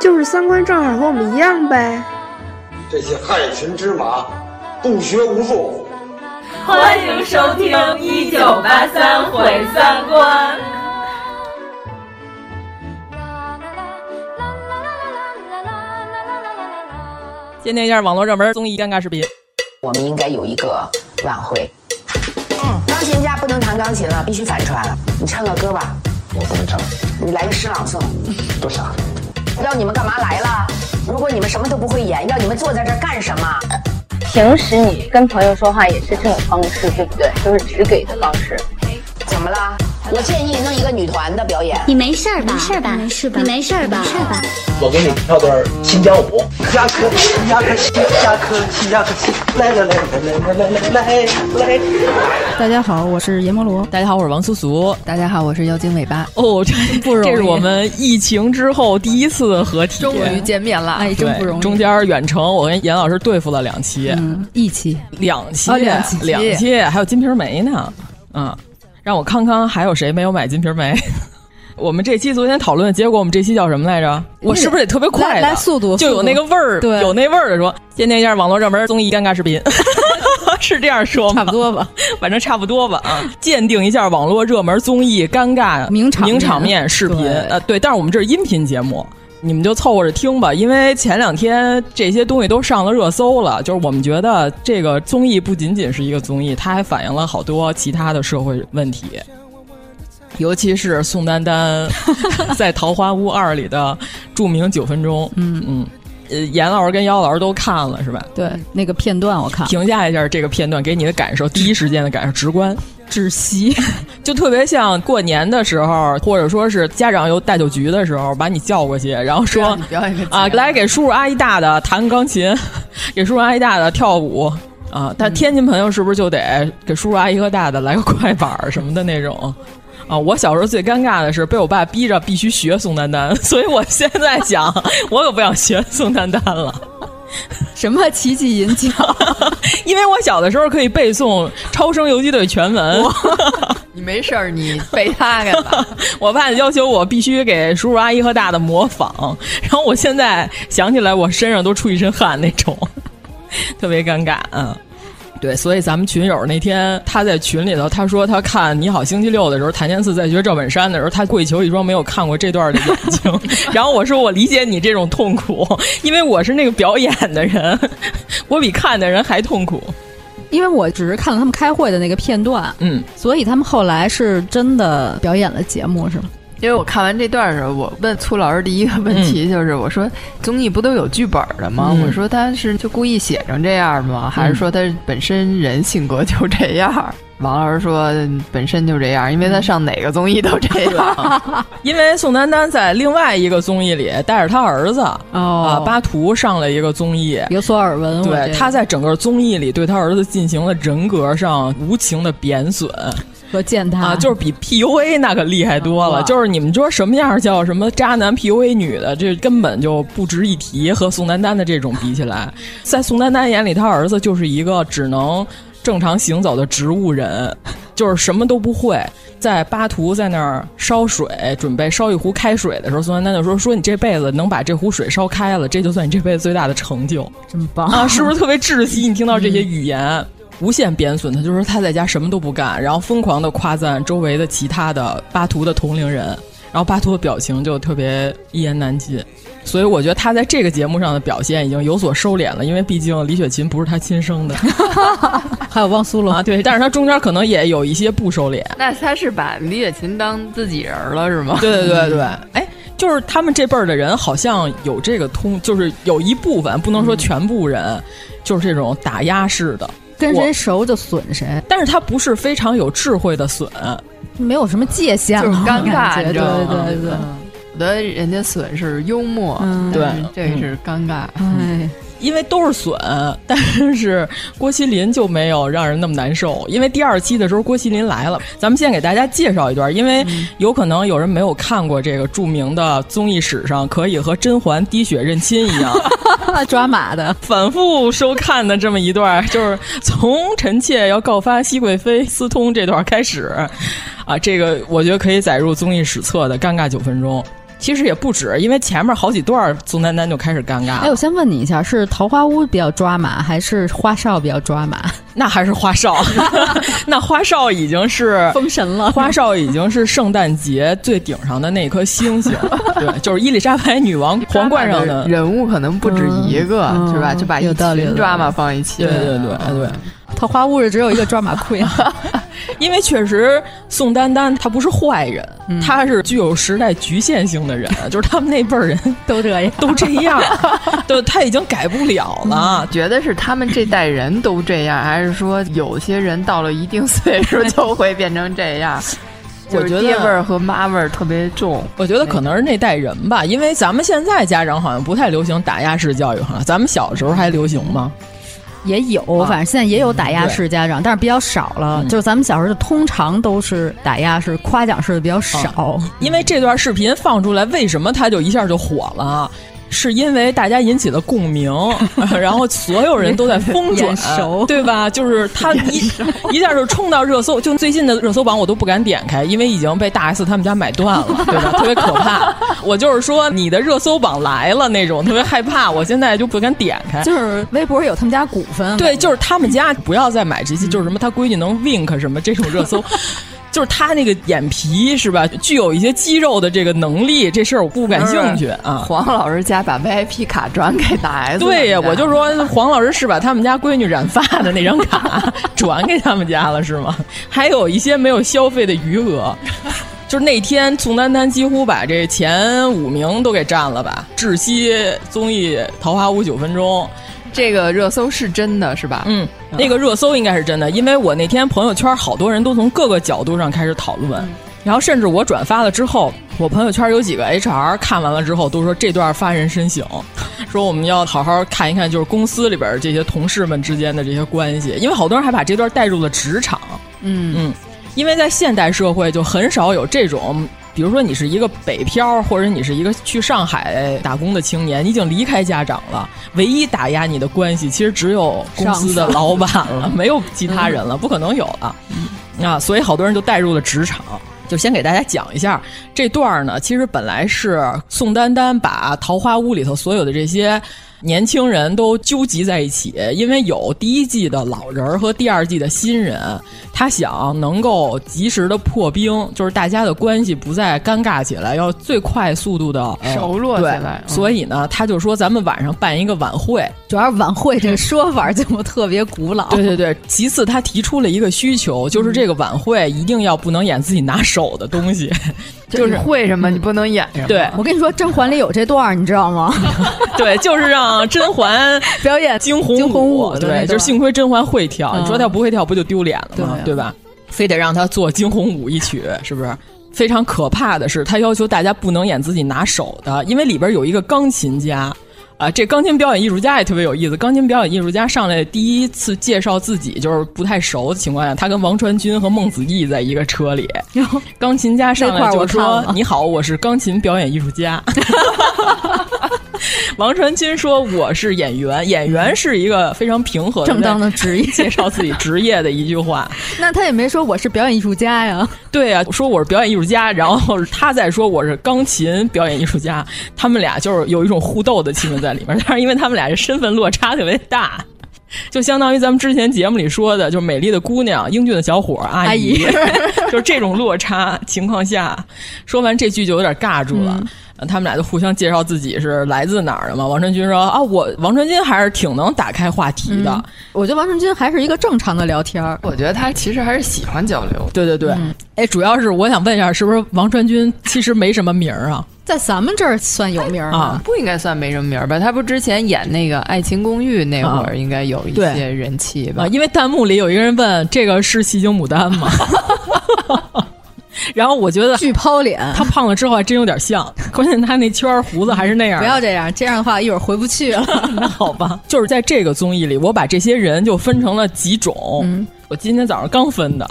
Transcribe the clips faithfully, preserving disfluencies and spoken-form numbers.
就是三观正好和我们一样呗。这些害群之马，不学无术。欢迎收听《一九八三毁三观》。鉴定一下网络热门综艺尴尬视频。我们应该有一个挽回。嗯，钢琴家不能弹钢琴了，必须反穿。你唱个歌吧。我不能唱。你来个诗朗诵。多傻。 让你们干嘛来了？如果你们什么都不会演，让你们坐在这儿干什么？平时你跟朋友说话也是这种方式，对不对？就是直给的方式。怎么了？我建议弄一个女团的表演。你没事吧？没事吧？没事吧？你没事吧？没事吧？我给你跳段新疆舞。加科西，加科西，加科西，加科西，来来来来来来来来。大家好，我是阎摩罗。大家好，我是王苏苏。大家好，我是妖精尾巴。哦，真不容易，这是我们疫情之后第一次合体，终于见面了，哎，真不容易。中间远程，我跟阎老师对付了两期，嗯，一期，两期，两期，两期，还有金瓶梅呢，嗯。 让我康康还有谁没有买《金瓶梅》？我们这期昨天讨论的结果，我们这期叫什么来着？我是不是得特别快的？来速度，就有那个味儿，有那味儿的说，鉴定一下网络热门综艺尴尬视频，是这样说吗？差不多吧，反正差不多吧啊！鉴定一下网络热门综艺尴尬名场名场面视频，呃，对，但是我们这是音频节目。 你们就凑合着听吧，因为前两天这些东西都上了热搜了。就是我们觉得这个综艺不仅仅是一个综艺，它还反映了好多其他的社会问题，尤其是宋丹丹在《桃花坞二》里的著名九分钟。嗯嗯，呃，阎老师跟妖老师都看了是吧？对，那个片段我看。评价一下这个片段给你的感受，第一时间的感受，直观。 窒息，就特别像过年的时候，或者说是家长有大酒局的时候，把你叫过去，然后说啊，来给叔叔阿姨大的弹钢琴，给叔叔阿姨大的跳舞啊。但天津朋友是不是就得给叔叔阿姨和大的来个快板什么的那种？ 啊！我小时候最尴尬的是被我爸逼着必须学宋丹丹，所以我现在想，我可不想学宋丹丹了。什么奇技淫巧？因为我小的时候可以背诵《超生游击队》全文。你没事儿，你背它干嘛？我爸要求我必须给叔叔阿姨和大的模仿，然后我现在想起来，我身上都出一身汗那种，特别尴尬啊。 对，所以咱们群友那天他在群里头，他说他看《你好星期六》的时候，谭健次在学赵本山的时候，他跪求一双没有看过这段的眼睛。然后我说我理解你这种痛苦，因为我是那个表演的人，我比看的人还痛苦。因为我只是看了他们开会的那个片段，嗯，所以他们后来是真的表演了节目，是吗？ 因为我看完这段的时候，我问粗老师第一个问题就是：我说综艺不都有剧本的吗？我说他是就故意写成这样吗？还是说他本身人性格就这样？王老师说本身就这样，因为他上哪个综艺都这样。因为宋丹丹在另外一个综艺里带着他儿子啊巴图上了一个综艺，有所耳闻。对，他在整个综艺里对他儿子进行了人格上无情的贬损。 和践踏啊，就是比 P U A 那可厉害多了。啊、就是你们说什么样叫什么渣男 P U A 女的，这根本就不值一提。和宋丹丹的这种比起来，在宋丹丹眼里，她儿子就是一个只能正常行走的植物人，就是什么都不会。在巴图在那儿烧水，准备烧一壶开水的时候，宋丹丹就说：“说你这辈子能把这壶水烧开了，这就算你这辈子最大的成就。”真棒啊！是不是特别窒息？你听到这些语言。嗯 无限贬损他，就是他在家什么都不干，然后疯狂的夸赞周围的其他的巴图的同龄人，然后巴图的表情就特别一言难尽，所以我觉得他在这个节目上的表现已经有所收敛了，因为毕竟李雪琴不是他亲生的，还有汪苏泷啊，对，但是他中间可能也有一些不收敛。那他是把李雪琴当自己人了是吗？对对对对，哎。 就是他们这辈儿的人，好像有这个通，就是有一部分不能说全部人，嗯、就是这种打压式的，跟谁熟就损谁。但是他不是非常有智慧的损，没有什么界限，就是尴尬，对对对对。嗯的人家损是幽默，嗯、对，这是尴尬。嗯哎因为都是损，但是郭麒麟就没有让人那么难受。因为第二期的时候郭麒麟来了，咱们先给大家介绍一段，因为有可能有人没有看过这个著名的综艺史上可以和甄嬛滴血认亲一样抓马的反复收看的这么一段，就是从臣妾要告发熹贵妃私通这段开始啊，这个我觉得可以载入综艺史册的尴尬九分钟。其实也不止，因为前面好几段宋丹丹就开始尴尬了。哎，我先问你一下，是桃花坞比较抓马，还是花少比较抓马？那还是花少，那花少已经是封神了，花少已经是圣诞节最顶上的那颗星星，对，就是伊丽莎白女王皇冠上的人物可能不止一个，嗯、是吧？就把一群抓马放一起，对对对对。对对桃花坞只有一个抓马盔，因为确实宋丹丹她不是坏人，嗯、她是具有时代局限性的人，就是他们那辈儿人都这样，都这样，都她已经改不了了。嗯、觉得是他们这代人都这样，还是说有些人到了一定岁数就会变成这样？我觉得爹味儿和妈味儿特别重，我觉得可能是那代人吧，因为咱们现在家长好像不太流行打压式教育哈，咱们小时候还流行吗？也有，反正现在也有打压式家长，嗯、但是比较少了。嗯、就是咱们小时候就通常都是打压式、夸奖式的比较少。嗯、因为这段视频放出来，为什么它就一下就火了？是因为大家引起了共鸣，然后所有人都在疯转，对吧？就是他一一下就冲到热搜，就最近的热搜榜我都不敢点开，因为已经被大 S 他们家买断了，对吧？特别可怕。我就是说，你的热搜榜来了那种，特别害怕。我现在就不敢点开。就是微博有他们家股份，对，就是他们家不要再买这些，就是什么他闺女能 wink 什么这种热搜。就是他那个眼皮是吧，具有一些肌肉的这个能力，这事儿我不感兴趣啊。黄老师家把 V I P 卡转给大 S， 对呀，我就说黄老师是把他们家闺女染发的那张卡转给他们家了是吗？还有一些没有消费的余额。就是那天宋丹丹几乎把这前五名都给占了吧，窒息综艺桃花坞九分钟。这个热搜是真的是吧？嗯，那个热搜应该是真的，因为我那天朋友圈好多人都从各个角度上开始讨论，嗯、然后甚至我转发了之后，我朋友圈有几个 H R 看完了之后都说这段发人深省，说我们要好好看一看，就是公司里边这些同事们之间的这些关系，因为好多人还把这段带入了职场。嗯嗯，因为在现代社会就很少有这种。比如说你是一个北漂，或者你是一个去上海打工的青年，你已经离开家长了，唯一打压你的关系其实只有公司的老板了，没有其他人了，不可能有了。嗯、啊，所以好多人就带入了职场。就先给大家讲一下这段呢，其实本来是宋丹丹把桃花坞里头所有的这些年轻人都纠集在一起，因为有第一季的老人和第二季的新人，他想能够及时的破冰，就是大家的关系不再尴尬起来，要最快速度的熟络起来。嗯、所以呢，他就说咱们晚上办一个晚会，主要是晚会这个说法就特别古老。对对对，其次他提出了一个需求，就是这个晚会一定要不能演自己拿手的东西。就是会什么你不能演什么。对，我跟你说甄嬛里有这段你知道吗？对，就是让甄嬛表演惊鸿惊鸿舞。对，就是幸亏甄嬛会跳，嗯、你说她不会跳不就丢脸了吗？ 对， 对吧，非得让她做惊鸿舞一曲，是不是？非常可怕的是她要求大家不能演自己拿手的，因为里边有一个钢琴家啊，这钢琴表演艺术家也特别有意思。钢琴表演艺术家上来第一次介绍自己，就是不太熟的情况下，他跟王传君和孟子义在一个车里。钢琴家上来就说：“你好，我是钢琴表演艺术家。”王传君说：“我是演员。”演员是一个非常平和的正当的职业，介绍自己职业的一句话。那他也没说我是表演艺术家呀。对啊，说我是表演艺术家，然后他再说我是钢琴表演艺术家，他们俩就是有一种互斗的气氛在里面。但是因为他们俩这身份落差特别大，就相当于咱们之前节目里说的，就是美丽的姑娘、英俊的小伙、阿姨，就是这种落差情况下，说完这句就有点尬住了。嗯他们俩就互相介绍自己是来自哪儿的嘛。王传君说啊，我王传君还是挺能打开话题的。嗯、我觉得王传君还是一个正常的聊天，我觉得他其实还是喜欢交流。对对对，哎、嗯，主要是我想问一下，是不是王传君其实没什么名儿啊？在咱们这儿算有名啊？不应该算没什么名儿吧？他不之前演那个《爱情公寓》那会儿，应该有一些人气吧？啊啊、因为弹幕里有一个人问：“这个是戏精牡丹吗？”然后我觉得巨抛脸，他胖了之后还真有点像，关键他那圈胡子还是那样。不要这样，这样的话一会儿回不去了。那好吧，就是在这个综艺里，我把这些人就分成了几种。嗯、我今天早上刚分的，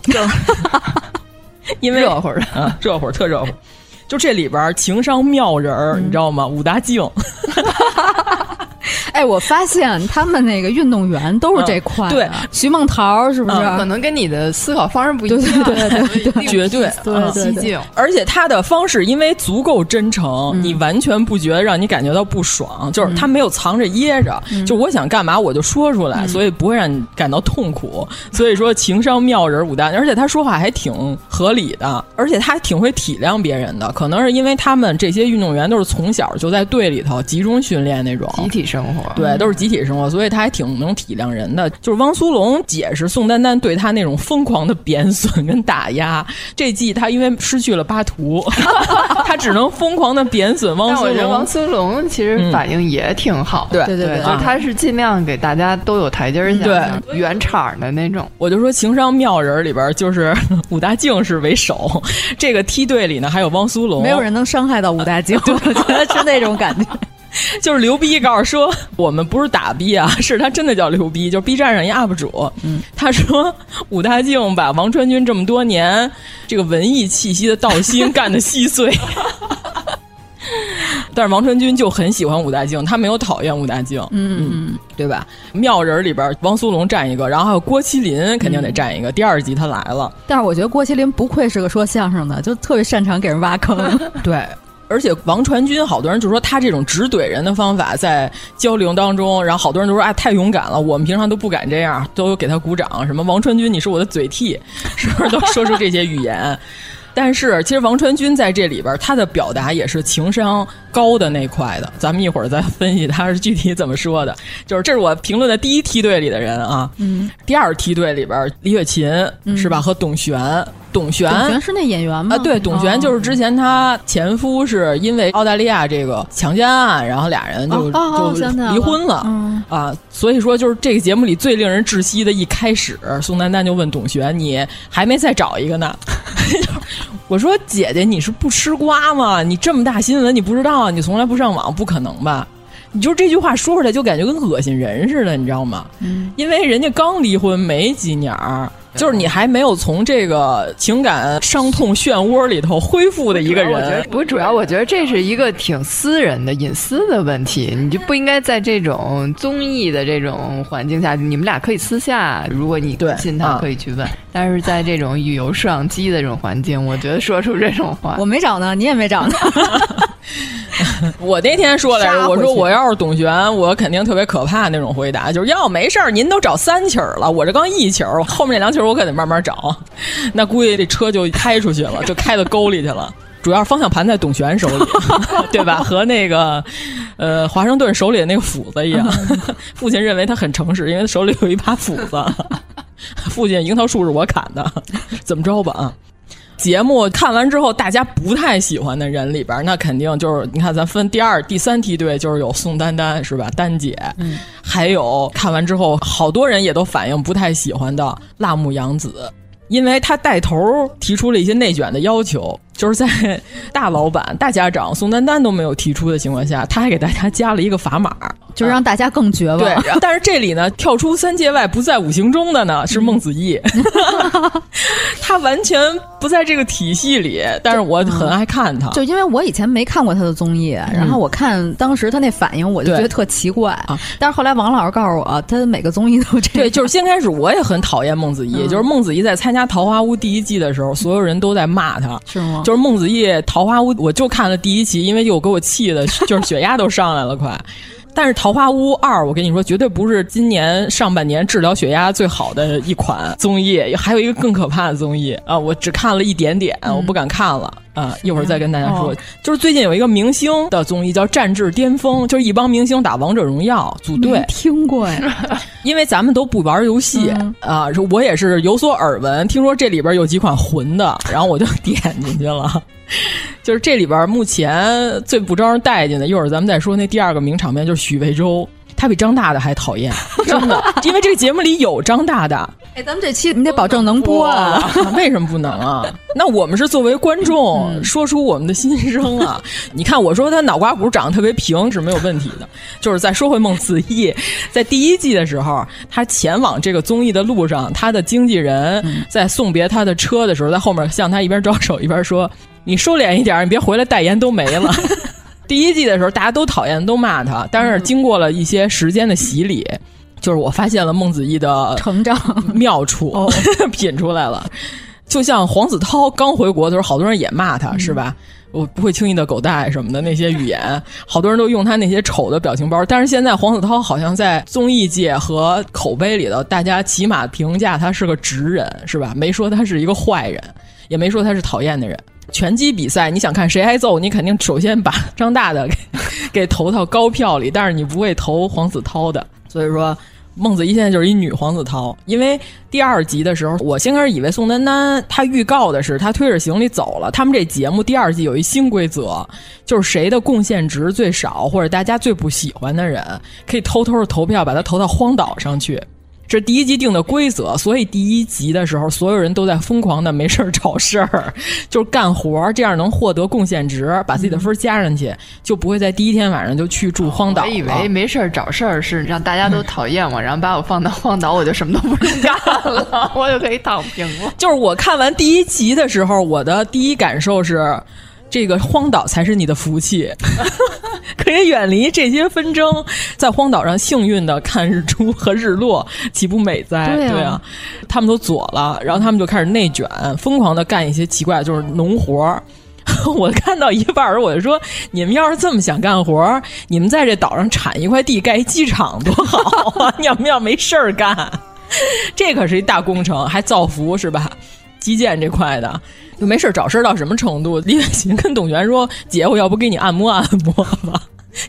因为热乎的、啊，热乎特热乎。就这里边情商妙人儿、嗯，你知道吗？武大靖。哎，我发现他们那个运动员都是这块、啊嗯，对，徐梦桃是不是、嗯？可能跟你的思考方式不一样，对对对对，绝对对对对。而且他的方式因为足够真诚，嗯、你完全不觉得让你感觉到不爽，就是他没有藏着掖着，嗯、就我想干嘛我就说出来、嗯，所以不会让你感到痛苦。所以说情商妙人武大，而且他说话还挺合理的，而且他挺会体谅别人的。可能是因为他们这些运动员都是从小就在队里头集中训练那种集体生活。对，都是集体生活，所以他还挺能体谅人的。就是汪苏泷解释宋丹丹对他那种疯狂的贬损跟打压，这季他因为失去了巴图，他只能疯狂的贬损汪苏泷。但我觉得汪苏泷其实反应也挺好，嗯、对对 对, 对, 对，就他是尽量给大家都有台阶下，对圆场的那种。我就说情商妙人里边，就是武大靖是为首，这个梯队里呢还有汪苏泷，没有人能伤害到武大靖，我觉得是那种感觉。就是刘逼告诉说，我们不是打逼啊，是他真的叫刘逼，就是 B 站上一 U P 主。嗯，他说武大靖把王传君这么多年这个文艺气息的道心干得稀碎。但是王传君就很喜欢武大靖，他没有讨厌武大靖，嗯嗯，对吧？妙人里边汪苏泷占一个，然后还有郭麒麟肯定得占一个、嗯。第二集他来了，但是我觉得郭麒麟不愧是个说相声的，就特别擅长给人挖坑。对。而且王传君好多人就说他这种直怼人的方法在交流当中，然后好多人都说哎太勇敢了，我们平常都不敢这样，都有给他鼓掌，什么王传君你是我的嘴替，是不是都说出这些语言。但是其实王传君在这里边他的表达也是情商高的那块的，咱们一会儿再分析他是具体怎么说的。就是这是我评论的第一梯队里的人啊，嗯，第二梯队里边李雪琴、嗯、是吧，和董璇。董璇，董璇是那演员吗？啊，对，董璇就是之前他前夫是因为澳大利亚这个强奸案，然后俩人就、哦、就离婚了、哦哦、啊。所以说，就是这个节目里最令人窒息的一开始，宋丹丹就问董璇：“你还没再找一个呢？”我说：“姐姐，你是不吃瓜吗？你这么大新闻你不知道？你从来不上网，不可能吧？”你就这句话说出来，就感觉跟恶心人似的，你知道吗？嗯，因为人家刚离婚没几年儿。就是你还没有从这个情感伤痛漩涡里头恢复的一个人。我觉得不主要，我觉得这是一个挺私人的隐私的问题，你就不应该在这种综艺的这种环境下，你们俩可以私下，如果你关心他可以去问、嗯、但是在这种有摄像机的这种环境，我觉得说出这种话，我没找呢，你也没找呢。我那天说来着，我说我要是董璇，我肯定特别可怕那种回答，就是要没事儿，您都找三球了，我这刚一球，后面这两球我可得慢慢找，那估计这车就开出去了，就开到沟里去了。主要方向盘在董璇手里，对吧？和那个呃华盛顿手里的那个斧子一样。父亲认为他很诚实，因为他手里有一把斧子。父亲樱桃树是我砍的，怎么着吧啊？节目看完之后大家不太喜欢的人里边，那肯定就是你看咱分第二第三梯队，就是有宋丹丹是吧，丹姐、嗯、还有看完之后好多人也都反映不太喜欢的辣目洋子，因为他带头提出了一些内卷的要求，就是在大老板大家长宋丹丹都没有提出的情况下，他还给大家加了一个砝码，就是让大家更绝望、嗯、对。但是这里呢，跳出三界外不在五行中的呢是孟子义、嗯、他完全不在这个体系里，但是我很爱看他、嗯、就因为我以前没看过他的综艺，然后我看当时他那反应我就觉得特奇怪、啊、但是后来王老师告诉我他每个综艺都这样。对，就是先开始我也很讨厌孟子义、嗯、就是孟子义在参加桃花坞第一季的时候，所有人都在骂他，是吗？就是孟子义桃花坞我就看了第一期，因为又给我气的就是血压都上来了快。但是桃花坞二我跟你说绝对不是今年上半年治疗血压最好的一款综艺，还有一个更可怕的综艺啊，我只看了一点点、嗯、我不敢看了啊，一会儿再跟大家说、哦、就是最近有一个明星的综艺叫战至巅峰，就是一帮明星打王者荣耀组队。没听过呀，因为咱们都不玩游戏、嗯、啊，我也是有所耳闻，听说这里边有几款混的，然后我就点进去了。就是这里边目前最不招人待见的，一会儿咱们再说那第二个名场面，就是许魏洲，他比张大大还讨厌，真的，因为这个节目里有张大大，哎，咱们这期你得保证能播啊！为什么不能啊？那我们是作为观众、嗯、说出我们的心声啊！你看，我说他脑瓜骨长得特别平是没有问题的。就是再说回孟子义，在第一季的时候，他前往这个综艺的路上，他的经纪人在送别他的车的时候，在后面向他一边招手一边说：“你收敛一点，你别回来代言都没了。”第一季的时候，大家都讨厌，都骂他，但是经过了一些时间的洗礼。嗯就是我发现了孟子义的成长妙处，哦、品出来了。就像黄子韬刚回国的时候，好多人也骂他，嗯、是吧？我不会轻易的狗带什么的那些语言，好多人都用他那些丑的表情包。但是现在黄子韬好像在综艺界和口碑里头，大家起码评价他是个直人，是吧？没说他是一个坏人，也没说他是讨厌的人。拳击比赛，你想看谁挨揍，你肯定首先把张大的给给投到高票里，但是你不会投黄子韬的。所以说。孟子义现在就是一女黄子韬，因为第二集的时候，我先开始以为宋丹丹她预告的是她推着行李走了。他们这节目第二季有一新规则，就是谁的贡献值最少或者大家最不喜欢的人，可以偷偷的投票把他投到荒岛上去。这是第一集定的规则，所以第一集的时候，所有人都在疯狂的没事儿找事儿，就是干活，这样能获得贡献值，把自己的分加上去，嗯、就不会在第一天晚上就去住荒岛了。我以为没事儿找事儿是让大家都讨厌我，嗯、然后把我放到荒岛，我就什么都不用干了，我就可以躺平了。就是我看完第一集的时候，我的第一感受是，这个荒岛才是你的福气。可以远离这些纷争，在荒岛上幸运的看日出和日落，岂不美哉？对啊，对啊，他们都左了，然后他们就开始内卷，疯狂的干一些奇怪，就是农活。我看到一半儿，我就说：“你们要是这么想干活，你们在这岛上铲一块地，盖一机场多好啊！你要不要没事儿干？这可是一大工程，还造福是吧？基建这块的。”就没事找事到什么程度？李雪琴跟董璇说：“姐，我要不给你按摩按摩吧？”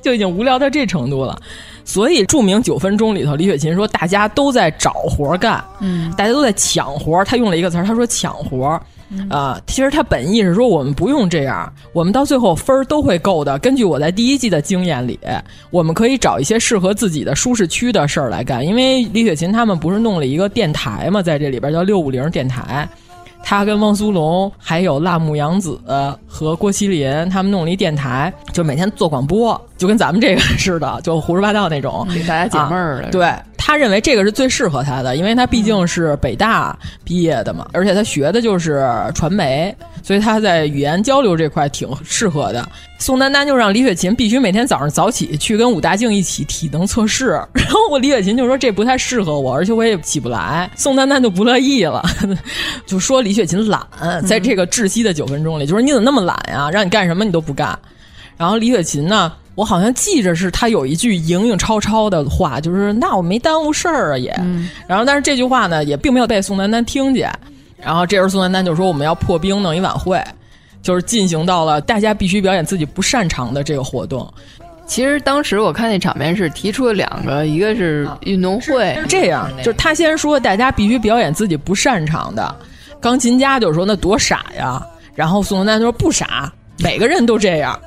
就已经无聊到这程度了。所以著名九分钟里头，李雪琴说大家都在找活干，嗯，大家都在抢活。他用了一个词，他说抢活啊、嗯呃。其实他本意是说我们不用这样，我们到最后分儿都会够的。根据我在第一季的经验里，我们可以找一些适合自己的舒适区的事儿来干。因为李雪琴他们不是弄了一个电台嘛，在这里边叫六五零电台。他跟汪苏泷还有辣目洋子和郭麒麟他们弄了一电台，就每天做广播，就跟咱们这个似的，就胡说八道那种，给大家解闷儿了。对，他认为这个是最适合他的，因为他毕竟是北大毕业的嘛，而且他学的就是传媒，所以他在语言交流这块挺适合的。宋丹丹就让李雪琴必须每天早上早起去跟武大靖一起体能测试，然后我李雪琴就说这不太适合我，而且我也起不来。宋丹丹就不乐意了，就说李雪琴懒，在这个窒息的九分钟里，就说你怎么那么懒呀？让你干什么你都不干。然后李雪琴呢，我好像记着是她有一句盈盈超超的话，就是那我没耽误事儿啊也。嗯、然后但是这句话呢也并没有被宋丹丹听见。然后这时候宋丹丹就说我们要破冰弄一晚会，就是进行到了大家必须表演自己不擅长的这个活动。其实当时我看那场面是提出了两个，一个是运动会，啊、是, 是这样，就是他先说大家必须表演自己不擅长的，钢琴家就说那多傻呀，然后宋丹丹就说不傻，每个人都这样。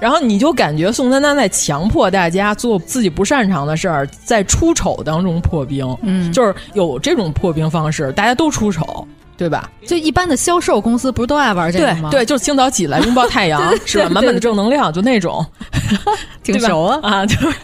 然后你就感觉宋丹丹在强迫大家做自己不擅长的事儿，在出丑当中破冰，嗯，就是有这种破冰方式，大家都出丑。对吧？就一般的销售公司不是都爱玩这个吗？对，对，就是清早起来拥抱太阳，是吧？满满的正能量，就那种，挺熟啊啊！就是，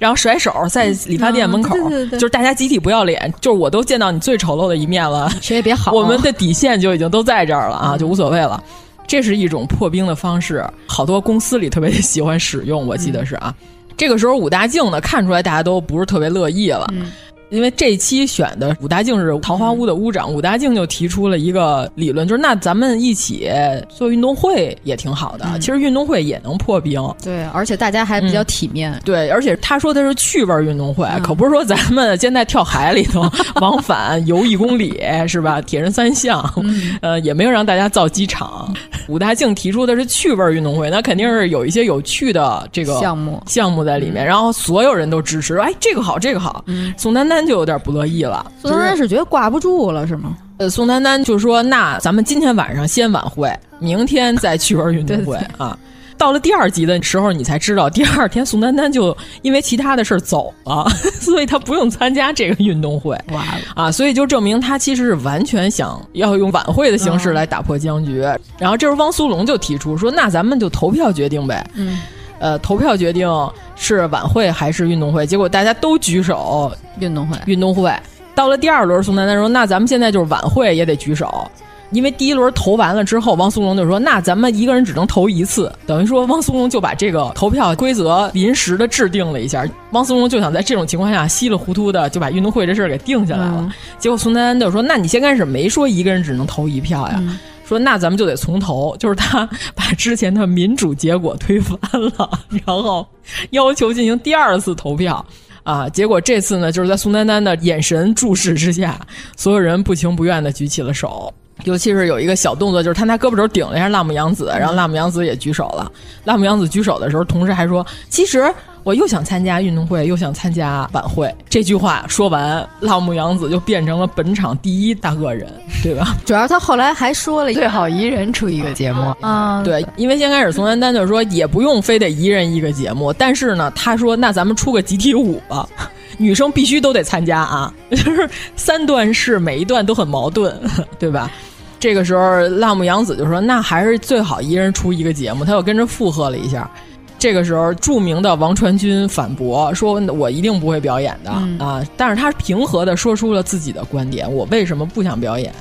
然后甩手在理发店门口，嗯、对对对对就是大家集体不要脸，就是我都见到你最丑陋的一面了，谁也别好、啊。我们的底线就已经都在这儿了啊，就无所谓了。嗯、这是一种破冰的方式，好多公司里特别喜欢使用，我记得是啊。嗯、这个时候武大靖呢，看出来大家都不是特别乐意了。嗯因为这期选的武大靖是桃花坞的屋长，武大靖就提出了一个理论，就是那咱们一起做运动会也挺好的，嗯、其实运动会也能破冰，对，而且大家还比较体面，嗯、对，而且他说的是趣味运动会，嗯、可不是说咱们现在跳海里头往返游一公里是吧？铁人三项，嗯、呃，也没有让大家造机场。武大靖提出的是趣味运动会，那肯定是有一些有趣的这个项目项目在里面，嗯、然后所有人都支持，哎，这个好，这个好。嗯、宋丹丹。就有点不乐意了，宋丹丹是觉得挂不住了是吗？呃，宋丹丹就说那咱们今天晚上先晚会，明天再趣味运动会啊。到了第二集的时候，你才知道第二天宋丹丹就因为其他的事儿走了，所以他不用参加这个运动会。哇啊！所以就证明他其实是完全想要用晚会的形式来打破僵局。哦、然后这时候汪苏泷就提出说：“那咱们就投票决定呗。”嗯。呃，投票决定是晚会还是运动会，结果大家都举手运动会。运动会到了第二轮，宋丹丹说：“那咱们现在就是晚会也得举手。”因为第一轮投完了之后，汪苏泷就说：“那咱们一个人只能投一次。”等于说，汪苏泷就把这个投票规则临时的制定了一下。汪苏泷就想在这种情况下稀里糊涂的就把运动会这事儿给定下来了。嗯、结果宋丹丹就说：“那你先开始没说一个人只能投一票呀？”嗯说那咱们就得从头，就是他把之前的民主结果推翻了，然后要求进行第二次投票啊。结果这次呢，就是在宋丹丹的眼神注视之下，所有人不情不愿地举起了手，尤其是有一个小动作，就是他拿胳膊肘顶了一下辣目洋子，然后辣目洋子也举手了。辣目洋子举手的时候，同时还说：“其实我又想参加运动会，又想参加晚会。”这句话说完，辣目洋子就变成了本场第一大恶人，对吧？主要他后来还说了最好一人出一个节目啊，嗯、对，因为先开始宋丹丹就说也不用非得一人一个节目，但是呢，他说那咱们出个集体舞吧，女生必须都得参加啊，就是三段式每一段都很矛盾，对吧？这个时候辣目洋子就说那还是最好一人出一个节目，他又跟着附和了一下。这个时候著名的王传君反驳说我一定不会表演的、嗯、啊！但是他平和地说出了自己的观点，我为什么不想表演，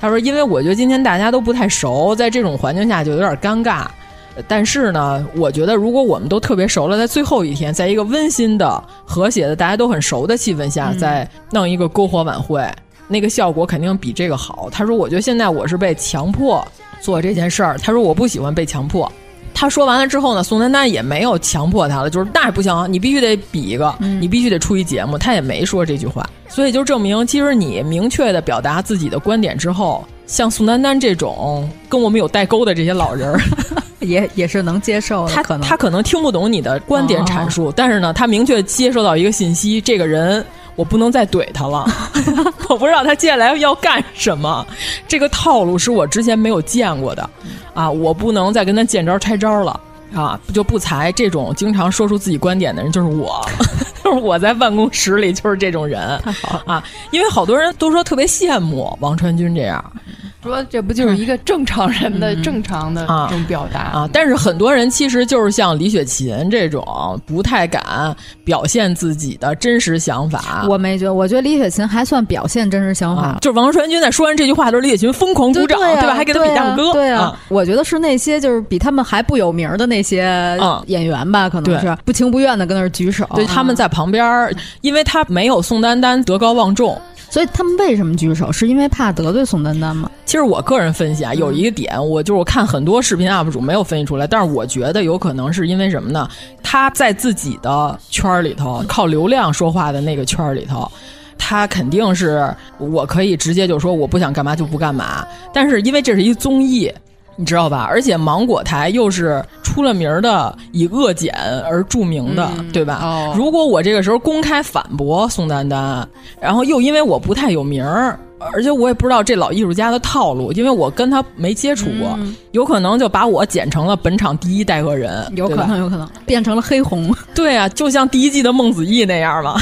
他说因为我觉得今天大家都不太熟，在这种环境下就有点尴尬，但是呢我觉得如果我们都特别熟了，在最后一天，在一个温馨的和谐的大家都很熟的气氛下、嗯、再弄一个篝火晚会，那个效果肯定比这个好。他说我觉得现在我是被强迫做这件事儿，他说我不喜欢被强迫。他说完了之后呢，宋丹丹也没有强迫他了，就是那也不行，你必须得比一个，你必须得出一节目，他也没说这句话。所以就证明其实你明确的表达自己的观点之后，像宋丹丹这种跟我们有代沟的这些老人也也是能接受的，他可能他可能听不懂你的观点阐述、哦、但是呢他明确接受到一个信息，这个人我不能再怼他了我不知道他接下来要干什么，这个套路是我之前没有见过的啊，我不能再跟他见招拆招了啊，就不才这种经常说出自己观点的人就是我就是我在办公室里就是这种人，太好了啊，因为好多人都说特别羡慕王传君这样，说这不就是一个正常人的正常的这种表达、嗯嗯、啊, 啊？但是很多人其实就是像李雪琴这种不太敢表现自己的真实想法。我没觉得，我觉得李雪琴还算表现真实想法。啊、就是王传君在说完这句话的时候，李雪琴疯狂鼓掌， 对, 对,、啊、对吧？还给他比大拇哥。对 啊, 对啊、嗯，我觉得是那些就是比他们还不有名的那些演员吧，嗯、可能是不情不愿的跟那儿举手。对，他们在旁边，嗯、因为他没有宋丹丹德高望重。所以他们为什么举手？是因为怕得罪宋丹丹吗？其实我个人分析啊，有一个点，我就是我看很多视频 U P 主没有分析出来，但是我觉得有可能是因为什么呢？他在自己的圈里头，靠流量说话的那个圈里头，他肯定是我可以直接就说我不想干嘛就不干嘛，但是因为这是一综艺。你知道吧？而且芒果台又是出了名的以恶剪而著名的，嗯、对吧、哦？如果我这个时候公开反驳宋丹丹，然后又因为我不太有名儿，而且我也不知道这老艺术家的套路，因为我跟他没接触过，嗯、有可能就把我剪成了本场第一代恶人，有可能，有可能变成了黑红。对啊，就像第一季的孟子义那样了，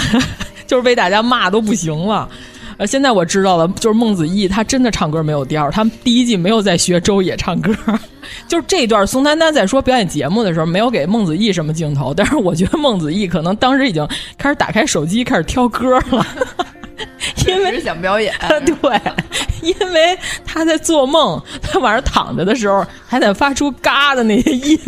就是被大家骂都不行了。呃，现在我知道了，就是孟子义他真的唱歌没有调，他们第一季没有在学周也唱歌，就是这段宋丹丹在说表演节目的时候没有给孟子义什么镜头，但是我觉得孟子义可能当时已经开始打开手机开始挑歌了，因为想表演，对，因为他在做梦，他晚上躺着的时候还得发出嘎的那些音。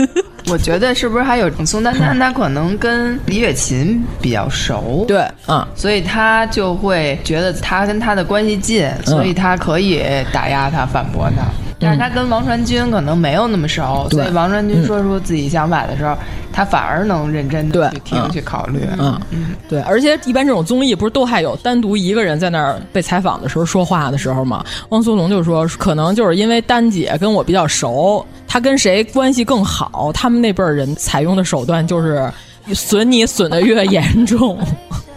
我觉得是不是还有宋丹丹，她可能跟李雪琴比较熟，对，嗯，所以她就会觉得她跟她的关系近，所以她可以打压她、反驳她。但是她跟王传君可能没有那么熟，所以王传君说出自己想法的时候，她反而能认真的去听、去考虑。嗯嗯，对，而且一般这种综艺不是都还有单独一个人在那儿被采访的时候说话的时候吗？汪苏泷就说，可能就是因为丹姐跟我比较熟，她跟谁关系更好，他们那辈人采用的手段就是损你损得越严重，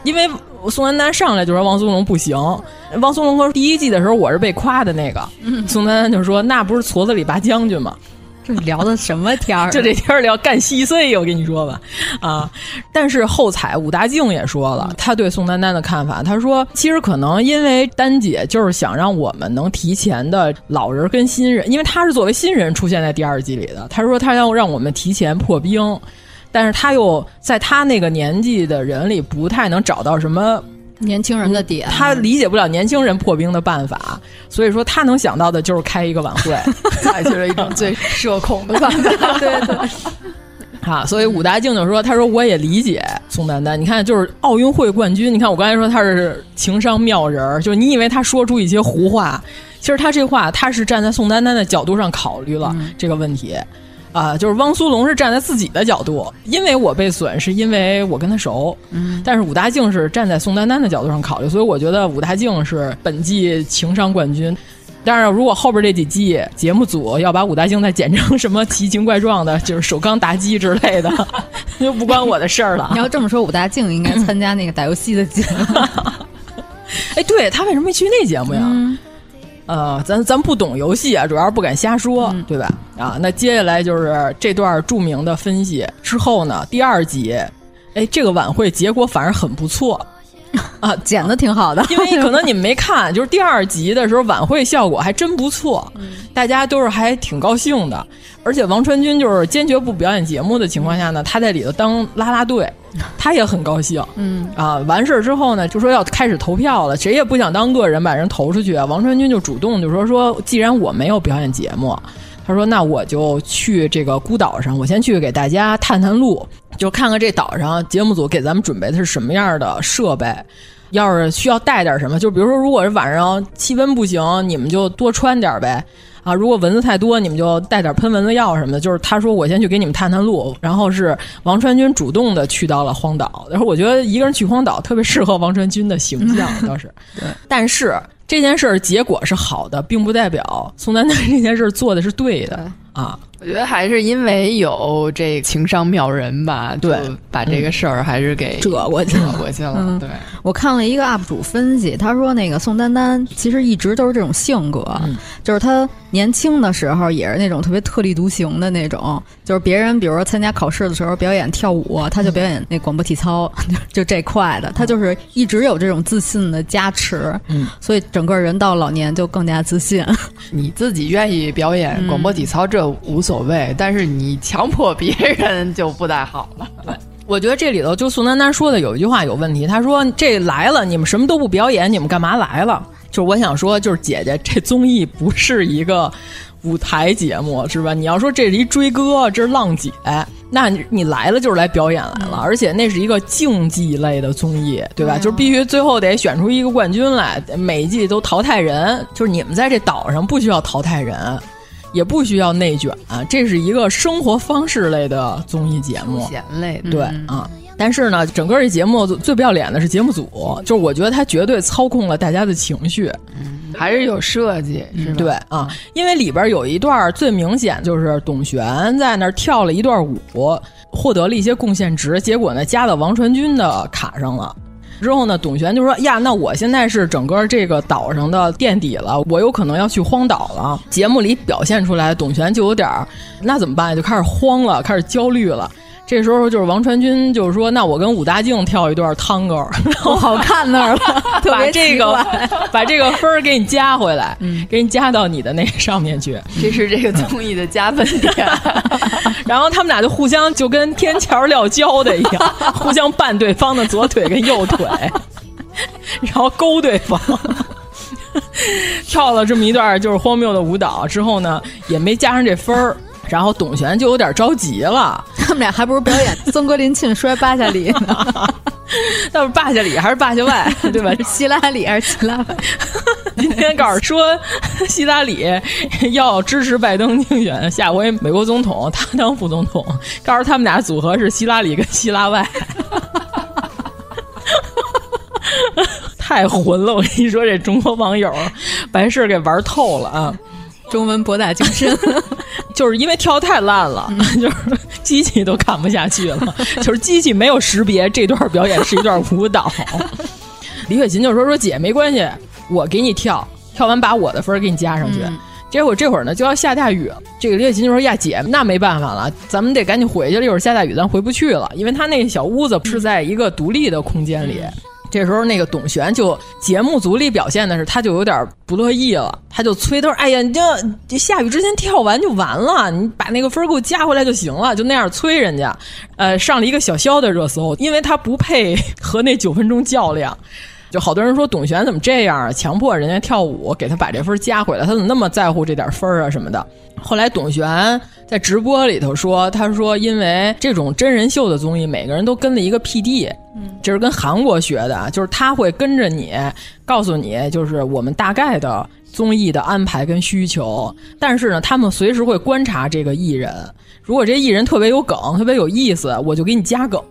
因为宋丹丹上来就说汪苏泷不行，汪苏泷说第一季的时候我是被夸的那个，宋丹丹就说那不是矬子里拔将军吗？这聊的什么天儿？就这天儿聊干稀碎，我跟你说吧，啊！但是后采武大靖也说了，他对宋丹丹的看法，他说其实可能因为丹姐就是想让我们能提前的老人跟新人，因为他是作为新人出现在第二季里的，他说他要让我们提前破冰，但是他又在他那个年纪的人里不太能找到什么年轻人的点，他理解不了年轻人破冰的办法，所以说他能想到的就是开一个晚会，采取了一种最社恐的办法。对对，啊，所以武大靖就说：“他说我也理解宋丹丹，你看就是奥运会冠军，你看我刚才说他是情商妙人，就是你以为他说出一些胡话，其实他这话他是站在宋丹丹的角度上考虑了这个问题。嗯”啊，就是汪苏泷是站在自己的角度，因为我被损是因为我跟他熟，嗯，但是武大靖是站在宋丹丹的角度上考虑，所以我觉得武大靖是本季情商冠军。但是如果后边这几季节目组要把武大靖再剪成什么奇形怪状的，就是首钢妲己之类的，就不关我的事儿了。你要这么说，武大靖应该参加那个打游戏的节目。哎，对他为什么没去那节目呀？嗯呃，咱咱不懂游戏啊，主要是不敢瞎说，嗯、对吧？啊，那接下来就是这段著名的分析之后呢，第二集，哎，这个晚会结果反而很不错啊，剪的挺好的，因为可能你们没看，就是第二集的时候晚会效果还真不错，大家都是还挺高兴的，而且王传君就是坚决不表演节目的情况下呢，他在里头当啦啦队。他也很高兴，嗯啊，完事儿之后呢，就说要开始投票了，谁也不想当个人把人投出去啊。王传君就主动就说说，既然我没有表演节目，他说那我就去这个孤岛上，我先去给大家探探路，就看看这岛上节目组给咱们准备的是什么样的设备。要是需要带点什么，就比如说，如果是晚上气温不行，你们就多穿点呗。啊，如果蚊子太多，你们就带点喷蚊子药什么的。就是他说我先去给你们探探路，然后是王传君主动的去到了荒岛。然后我觉得一个人去荒岛特别适合王传君的形象，倒是。对，但是这件事儿结果是好的，并不代表宋丹丹这件事儿做的是对的啊。我觉得还是因为有这情商妙人吧，对，把这个事儿还是给折过去了。折过去了，嗯、对。我看了一个 U P 主分析，他说那个宋丹丹其实一直都是这种性格，嗯、就是他年轻的时候也是那种特别特立独行的那种，就是别人比如说参加考试的时候表演跳舞，他就表演那广播体操，嗯、就这块的。他就是一直有这种自信的加持，嗯，所以整个人到老年就更加自信。你自己愿意表演广播体操，嗯、这无所谓。所谓，但是你强迫别人就不太好了。我觉得这里头就宋丹丹说的有一句话有问题，她说这来了你们什么都不表演，你们干嘛来了？就是我想说，就是姐姐这综艺不是一个舞台节目，是吧？你要说这是一追歌，这是浪姐，那你来了就是来表演来了，而且那是一个竞技类的综艺，对吧？哎、就是必须最后得选出一个冠军来，每一季都淘汰人，就是你们在这岛上不需要淘汰人。也不需要内卷啊，这是一个生活方式类的综艺节目，休闲类的，对啊。嗯、但是呢，整个这节目最不要脸的是节目组，就是我觉得他绝对操控了大家的情绪，嗯、还是有设计，是吧？对啊，因为里边有一段最明显就是董璇在那儿跳了一段舞，获得了一些贡献值，结果呢加到王传君的卡上了。之后呢，董璇就说呀，那我现在是整个这个岛上的垫底了，我有可能要去荒岛了。节目里表现出来，董璇就有点那怎么办，就开始慌了，开始焦虑了。这时候就是王传君就是说，那我跟武大靖跳一段探戈，我好看那儿了，把这个把这个分儿给你加回来，嗯、给你加到你的那个上面去，这是这个综艺的加分点。然后他们俩就互相就跟天桥撂跤的一样，互相绊对方的左腿跟右腿，然后勾对方。跳了这么一段就是荒谬的舞蹈之后呢，也没加上这分儿。然后董璇就有点着急了，他们俩还不如表演曾国林沁摔八下里呢，那是八下里还是八下外，对吧？希拉里还是希拉外？今天告诉说希拉里要支持拜登竞选，下回美国总统他当副总统，告诉他们俩组合是希拉里跟希拉外。太混了，我跟你说，这中国网友白事给玩透了啊！中文博大精深。就是因为跳太烂了，嗯、就是机器都看不下去了，就是机器没有识别这段表演是一段舞蹈。李雪琴就说说姐没关系，我给你跳，跳完把我的分给你加上去。嗯结果这会儿呢就要下大雨，这个李雪琴就说：“呀姐，那没办法了，咱们得赶紧回去了，一会儿下大雨咱回不去了。”因为他那小屋子是在一个独立的空间里。这时候那个董璇就节目组里表现的是他就有点不乐意了，他就催他说：“哎呀，你这下雨之前跳完就完了，你把那个分给我加回来就行了。”就那样催人家，呃，上了一个小肖的热搜，因为他不配和那九分钟较量。就好多人说董璇怎么这样强迫人家跳舞，给他把这分加回来，他怎么那么在乎这点分啊什么的。后来董璇在直播里头说，他说因为这种真人秀的综艺每个人都跟了一个 P D， 这是跟韩国学的，就是他会跟着你告诉你就是我们大概的综艺的安排跟需求，但是呢他们随时会观察这个艺人，如果这艺人特别有梗特别有意思，我就给你加梗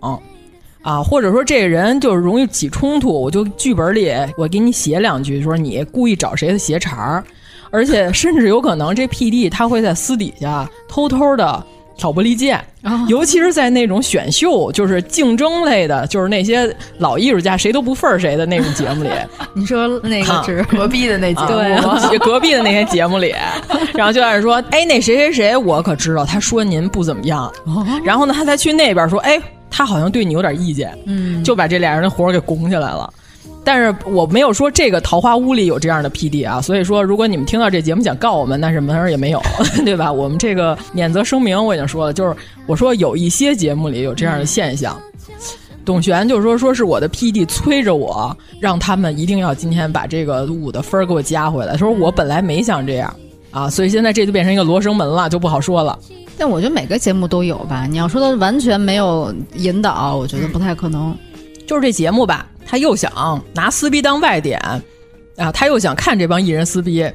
啊，或者说这个人就是容易起冲突，我就剧本里我给你写两句说你故意找谁的鞋茬，而且甚至有可能这 P D 他会在私底下偷偷的挑拨离间、哦、尤其是在那种选秀就是竞争类的，就是那些老艺术家谁都不分谁的那种节目里你说那个只是隔壁的那节目、啊啊、隔壁的那些节目里然后就在说哎那谁谁谁我可知道他说您不怎么样、哦、然后呢他才去那边说哎他好像对你有点意见，嗯，就把这俩人的活给拱起来了。但是我没有说这个桃花屋里有这样的 P D 啊，所以说如果你们听到这节目想告我们，那什么也没有，对吧？我们这个免责声明我已经说了，就是我说有一些节目里有这样的现象。嗯、董璇就说说是我的 P D 催着我，让他们一定要今天把这个舞的分给我加回来。说我本来没想这样啊，所以现在这就变成一个罗生门了，就不好说了。但我觉得每个节目都有吧，你要说它完全没有引导我觉得不太可能。就是这节目吧，他又想拿撕逼当外点啊，他又想看这帮艺人撕逼，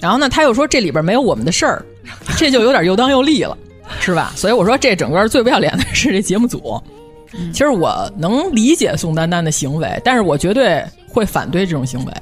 然后呢他又说这里边没有我们的事儿，这就有点又当又立了是吧？所以我说这整个最不要脸的是这节目组。其实我能理解宋丹丹的行为，但是我绝对会反对这种行为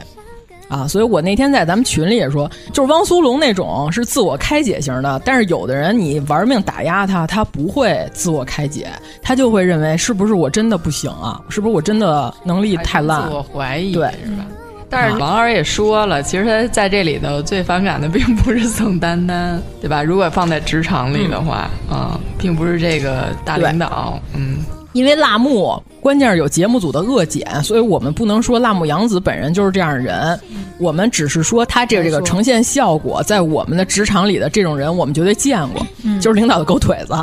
啊，所以我那天在咱们群里也说，就是汪苏泷那种是自我开解型的，但是有的人你玩命打压他，他不会自我开解，他就会认为是不是我真的不行啊，是不是我真的能力太烂，自我怀疑，对，是吧？但是王源也说了，其实他在这里头最反感的并不是宋丹丹，对吧？如果放在职场里的话，嗯，嗯并不是这个大领导，嗯。因为辣目关键是有节目组的恶剪，所以我们不能说辣目洋子本人就是这样的人，我们只是说他这个呈现效果在我们的职场里的这种人我们绝对见过，就是领导的狗腿子，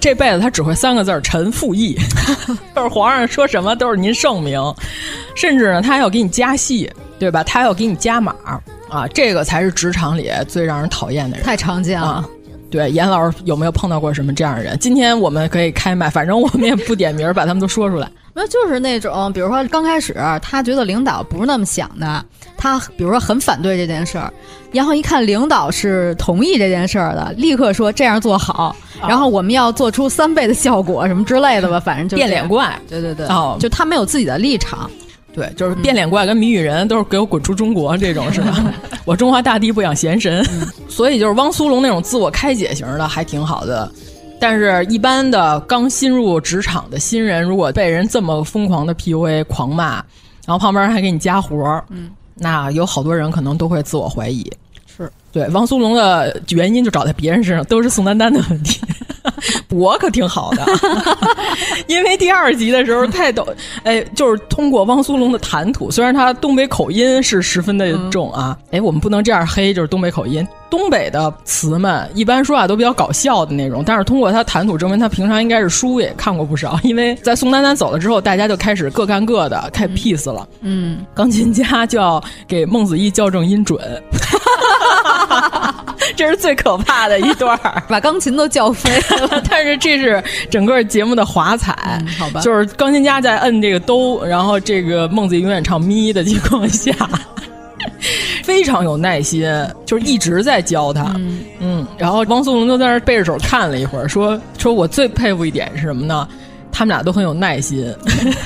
这辈子他只会三个字臣附议就是皇上说什么都是您圣明，甚至呢他要给你加戏，对吧？他要给你加码啊，这个才是职场里最让人讨厌的人，太常见了、嗯，对，严老师有没有碰到过什么这样的人？今天我们可以开麦，反正我们也不点名把他们都说出来。那就是那种比如说刚开始他觉得领导不是那么想的，他比如说很反对这件事儿，然后一看领导是同意这件事儿的，立刻说这样做好、哦、然后我们要做出三倍的效果什么之类的吧，反正就变脸怪，对对对、哦、就他没有自己的立场，对，就是变脸怪跟谜语人都是给我滚出中国这种是吧我中华大地不养闲神所以就是汪苏泷那种自我开解型的还挺好的，但是一般的刚新入职场的新人如果被人这么疯狂的 P U A 狂骂，然后旁边还给你加活，嗯，那有好多人可能都会自我怀疑，是，对，汪苏泷的原因就找在别人身上，都是宋丹丹的问题我可挺好的因为第二集的时候太抖，哎，就是通过汪苏泷的谈吐，虽然他东北口音是十分的重啊、嗯、哎，我们不能这样黑，就是东北口音，东北的词们一般说话、啊、都比较搞笑的那种，但是通过他谈吐证明他平常应该是书也看过不少，因为在宋丹丹走了之后大家就开始各干各的开 peace 了，嗯，钢琴家就要给孟子义校正音准这是最可怕的一段把钢琴都叫飞了但是这是整个节目的华彩、嗯、好吧，就是钢琴家在摁这个兜，然后这个孟子永远唱咪的情况下非常有耐心，就是一直在教他， 嗯, 嗯然后汪苏泷就在那背着手看了一会儿，说说我最佩服一点是什么呢？他们俩都很有耐心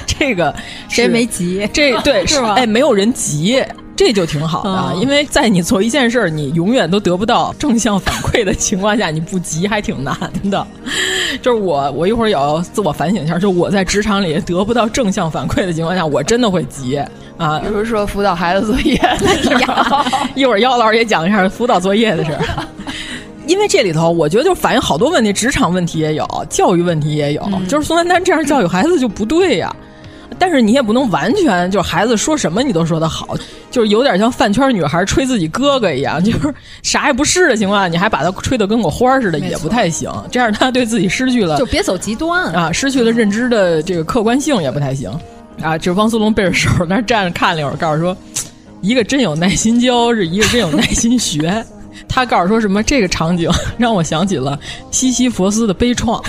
这个谁没急，这对是吧？哎，没有人急，这就挺好的、啊，因为在你做一件事儿，你永远都得不到正向反馈的情况下，你不急还挺难的。就是我，我一会儿也要自我反省一下，就我在职场里得不到正向反馈的情况下，我真的会急啊。比如说辅导孩子作业的事儿，一会儿姚老师也讲一下辅导作业的事儿。因为这里头，我觉得就反映好多问题，职场问题也有，教育问题也有。嗯、就是宋丹丹这样教育孩子就不对呀、啊。但是你也不能完全就是孩子说什么你都说的好，就是有点像饭圈女孩吹自己哥哥一样，就是啥也不是的情况下，你还把他吹得跟个花似的，也不太行。这样他对自己失去了，就别走极端啊，失去了认知的这个客观性也不太行啊。就是汪苏泷背着手那站着看了一会儿，告诉说，一个真有耐心教，是一个真有耐心学。他告诉说什么？这个场景让我想起了西西弗斯的悲怆。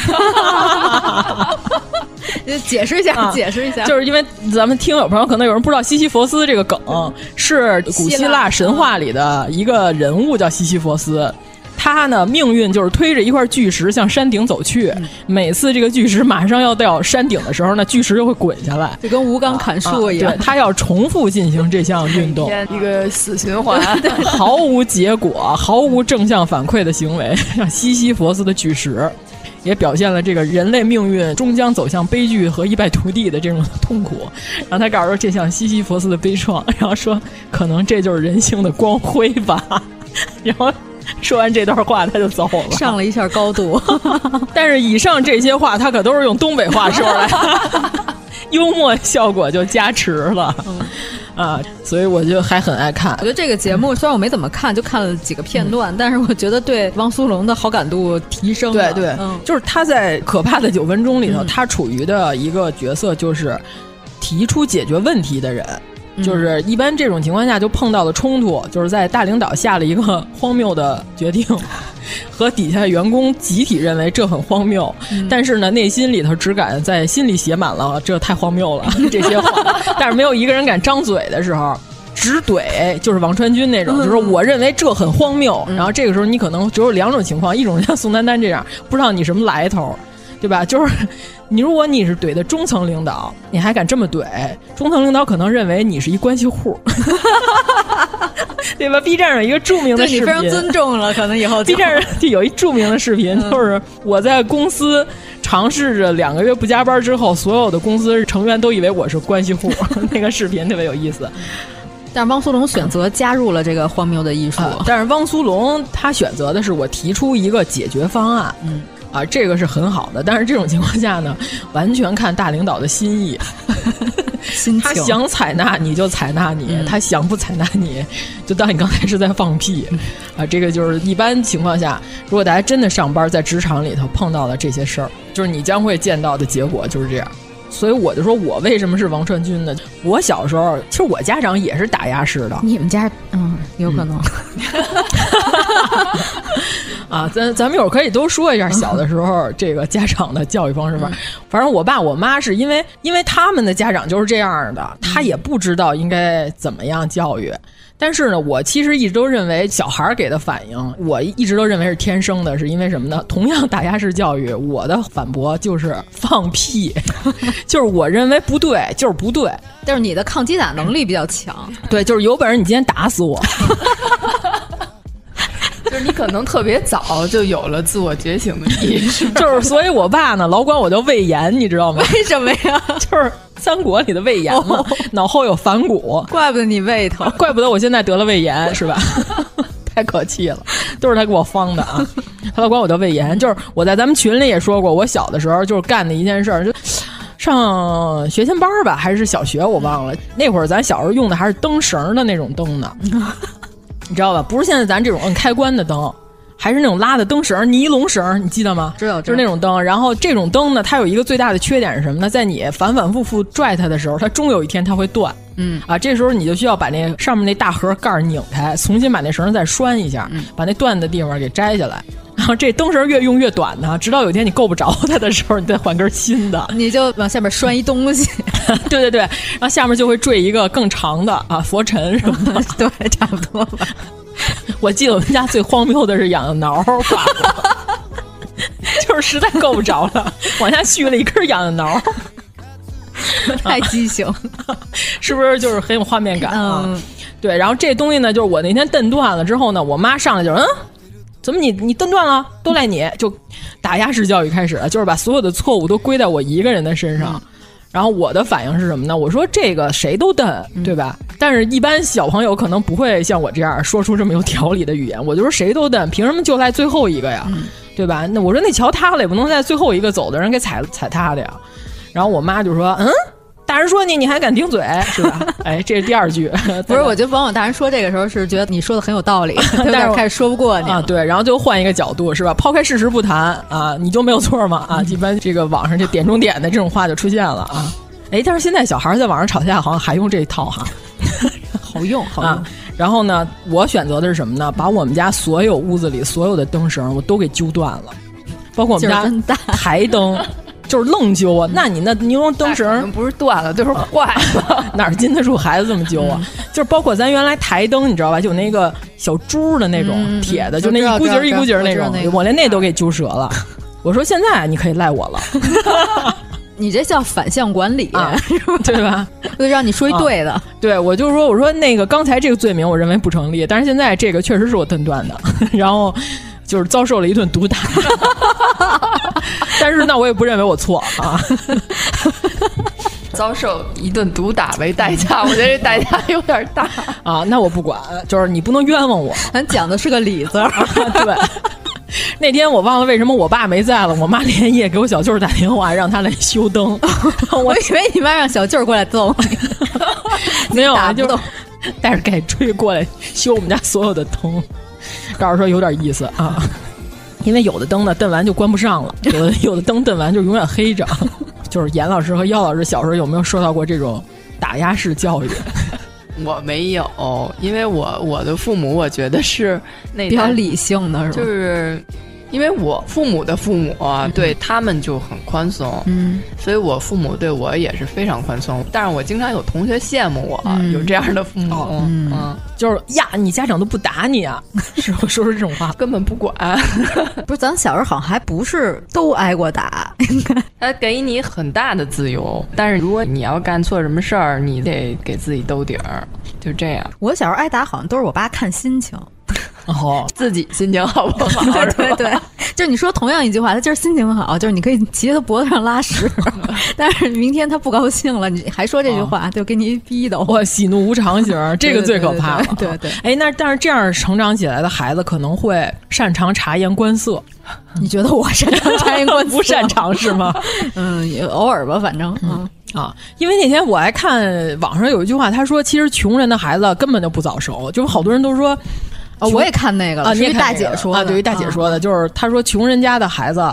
解释一下、啊，解释一下，就是因为咱们听友朋友可能有人不知道西西弗斯这个梗，是古希腊神话里的一个人物叫西西弗斯。他呢，命运就是推着一块巨石向山顶走去，嗯、每次这个巨石马上要到山顶的时候呢，巨石就会滚下来，就跟吴刚砍树一样、啊啊。他要重复进行这项运动，一个死循环，毫无结果，毫无正向反馈的行为，像西西弗斯的巨石。也表现了这个人类命运终将走向悲剧和一败涂地的这种痛苦，然后他告诉说这像西西弗斯的悲怆，然后说可能这就是人性的光辉吧，然后说完这段话他就走了，上了一下高度。但是以上这些话他可都是用东北话说来的，幽默效果就加持了。嗯啊，所以我就还很爱看。我觉得这个节目虽然我没怎么看，就看了几个片段，嗯、但是我觉得对汪苏泷的好感度提升了。对对，嗯、就是他在《可怕的九分钟》里头，嗯、他处于的一个角色就是提出解决问题的人，嗯、就是一般这种情况下就碰到了冲突，就是在大领导下了一个荒谬的决定，和底下员工集体认为这很荒谬，嗯、但是呢内心里头只敢在心里写满了这太荒谬了这些话，但是没有一个人敢张嘴的时候，直怼就是王传君那种，就是我认为这很荒谬，嗯、然后这个时候你可能只有两种情况，一种像宋丹丹这样不知道你什么来头，对吧？就是你如果你是怼的中层领导，你还敢这么怼，中层领导可能认为你是一关系户。对吧 ？B 站上一个著名的视频，对你非常尊重了，可能以后 B 站上就有一著名的视频，嗯、就是我在公司尝试着两个月不加班之后，所有的公司成员都以为我是关系户，那个视频特别有意思。但是汪苏泷选择加入了这个荒谬的艺术，啊、但是汪苏泷他选择的是我提出一个解决方案，嗯啊，这个是很好的。但是这种情况下呢，完全看大领导的心意。他想采纳你就采纳你，嗯、他想不采纳你就当你刚才是在放屁，嗯、啊！这个就是一般情况下，如果大家真的上班在职场里头碰到了这些事儿，就是你将会见到的结果就是这样。所以我就说我为什么是王传君呢？我小时候其实我家长也是打压式的，你们家嗯有可能，嗯、啊，咱咱们一会儿可以都说一下小的时候这个家长的教育方式吧。嗯、反正我爸我妈是因为因为他们的家长就是这样的，他也不知道应该怎么样教育。但是呢，我其实一直都认为小孩给的反应，我一直都认为是天生的，是因为什么呢？同样打压式教育，我的反驳就是放屁，就是我认为不对，就是不对。但是你的抗击打能力比较强，对，就是有本事你今天打死我。就是你可能特别早就有了自我觉醒的意识，就是所以我爸呢老管我叫魏延，你知道吗？为什么呀？就是三国里的魏延嘛，哦、脑后有反骨，怪不得你胃疼，怪不得我现在得了胃炎，是吧？太可气了，都是他给我方的啊！他老管我叫魏延，就是我在咱们群里也说过，我小的时候就是干的一件事儿，就上学前班吧，还是小学我忘了，嗯、那会儿咱小时候用的还是灯绳的那种灯呢。嗯你知道吧？不是现在咱这种按开关的灯，还是那种拉的灯绳、尼龙绳，你记得吗？知道，就是那种灯。然后这种灯呢，它有一个最大的缺点是什么呢？在你反反复复拽它的时候，它终有一天它会断。嗯啊，这时候你就需要把那上面那大盒盖拧开，重新把那绳再拴一下，嗯、把那断的地方给摘下来。然后这灯绳越用越短呢，直到有一天你够不着它的时候，你再换根新的。你就往下面拴一东西。对对对，然后下面就会坠一个更长的啊，佛尘什么的。对，差不多吧。我记得我们家最荒谬的是痒挠挂了，就是实在够不着了，往下续了一根痒挠。太畸形，啊，是不是就是很有画面感啊？嗯、对，然后这东西呢，就是我那天蹬断了之后呢，我妈上来就嗯，怎么你你蹬断了，都赖你，就打压式教育开始了，就是把所有的错误都归在我一个人的身上。嗯，然后我的反应是什么呢？我说这个谁都蹬，对吧？嗯，但是一般小朋友可能不会像我这样说出这么有条理的语言。我就说谁都蹬，凭什么就赖最后一个呀？嗯，对吧？那我说那桥塌了也不能在最后一个走的人给踩踩塌的呀。然后我妈就说：“嗯，大人说你，你还敢顶嘴，是吧？”哎，这是第二句。不是，我觉得往往大人说这个时候是觉得你说的很有道理，但是开始说不过你啊。对，然后就换一个角度，是吧？抛开事实不谈啊，你就没有错嘛啊！一般这个网上这点中点的这种话就出现了啊。哎，但是现在小孩在网上吵架好像还用这一套哈，好用好用。啊，然后呢，我选择的是什么呢？把我们家所有屋子里所有的灯绳我都给揪断了，包括我们家台灯。就是愣揪啊！那你那你用灯绳不是断了，就是坏了，哪儿禁得住孩子这么揪啊？嗯，就是包括咱原来台灯，你知道吧？就那个小珠的那种，嗯，铁的，就那一股节一股节那种，那个，我连那都给揪折了。我说现在你可以赖我了。你这叫反向管理，啊，对吧？就让你说一对的，啊，对我就说我说那个刚才这个罪名我认为不成立，但是现在这个确实是我蹬断的，然后就是遭受了一顿毒打。但是那我也不认为我错啊。遭受一顿毒打为代价，我觉得这代价有点大啊。那我不管，就是你不能冤枉我。咱讲的是个理字。啊，对。那天我忘了为什么我爸没在了，我妈连夜给我小舅打电话，让他来修灯。我以为你妈让小舅过来揍你。没有，就带着改锥过来修我们家所有的灯。告诉说有点意思啊。因为有的灯呢，蹬完就关不上了；有的有的灯蹬完就永远黑着。就是严老师和姚老师小时候有没有受到过这种打压式教育？我没有，因为我我的父母我觉得是那比较理性的，是吧？就是因为我父母的父母，啊，对他们就很宽松，嗯，所以我父母对我也是非常宽松。但是我经常有同学羡慕我，嗯，有这样的父母，哦，嗯。嗯就是呀，你家长都不打你啊？是我说出这种话，根本不管。不是，咱小时候好像还不是都挨过打，他给你很大的自由，但是如果你要干错什么事儿，你得给自己兜底儿，就这样。我小时候挨打好像都是我爸看心情，哦，自己心情好不好？对对，就是你说同样一句话，他今儿心情好，就是你可以骑他脖子上拉屎，但是明天他不高兴了，你还说这句话，哦，就给你逼的。我喜怒无常型，这个最可怕了。对对，哎，那但是这样成长起来的孩子可能会擅长察言观色。你觉得我擅长察言观色？不擅长是吗？嗯，也偶尔吧，反正嗯啊，因为那天我还看网上有一句话，他说其实穷人的孩子根本就不早熟，就是好多人都说啊，我也看那个了，是一大姐说的啊，对于大姐说的，就是他说穷人家的孩子。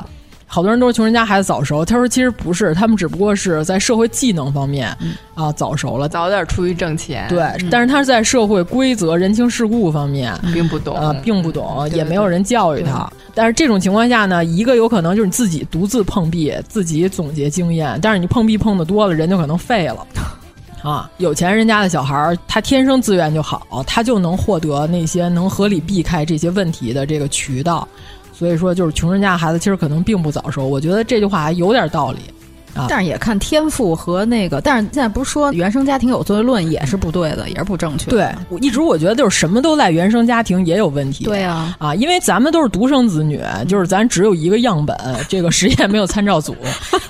好多人都是穷人家孩子早熟，他说其实不是，他们只不过是在社会技能方面，嗯，啊早熟了，早点出去挣钱。对，嗯，但是他是在社会规则、人情世故方面，嗯，并不懂，呃，并不懂，嗯，也没有人教育他。但是这种情况下呢，一个有可能就是你自己独自碰壁，自己总结经验，但是你碰壁碰得多了，人就可能废了。啊，有钱人家的小孩他天生资源就好，他就能获得那些能合理避开这些问题的这个渠道。所以说，就是穷人家的孩子其实可能并不早熟，我觉得这句话还有点道理，啊，但是也看天赋和那个。但是现在不是说原生家庭有作为论也是不对的，也是不正确的。对，我一直我觉得就是什么都赖原生家庭也有问题。对啊，啊，因为咱们都是独生子女，就是咱只有一个样本，这个实验没有参照组。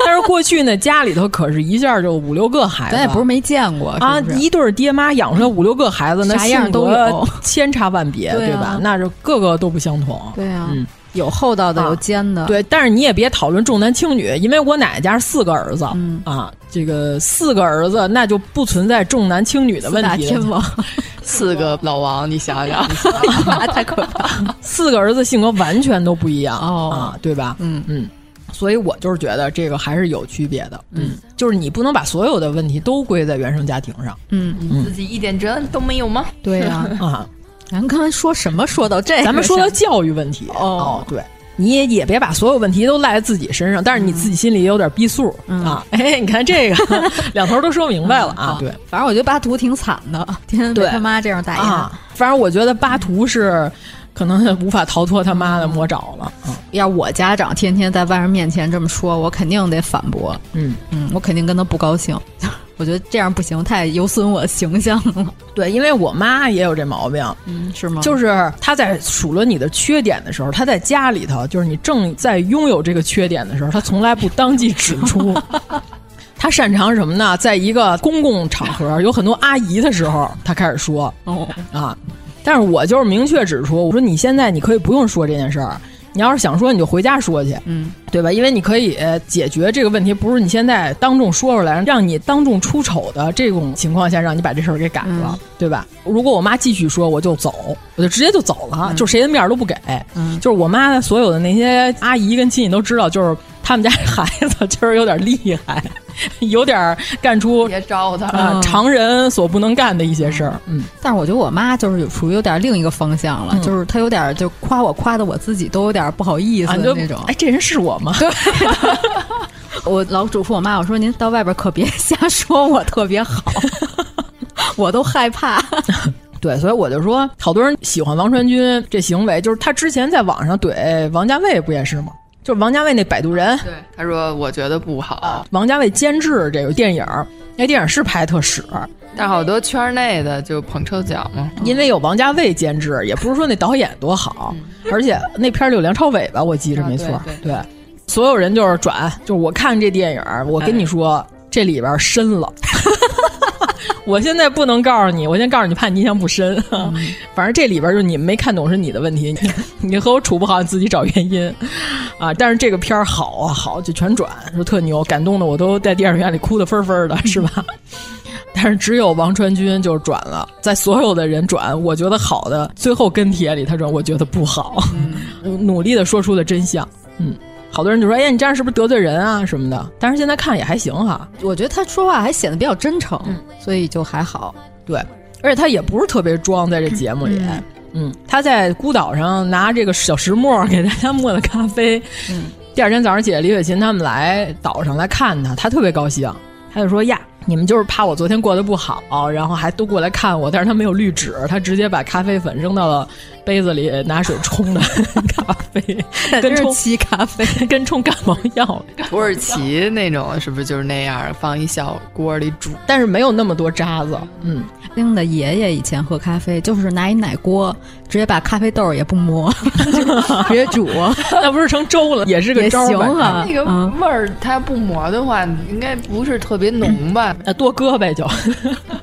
但是过去呢，家里头可是一下就五六个孩子，咱也不是没见过是不是啊，一对爹妈养出来五六个孩子，那啥样都有，千差万别，对吧？那就各个都不相同。对啊，嗯。有厚道的，有奸的，啊，对，但是你也别讨论重男轻女，因为我奶奶家是四个儿子，嗯，啊，这个四个儿子那就不存在重男轻女的问题。四大天王，四个老王，你想想，太可怕了！四个儿子性格完全都不一样，哦，啊，对吧？嗯嗯，所以我就是觉得这个还是有区别的，嗯，就是你不能把所有的问题都归在原生家庭上，嗯，嗯你自己一点责任都没有吗？对呀，啊，啊。咱刚才说什么？说到这个，咱们说到教育问题 哦, 哦，对，你也也别把所有问题都赖在自己身上，但是你自己心里也有点逼数，嗯，啊。哎，你看这个，两头都说明白了啊。嗯，对，反正我觉得巴图挺惨的，天天被他妈这样打压，啊。反正我觉得巴图是可能无法逃脱他妈的魔爪了。嗯，要我家长天天在外人面前这么说，我肯定得反驳。嗯嗯，我肯定跟他不高兴。我觉得这样不行，太有损我形象了。对，因为我妈也有这毛病。嗯，是吗？就是她在数落你的缺点的时候，她在家里头，就是你正在拥有这个缺点的时候，她从来不当即指出。他擅长什么呢？在一个公共场合有很多阿姨的时候，他开始说、哦、啊，但是我就是明确指出，我说你现在你可以不用说这件事儿，你要是想说你就回家说去，嗯，对吧？因为你可以解决这个问题，不是你现在当众说出来，让你当众出丑的这种情况下，让你把这事儿给改了、嗯，对吧？如果我妈继续说，我就走，我就直接就走了，嗯、就谁的面都不给、嗯，就是我妈所有的那些阿姨跟亲戚都知道，就是。他们家孩子今儿有点厉害，有点干出别招他、呃、常人所不能干的一些事儿。嗯，但是我觉得我妈就是属于有点另一个方向了，嗯、就是她有点就夸我夸的我自己都有点不好意思的那种。啊、哎，这人是我吗？对。我老嘱咐我妈，我说您到外边可别瞎说我特别好，我都害怕。对，所以我就说，好多人喜欢王传君这行为，就是他之前在网上怼王家卫不也是吗？就王家卫那摆渡人，对他说我觉得不好、啊、王家卫监制这个电影，那电影是拍特屎，但好多圈内的就捧臭脚嘛，因为有王家卫监制，也不是说那导演多好、嗯、而且那片有梁朝伟吧，我记着没错、啊、对, 对, 对，所有人就是转，就是我看这电影我跟你说、哎、这里边深了我现在不能告诉你，我先告诉你，怕你印象不深、嗯。反正这里边就是你没看懂是你的问题，你和我处不好，你自己找原因啊。但是这个片儿好啊，好就全转，说特牛，感动的我都在电影院里哭得纷纷的，是吧？但是只有王传君就转了，在所有的人转，我觉得好的最后跟帖里他转，我觉得不好，嗯、努力的说出了真相，嗯。好多人就说：“哎呀，你这样是不是得罪人啊什么的？”但是现在看也还行哈，我觉得他说话还显得比较真诚，嗯、所以就还好。对，而且他也不是特别装，在这节目里，嗯，嗯他在孤岛上拿这个小石磨给大家磨的咖啡。嗯，第二天早上起来，李雪琴他们来岛上来看他，他特别高兴，他就说：“呀，你们就是怕我昨天过得不好，然后还都过来看我。”但是他没有滤纸，他直接把咖啡粉扔到了。杯子里拿水冲的咖啡，跟冲西咖啡，跟冲感冒药，土耳其那种是不是就是那样？放一小锅里煮，但是没有那么多渣子。嗯，丁的爷爷以前喝咖啡就是拿一奶锅，直接把咖啡豆也不磨，直接煮，那不是成粥了？也是个粥吧？那个味儿它不磨的话，应该不是特别浓吧？嗯、多搁呗，就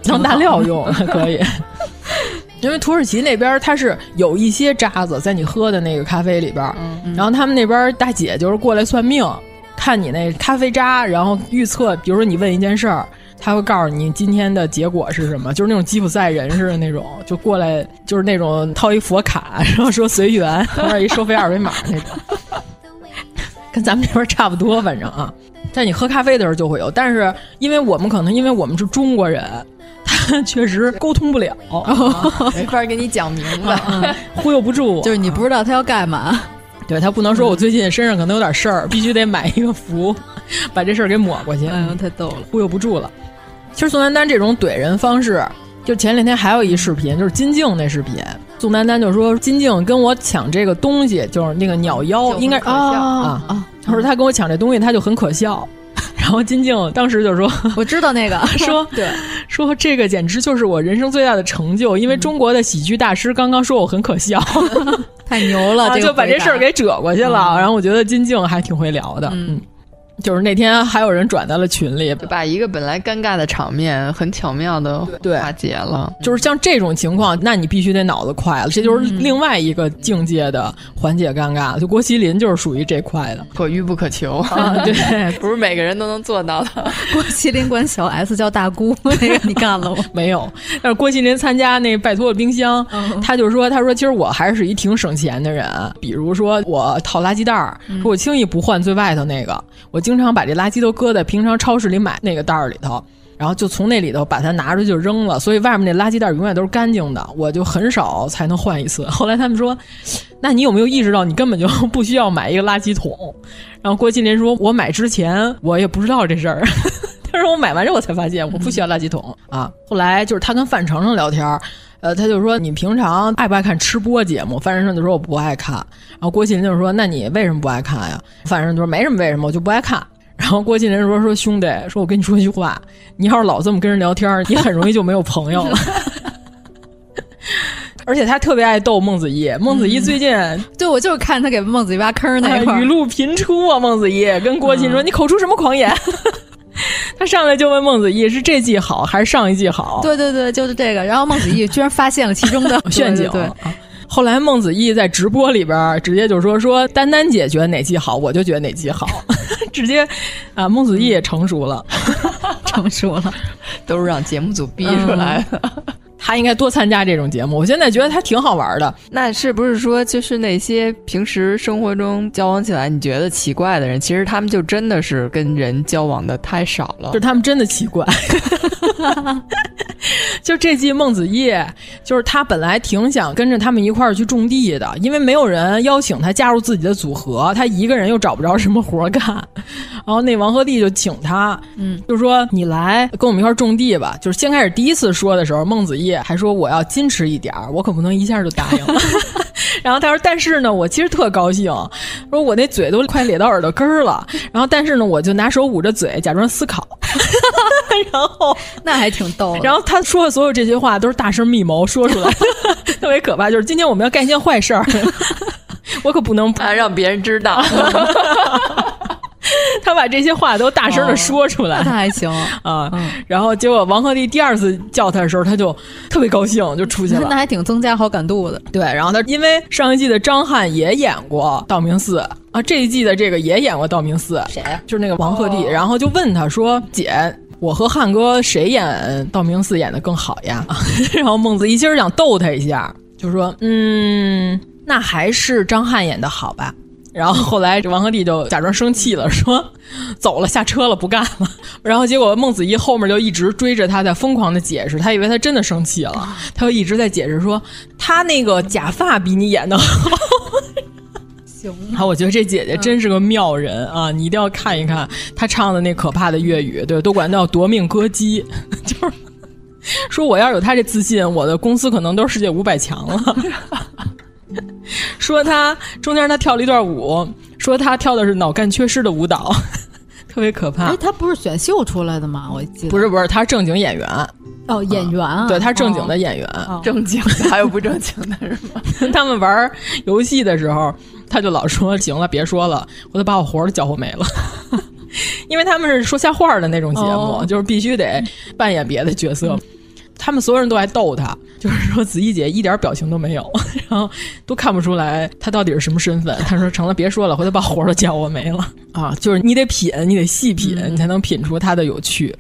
当大料用可以。因为土耳其那边它是有一些渣子在你喝的那个咖啡里边、嗯嗯、然后他们那边大姐就是过来算命，看你那咖啡渣，然后预测，比如说你问一件事儿，他会告诉你今天的结果是什么，就是那种吉普赛人似的那种，就过来就是那种掏一佛卡，然后说随缘，或者一收费二维码那种跟咱们这边差不多，反正啊，但你喝咖啡的时候就会有，但是因为我们可能因为我们是中国人，确实沟通不了，哦、没法给你讲明白，啊啊、忽悠不住。就是你不知道他要干嘛，对他不能说我最近身上可能有点事儿、嗯，必须得买一个符，把这事儿给抹过去。哎呦，太逗了，忽悠不住了。其实宋丹丹这种怼人方式，就前两天还有一视频，就是金靖那视频，宋丹丹就说金靖跟我抢这个东西，就是那个鸟妖，应该啊啊，他说他跟我抢这东西，他就很可笑。然后金靖当时就说：“我知道那个说对说这个简直就是我人生最大的成就，因为中国的喜剧大师刚刚说我很可笑，太牛了，这个、就把这事儿给折过去了。嗯”然后我觉得金靖还挺会聊的，嗯。嗯就是那天还有人转到了群里，把一个本来尴尬的场面很巧妙的化解了。就是像这种情况，那你必须得脑子快了，这就是另外一个境界的缓解尴尬。就郭麒麟就是属于这块的，可遇不可求啊，对，不是每个人都能做到的。郭麒麟管小 S 叫大姑，那个你干了吗？没有。但是郭麒麟参加那拜托了冰箱，嗯、他就说：“他说其实我还是一挺省钱的人，比如说我掏垃圾袋，说我轻易不换最外头那个，我。”经常把这垃圾都搁在平常超市里买那个袋儿里头，然后就从那里头把它拿出去就扔了，所以外面那垃圾袋永远都是干净的，我就很少才能换一次。后来他们说，那你有没有意识到你根本就不需要买一个垃圾桶？然后郭麒麟说，我买之前我也不知道这事儿。他说我买完之后才发现我不需要垃圾桶啊。后来就是他跟范丞丞聊天，呃，他就说你平常爱不爱看吃播节目？范丞丞就说我不爱看，然后郭麒麟就说那你为什么不爱看呀？范丞丞就说没什么为什么，我就不爱看。然后郭晋仁说说兄弟，说我跟你说一句话，你要是老这么跟人聊天，你很容易就没有朋友了。而且他特别爱逗孟子义，孟子义最近、嗯、对，我就是看他给孟子义挖坑那一块、呃、语录频出啊。孟子义跟郭晋说、嗯、你口出什么狂言。他上来就问孟子义是这季好还是上一季好。对对对，就是这个。然后孟子义居然发现了其中的陷阱。对, 对, 对，后来孟子义在直播里边直接就说说丹丹姐觉得哪季好我就觉得哪季好。直接啊，孟子义也成熟了。成熟了，都是让节目组逼出来的。嗯，他应该多参加这种节目，我现在觉得他挺好玩的。那是不是说就是那些平时生活中交往起来你觉得奇怪的人，其实他们就真的是跟人交往的太少了，就是他们真的奇怪。就这季孟子义，就是他本来挺想跟着他们一块儿去种地的，因为没有人邀请他加入自己的组合，他一个人又找不着什么活干，然后那王鹤棣就请他，嗯，就说你来跟我们一块儿种地吧。就是先开始第一次说的时候，孟子义还说我要矜持一点，我可不能一下就答应了。然后他说但是呢我其实特高兴，说我那嘴都快咧到耳朵根儿了，然后但是呢我就拿手捂着嘴假装思考。然后那还挺逗的。然后他说的所有这些话都是大声密谋说出来的。特别可怕，就是今天我们要干一件坏事儿。我可不能不、啊、让别人知道。他把这些话都大声的说出来，那、哦、还行啊、嗯。然后结果王鹤棣第二次叫他的时候，他就特别高兴，就出去了。那还挺增加好感度的。对，然后他因为上一季的张翰也演过《道明寺》啊，这一季的这个也演过《道明寺》，谁？就是那个王鹤棣、哦。然后就问他说：“姐，我和汉哥谁演《道明寺》演得更好呀？”然后孟子一心想逗他一下，就说：“嗯，那还是张翰演得好吧。”然后后来王鹤棣就假装生气了，说走了，下车了，不干了。然后结果孟子义后面就一直追着他，在疯狂的解释，他以为他真的生气了，他就一直在解释说他那个假发比你演的好。行啊，我觉得这姐姐真是个妙人啊！你一定要看一看她唱的那可怕的粤语，对，都管到夺命歌姬，就是说我要有她这自信，我的公司可能都是世界五百强了。说他中间他跳了一段舞，说他跳的是脑干缺失的舞蹈，特别可怕。哎，他不是选秀出来的吗？我记得不是不是，他是正经演员。哦，演员啊，对，他是正经的演员，哦、正经的还有不正经的是吗？他们玩游戏的时候，他就老说行了，别说了，我得把我活儿搅和没了。因为他们是说瞎话的那种节目，哦、就是必须得扮演别的角色。嗯，他们所有人都爱逗他，就是说子怡姐一点表情都没有，然后都看不出来他到底是什么身份。他说成了，别说了，回头把活都叫我没了啊！就是你得品，你得细品，你才能品出他的有趣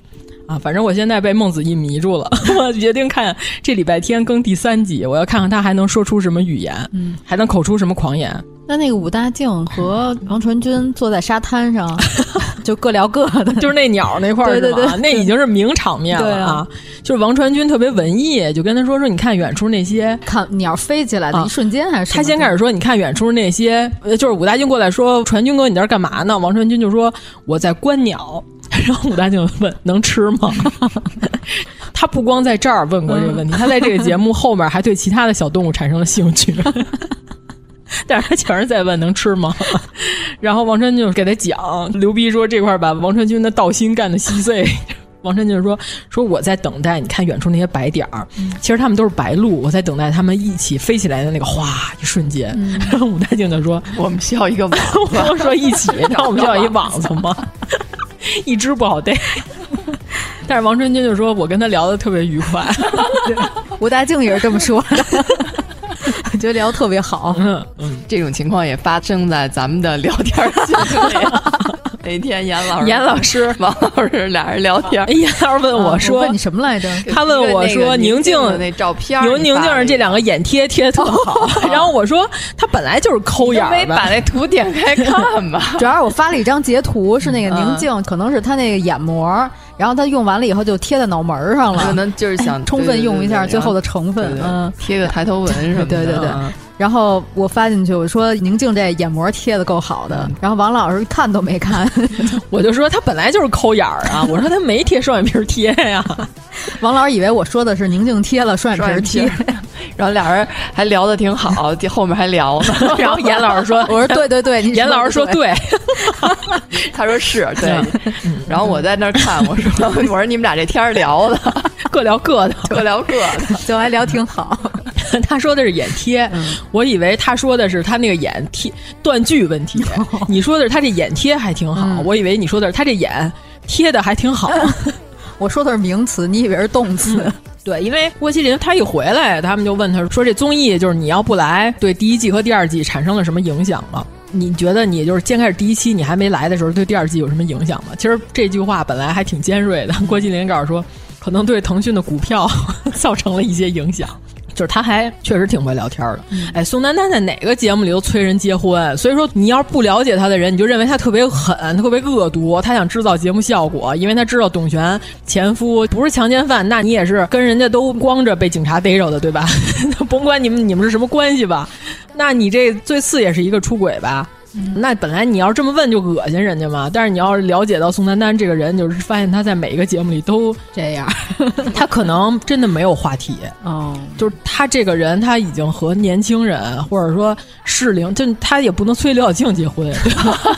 啊！反正我现在被孟子义迷住了，我决定看这礼拜天更第三集，我要看看他还能说出什么语言，嗯，还能口出什么狂言。那那个武大靖和王传君坐在沙滩上，就各聊各的，就是那鸟那块儿，对对对，那已经是名场面了啊！就是王传君特别文艺，就跟他说说，你看远处那些看鸟飞起来的一瞬间，还是他先开始说，你看远处那些，就是武大靖过来说，传君哥你在这干嘛呢？王传君就说我在观鸟，然后武大靖问能吃吗？他不光在这儿问过这个问题，他在这个节目后面还对其他的小动物产生了兴趣。但是他全是在问能吃吗？然后王传君给他讲，刘逼说这块把王传君的道心干得稀碎。王传君说说我在等待，你看远处那些白点儿，其实他们都是白鹭，我在等待他们一起飞起来的那个哗一瞬间。嗯，然后武大靖就说我们需要一个网子，我说一起，然后我们需要一网子吗？一只不好逮。但是王传君就说我跟他聊得特别愉快。武大靖也是这么说的。我觉得聊特别好。嗯嗯，这种情况也发生在咱们的聊天群里。那天严老师、严老师、王老师俩人聊天，严老师问我说：“啊、我问你什么来着？”他问我说：“宁静的那照片，由宁静上这两个眼贴贴特好。哦”然后我说：“他本来就是抠眼儿。”没把那图点开看吧。主要我发了一张截图，是那个宁静，嗯、可能是他那个眼膜。然后他用完了以后就贴在脑门上了，可能就是想充分用一下最后的成分，对对对对，嗯，贴个抬头纹什么的。对对对。然后我发进去，我说宁静这眼膜贴的够好的，嗯、然后王老师看都没看，我就说他本来就是抠眼儿啊，我说他没贴双眼皮贴呀、啊。王老师以为我说的是宁静贴了双眼皮贴。然后俩人还聊得挺好，后面还聊呢。然后严老师说：“我说对对对。”严老师说：“对。”他说是对。然后我在那儿看，我说：“我说你们俩这天聊的，各聊各的，各聊各的，就还聊挺好。”他说的是眼贴，嗯、我以为他说的是他那个眼贴断句问题。哦、你说的是他这眼贴还挺好，嗯、我以为你说的是他这眼贴的还挺好。嗯、我说的是名词，你以为是动词。嗯对，因为郭麒麟他一回来，他们就问他说：“这综艺就是你要不来，对第一季和第二季产生了什么影响吗？你觉得你就是先开始第一期你还没来的时候，对第二季有什么影响吗？”其实这句话本来还挺尖锐的。郭麒麟告诉说，可能对腾讯的股票造成了一些影响。就是他还确实挺会聊天的，哎，宋丹丹在哪个节目里都催人结婚，所以说你要不了解他的人，你就认为他特别狠，特别恶毒，他想制造节目效果，因为他知道董璇前夫不是强奸犯，那你也是跟人家都光着被警察逮着的，对吧？甭管你们你们是什么关系吧，那你这最次也是一个出轨吧。那本来你要这么问就恶心人家嘛，但是你要了解到宋丹丹这个人，就是发现他在每一个节目里都这样，他可能真的没有话题。哦，就是他这个人，他已经和年轻人或者说适龄，就他也不能催刘晓庆结婚，对吧？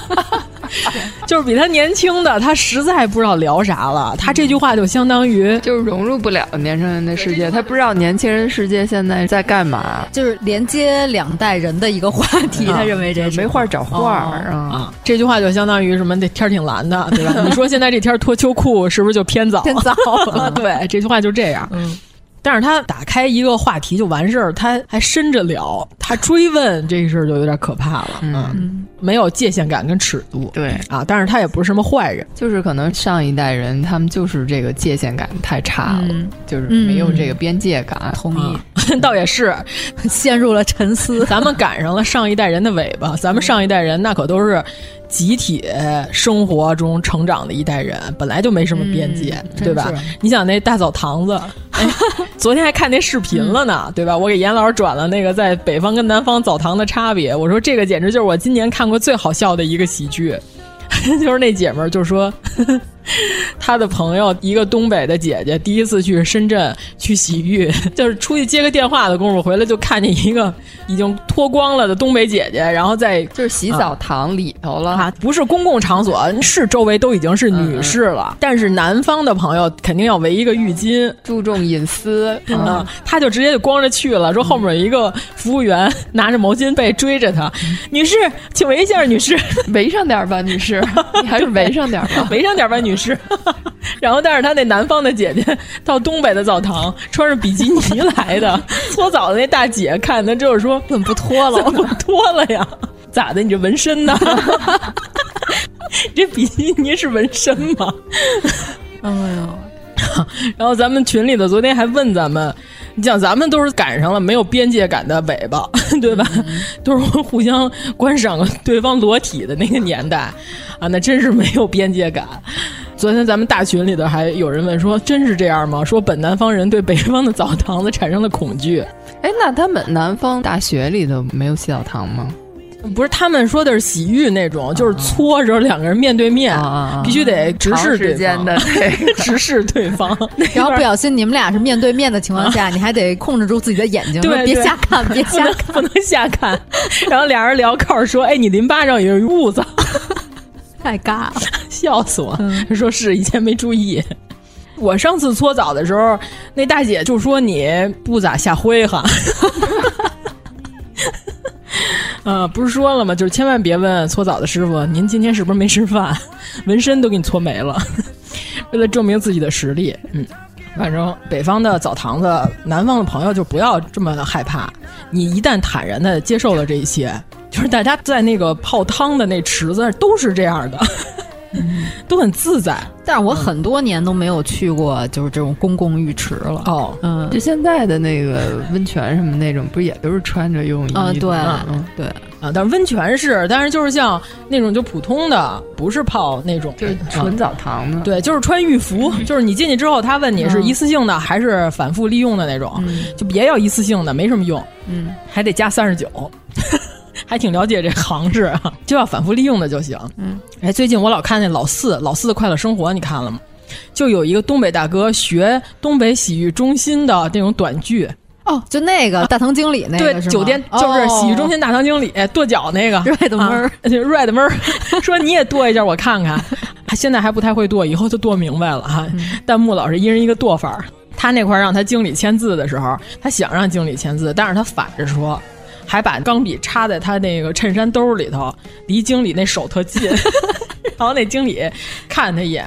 就是比他年轻的，他实在不知道聊啥了。他这句话就相当于就是融入不了年轻人的世界，他不知道年轻人世界现在在干嘛，就是连接两代人的一个话题。嗯、他认为这是没话找话啊。哦嗯、这句话就相当于什么？这天挺蓝的，对吧？你说现在这天脱秋裤是不是就偏早？偏早了，对，这句话就这样。嗯。但是他打开一个话题就完事儿，他还深着聊，他追问这事儿就有点可怕了。嗯，嗯没有界限感跟尺度。对啊，但是他也不是什么坏人，就是可能上一代人他们就是这个界限感太差了，嗯、就是没有这个边界感。嗯、同意、嗯，倒也是陷入了沉思。咱们赶上了上一代人的尾巴，咱们上一代人那可都是集体生活中成长的一代人，本来就没什么边界，嗯、对吧？你想那大澡堂子。哎昨天还看那视频了呢，对吧？我给严老师转了那个在北方跟南方澡堂的差别，我说这个简直就是我今年看过最好笑的一个喜剧。就是那姐们儿就说呵呵，她的朋友一个东北的姐姐第一次去深圳去洗浴，就是出去接个电话的功夫，回来就看见一个已经脱光了的东北姐姐，然后在就是洗澡堂里头了，啊、不是公共场所，是周围都已经是女士了，嗯、但是南方的朋友肯定要围一个浴巾，注重隐私，嗯嗯、她就直接就光着去了，说后面有一个服务员拿着毛巾被追着她，嗯、女士，请围一下，女士，围上点吧，女士。你还是围上点吧，围上点吧，女士。然后，但是她那南方的姐姐到东北的澡堂，穿着比基尼来的，搓澡的那大姐看她就是说：“怎么不脱了？怎么不脱了呀？咋的？你这纹身呢？这比基尼是纹身吗？”哎呦！然后咱们群里的昨天还问咱们，你讲咱们都是赶上了没有边界感的尾巴，对吧？嗯、都是互相观赏对方裸体的那个年代啊，那真是没有边界感。昨天咱们大群里头还有人问说，真是这样吗？说本南方人对北方的澡堂子产生了恐惧。哎，那他们南方大学里头没有洗澡堂吗？不是，他们说的是洗浴那种，就是搓着两个人面对面，啊、必须得直视对方，的对直视对方。然后不小心你们俩是面对面的情况下，啊、你还得控制住自己的眼睛，对，别瞎看，别瞎看，不能瞎看。然后俩人聊靠说：“哎，你淋巴上有痦子。”太尬了，笑死我！嗯、说是以前没注意。我上次搓澡的时候，那大姐就说你不咋下灰哈。呃，不是说了吗？就是千万别问搓澡的师傅，您今天是不是没吃饭？纹身都给你搓没了，为了证明自己的实力。嗯，反正北方的澡堂子，南方的朋友就不要这么害怕。你一旦坦然的接受了这一些，就是大家在那个泡汤的那池子都是这样的。嗯、都很自在，但是我很多年都没有去过，就是这种公共浴池了。哦，嗯，就现在的那个温泉什么那种，不是也都是穿着游泳衣吗？啊、嗯，对，嗯、对啊，但是温泉是，但是就是像那种就普通的，不是泡那种，就是纯澡堂的、啊。对，就是穿浴服，就是你进去之后，他问你是一次性的、嗯、还是反复利用的那种，嗯、就别要一次性的，没什么用，嗯，还得加三十九。还挺了解这行市啊，就要反复利用的就行。嗯，哎，最近我老看那老四，老四的快乐生活，你看了吗？就有一个东北大哥学东北洗浴中心的那种短剧。哦，就那个大堂经理那个，对，酒店就是洗浴中心大堂经理、哦、跺脚那个，Red Mer Red Mer说你也跺一下我看看，现在还不太会跺，以后就跺明白了哈、嗯。但穆老师一人一个跺法，他那块让他经理签字的时候，他想让经理签字，但是他反着说。还把钢笔插在他那个衬衫兜里头，离经理那手特近，然后那经理看他一眼，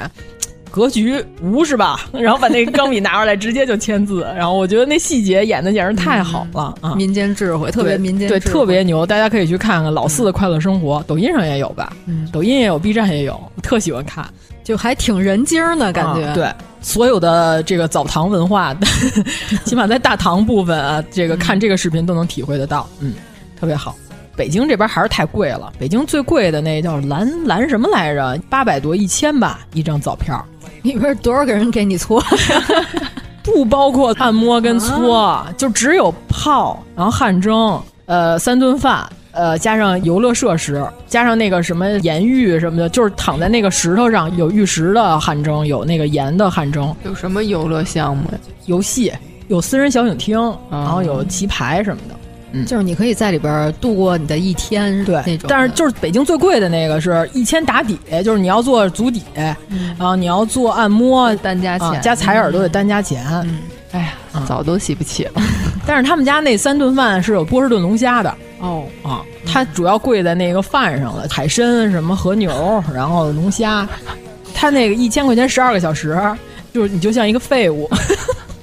格局无是吧？然后把那钢笔拿出来，直接就签字。然后我觉得那细节演的简直太好了、嗯、啊！民间智慧，特别民间智慧，对，特别牛。大家可以去看看老四的快乐生活，嗯、抖音上也有吧？嗯、抖音也有 ，B 站也有，我特喜欢看，就还挺人精的感觉。嗯、对。所有的这个澡堂文化，起码在大堂部分啊，这个看这个视频都能体会得到，嗯，特别好。北京这边还是太贵了，北京最贵的那叫蓝蓝什么来着，八百多一千吧一张澡票。里边多少个人给你搓？不包括按摩跟搓、啊，就只有泡，然后汗蒸，呃，三顿饭。呃，加上游乐设施，加上那个什么盐浴什么的，就是躺在那个石头上，有玉石的汗蒸，有那个盐的汗蒸。有什么游乐项目？游戏有私人小影厅、嗯，然后有棋牌什么的。嗯，就是你可以在里边度过你的一天，对那种。但是就是北京最贵的那个是一千打底，就是你要做足底，嗯、然后你要做按摩，单加钱，啊、加采耳都得单加钱。嗯，哎呀，嗯、早都洗不起了。但是他们家那三顿饭是有波士顿龙虾的。哦啊，它主要贵在那个饭上了，海参、什么和牛，然后龙虾，它那个一千块钱十二个小时，就是你就像一个废物，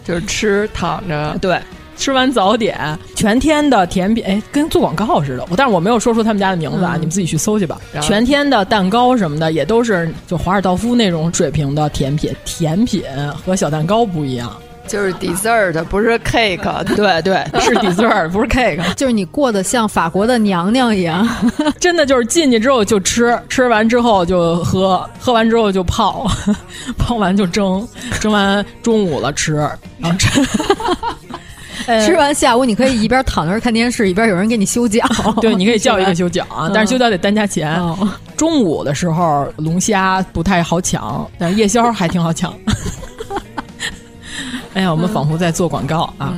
就是吃躺着。对，吃完早点，全天的甜品，哎，跟做广告似的。我但是我没有说出他们家的名字啊，嗯、你们自己去搜去吧。全天的蛋糕什么的也都是就华尔道夫那种水平的甜品，甜品和小蛋糕不一样。就是 dessert 不是 cake， 对对，是 dessert 不是 cake， 就是你过得像法国的娘娘一样，真的就是进去之后就吃，吃完之后就喝，喝完之后就泡，泡完就蒸，蒸完中午了吃，然后吃。吃完下午你可以一边躺着看电视，一边有人给你修脚。对，你可以叫一个修脚啊，但是修脚得单加钱、嗯。中午的时候龙虾不太好抢，但是夜宵还挺好抢。哎呀，我们仿佛在做广告、嗯、啊，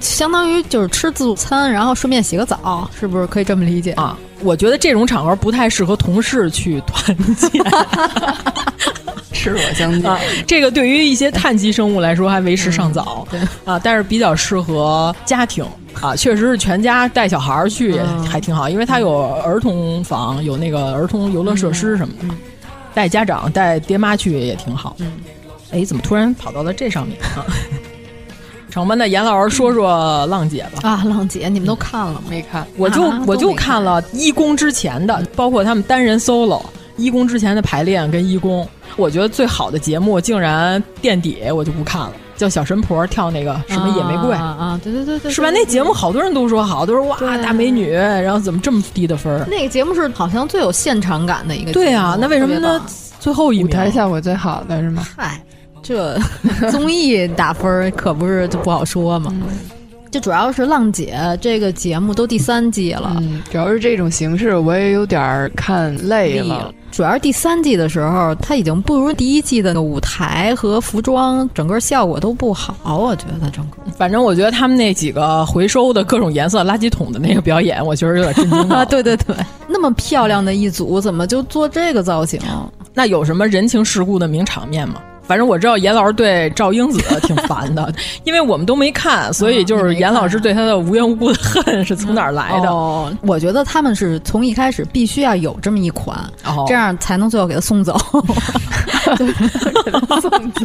相当于就是吃自助餐，然后顺便洗个澡，是不是可以这么理解啊？我觉得这种场合不太适合同事去团建，赤裸相见、啊。这个对于一些碳基生物来说还为时尚早、嗯、对啊，但是比较适合家庭啊，确实是全家带小孩去也还挺好，因为它有儿童房，有那个儿童游乐设施什么的，嗯嗯、带家长带爹妈去也挺好。嗯哎，怎么突然跑到了这上面啊？成吧，那严老师说说浪姐吧。啊，浪姐你们都看了吗？没看，我就、啊、我就看了一公之前的，包括他们单人 solo 一公之前的排练跟一公，我觉得最好的节目竟然垫底，我就不看了。叫小神婆跳那个什么野玫瑰啊啊！对对对对，是吧？那节目好多人都说好，都说哇大美女，然后怎么这么低的分？那个节目是好像最有现场感的一个节目。对啊，那为什么呢？最后一名舞台效果最好的是吗？嗨。这综艺打分可不是就不好说嘛、嗯、这主要是浪姐这个节目都第三季了、嗯、主要是这种形式我也有点看累了，主要是第三季的时候它已经不如第一季的舞台和服装整个效果都不好，我觉得整个反正我觉得他们那几个回收的各种颜色垃圾桶的那个表演我觉得有点震惊了对对对，那么漂亮的一组怎么就做这个造型、嗯、那有什么人情世故的名场面吗？反正我知道严老师对赵英子挺烦的因为我们都没看，所以就是严老师对他的无缘无故的恨是从哪儿来的、嗯哦、我觉得他们是从一开始必须要有这么一款、哦、这样才能最后给他送走送走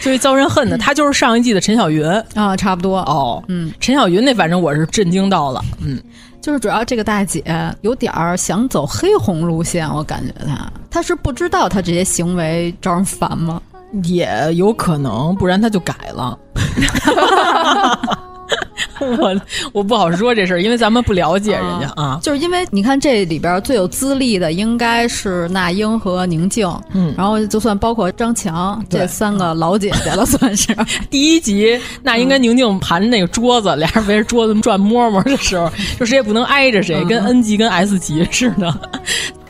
所以遭人恨的他就是上一季的陈小云啊，差不多哦，嗯，陈小云那反正我是震惊到了，嗯，就是主要这个大姐有点想走黑红路线，我感觉她她是不知道她这些行为招人烦吗？也有可能，不然她就改了。我我不好说这事儿，因为咱们不了解人家啊。就是因为你看这里边最有资历的应该是那英和宁静，嗯，然后就算包括张强这三个老姐姐了，算是。第一集那英跟宁静盘着那个桌子，俩人围着桌子转摸摸的时候，就谁也不能挨着谁，跟 N 级跟 S 级似的。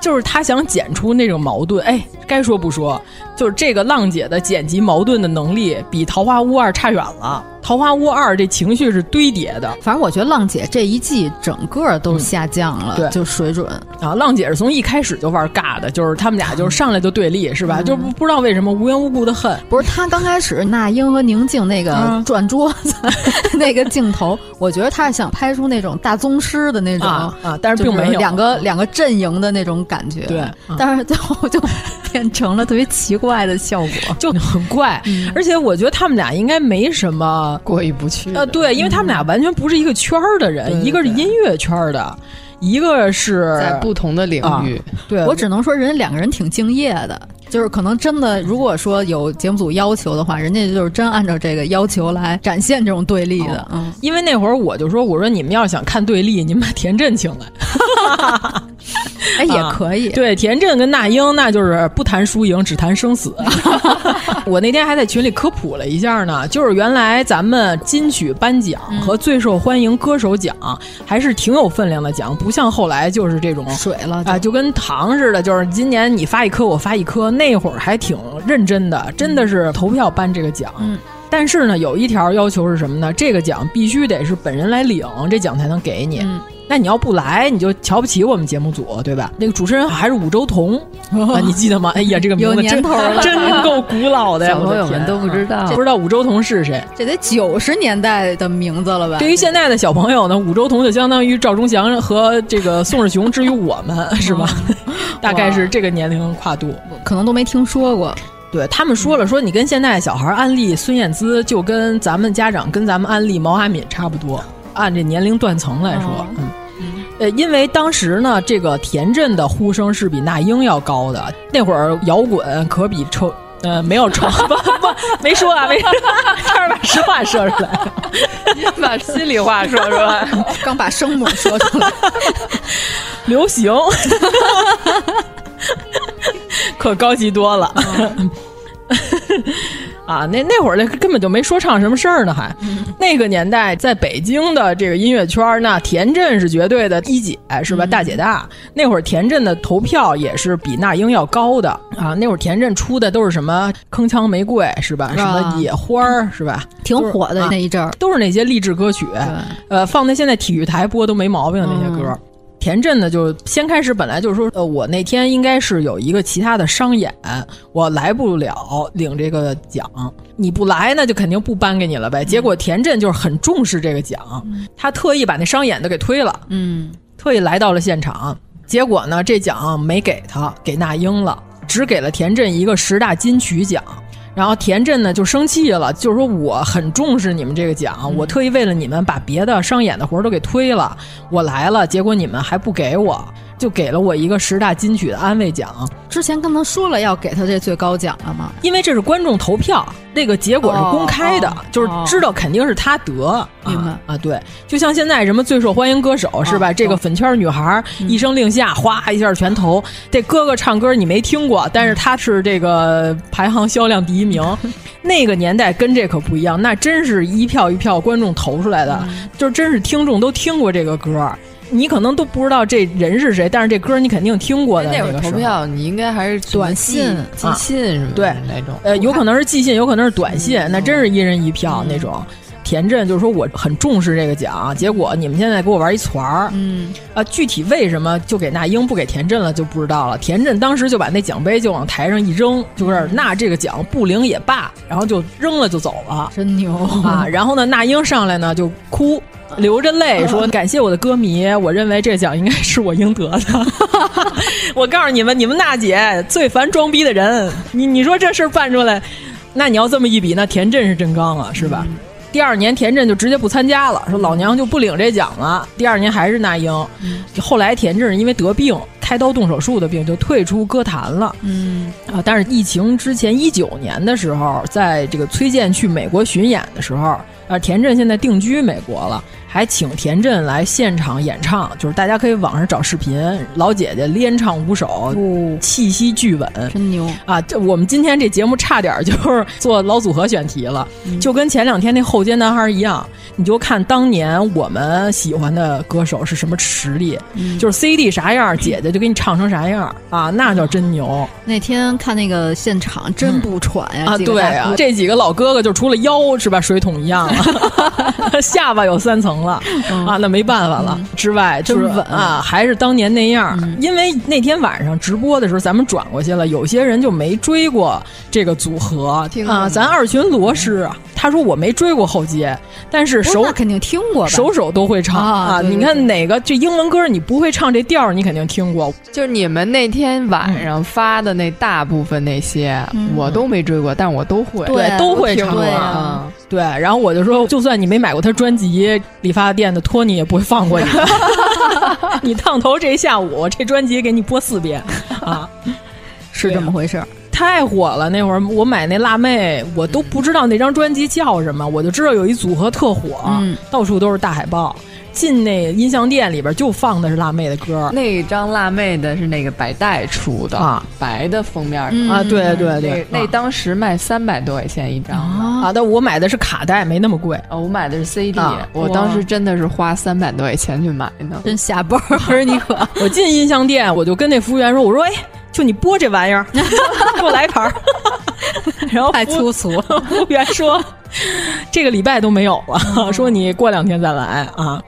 就是他想剪出那种矛盾，哎，该说不说，就是这个浪姐的剪辑矛盾的能力比《桃花坞二》差远了。《桃花坞二》这情绪是堆叠的。反正我觉得浪姐这一季整个都下降了，嗯、对就水准啊。浪姐是从一开始就玩尬的，就是他们俩就是上来就对立，嗯、是吧？就不不知道为什么无缘无故的恨。不是他刚开始那英和宁静那个转桌子、嗯、那个镜头，我觉得他是想拍出那种大宗师的那种啊，啊但是并没有两个两个阵营的那种感觉。对，嗯、但是最后就变成了特别奇怪的效果，就很怪。嗯、而且我觉得他们俩应该没什么过意不去。呃，对，因为他们俩完全不是一个圈儿的人，嗯、一个是音乐圈的。一个是在不同的领域，啊、对我只能说人家两个人挺敬业的，就是可能真的，如果说有节目组要求的话，人家就是真按照这个要求来展现这种对立的。哦、嗯，因为那会儿我就说，我说你们要想看对立，你们把田震请来。哎，也可以。啊、对，田震跟那英，那就是不谈输赢，只谈生死。我那天还在群里科普了一下呢，就是原来咱们金曲颁奖和最受欢迎歌手奖还是挺有分量的奖，不像后来就是这种水了啊，就跟糖似的，就是今年你发一颗，我发一颗。那会儿还挺认真的，真的是投票颁这个奖。嗯。但是呢，有一条要求是什么呢？这个奖必须得是本人来领，这奖才能给你。嗯那你要不来，你就瞧不起我们节目组，对吧？那个主持人还是武周彤、哦啊，你记得吗？哎呀，这个名字真真够古老的呀！小朋友们都不知道，啊、不知道武周彤是谁？这得九十年代的名字了吧？对于现在的小朋友呢，武周彤就相当于赵忠祥和这个宋世雄，至于我们、嗯、是吧？大概是这个年龄跨度，可能都没听说过。对他们说了，说你跟现在小孩安利孙燕姿，就跟咱们家长跟咱们安利毛阿敏差不多。按这年龄断层来说，嗯，呃，因为当时呢，这个田震的呼声是比那英要高的。那会儿摇滚可比抽，呃，没有抽，不不，没说啊，没，差点把实话说出来，把心里话说出来，刚把声母说出来，流行，可高级多了。嗯啊，那那会儿那根本就没说唱什么事儿呢还，还、嗯、那个年代，在北京的这个音乐圈，那田震是绝对的一姐，是吧？嗯、大姐大。那会儿田震的投票也是比那英要高的啊。那会儿田震出的都是什么铿锵玫瑰，是吧？啊、什么野花儿，是吧？挺火的那一阵儿、啊，都是那些励志歌曲，呃，放在现在体育台播都没毛病的那些歌。嗯田震呢，就先开始本来就是说，呃，我那天应该是有一个其他的商演，我来不了领这个奖，你不来呢，就肯定不颁给你了呗。嗯、结果田震就是很重视这个奖，嗯、他特意把那商演都给推了，嗯，特意来到了现场。结果呢，这奖没给他，给那英了，只给了田震一个十大金曲奖。然后田震呢就生气了，就是说我很重视你们这个奖，嗯、我特意为了你们把别的商演的活都给推了，我来了，结果你们还不给我，就给了我一个十大金曲的安慰奖。之前跟他说了要给他这最高奖了吗？因为这是观众投票，那个结果是公开的，哦、就是知道肯定是他得。哦啊、明白啊？对，就像现在什么最受欢迎歌手是吧？哦、这个粉圈女孩、嗯、一声令下，哗一下全投。这哥哥唱歌你没听过，但是他是这个排行销量第一名。名那个年代跟这可不一样，那真是一票一票观众投出来的，嗯、就是真是听众都听过这个歌，你可能都不知道这人是谁，但是这歌你肯定听过的。那会儿投票你应该还是短信、寄信什么对那种，呃，有可能是寄信，有可能是短信，嗯、那真是一人一票、嗯、那种。田震就是说我很重视这个奖，结果你们现在给我玩一撮儿，嗯，啊，具体为什么就给那英不给田震了就不知道了。田震当时就把那奖杯就往台上一扔，就是那这个奖不领也罢，然后就扔了就走了，真牛啊！然后呢，那英上来呢就哭，流着泪说：“感谢我的歌迷，我认为这个奖应该是我应得的。我告诉你们，你们娜姐最烦装逼的人，你你说这事儿办出来，那你要这么一比，那田震是真刚啊，是吧？”嗯第二年田震就直接不参加了，说老娘就不领这奖了。第二年还是那英，嗯、后来田震因为得病，开刀动手术的病，就退出歌坛了。嗯啊，但是疫情之前一九年的时候，在这个崔健去美国巡演的时候，啊，田震现在定居美国了，还请田震来现场演唱，就是大家可以网上找视频，老姐姐连唱五首，哦、气息巨稳，真牛啊！这我们今天这节目差点就是做老组合选题了，嗯、就跟前两天那后街男孩一样，你就看当年我们喜欢的歌手是什么实力，嗯、就是 C D 啥样，姐姐就给你唱成啥样啊，那叫真牛。那天看那个现场真不喘呀、啊嗯！啊，对啊，这几个老哥哥就除了腰是吧，水桶一样了，下巴有三层了、嗯、啊，那没办法了。嗯、之外就是真稳啊，还是当年那样、嗯。因为那天晚上直播的时候，咱们转过去了，有些人就没追过这个组合啊。咱二群罗师啊，他说我没追过后街，但是手那肯定听过吧，首首都会唱啊。啊对对对，你看哪个这英文歌你不会唱这调，你肯定听过。就是你们那天晚上发的那大部分那些、嗯、我都没追过，但我都会，对，都会唱过、啊嗯、对。然后我就说，就算你没买过他专辑，理发店的托尼也不会放过你你烫头这一下午，我这专辑给你播四遍啊，是这么回事。太火了，那会儿我买那辣妹，我都不知道那张专辑叫什么，我就知道有一组合特火、嗯、到处都是大海报，进那音像店里边就放的是辣妹的歌。那张辣妹的是那个百代出的啊，白的封面的、嗯、啊，对对对，那、啊、那当时卖三百多块钱一张啊，但我买的是卡带，没那么贵啊、哦，我买的是 C D，、啊、我当时真的是花三百多块钱去买的，真下本儿你可。我进音像店，我就跟那服务员说，我说哎，就你播这玩意儿，给我来一盘。然后太粗俗了，服务员说这个礼拜都没有了，说你过两天再来啊。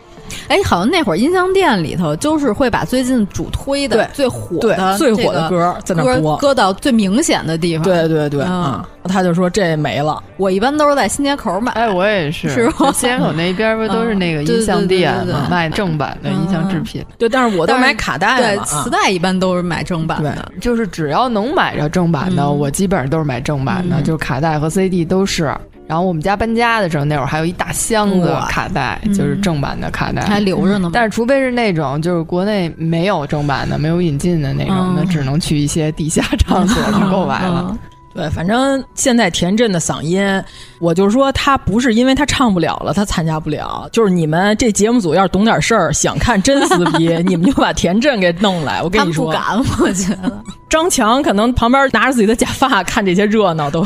哎，好像那会儿音像店里头就是会把最近主推的最火的、最火的歌在那播，搁到最明显的地方。对对对啊、嗯嗯！他就说这没了。我一般都是在新街口买。哎，我也是，是新街口那边不都是那个音像店、嗯、对对对对对，卖正版的音像制品？嗯、对，但是我都买卡带了，对，磁带一般都是买正版的。就是只要能买着正版的，嗯、我基本上都是买正版的，嗯、就是卡带和 C D 都是。然后我们家搬家的时候，那会儿还有一大箱子卡带，就是正版的卡带，还留着呢吗？但是除非是那种就是国内没有正版的、没有引进的那种，那、嗯、只能去一些地下场所去购买了。嗯嗯嗯对，反正现在田震的嗓音，我就说他不是因为他唱不了了，他参加不了。就是你们这节目组要是懂点事儿，想看真撕逼，你们就把田震给弄来。我跟你说，他们不敢，我觉得张强可能旁边拿着自己的假发看这些热闹都。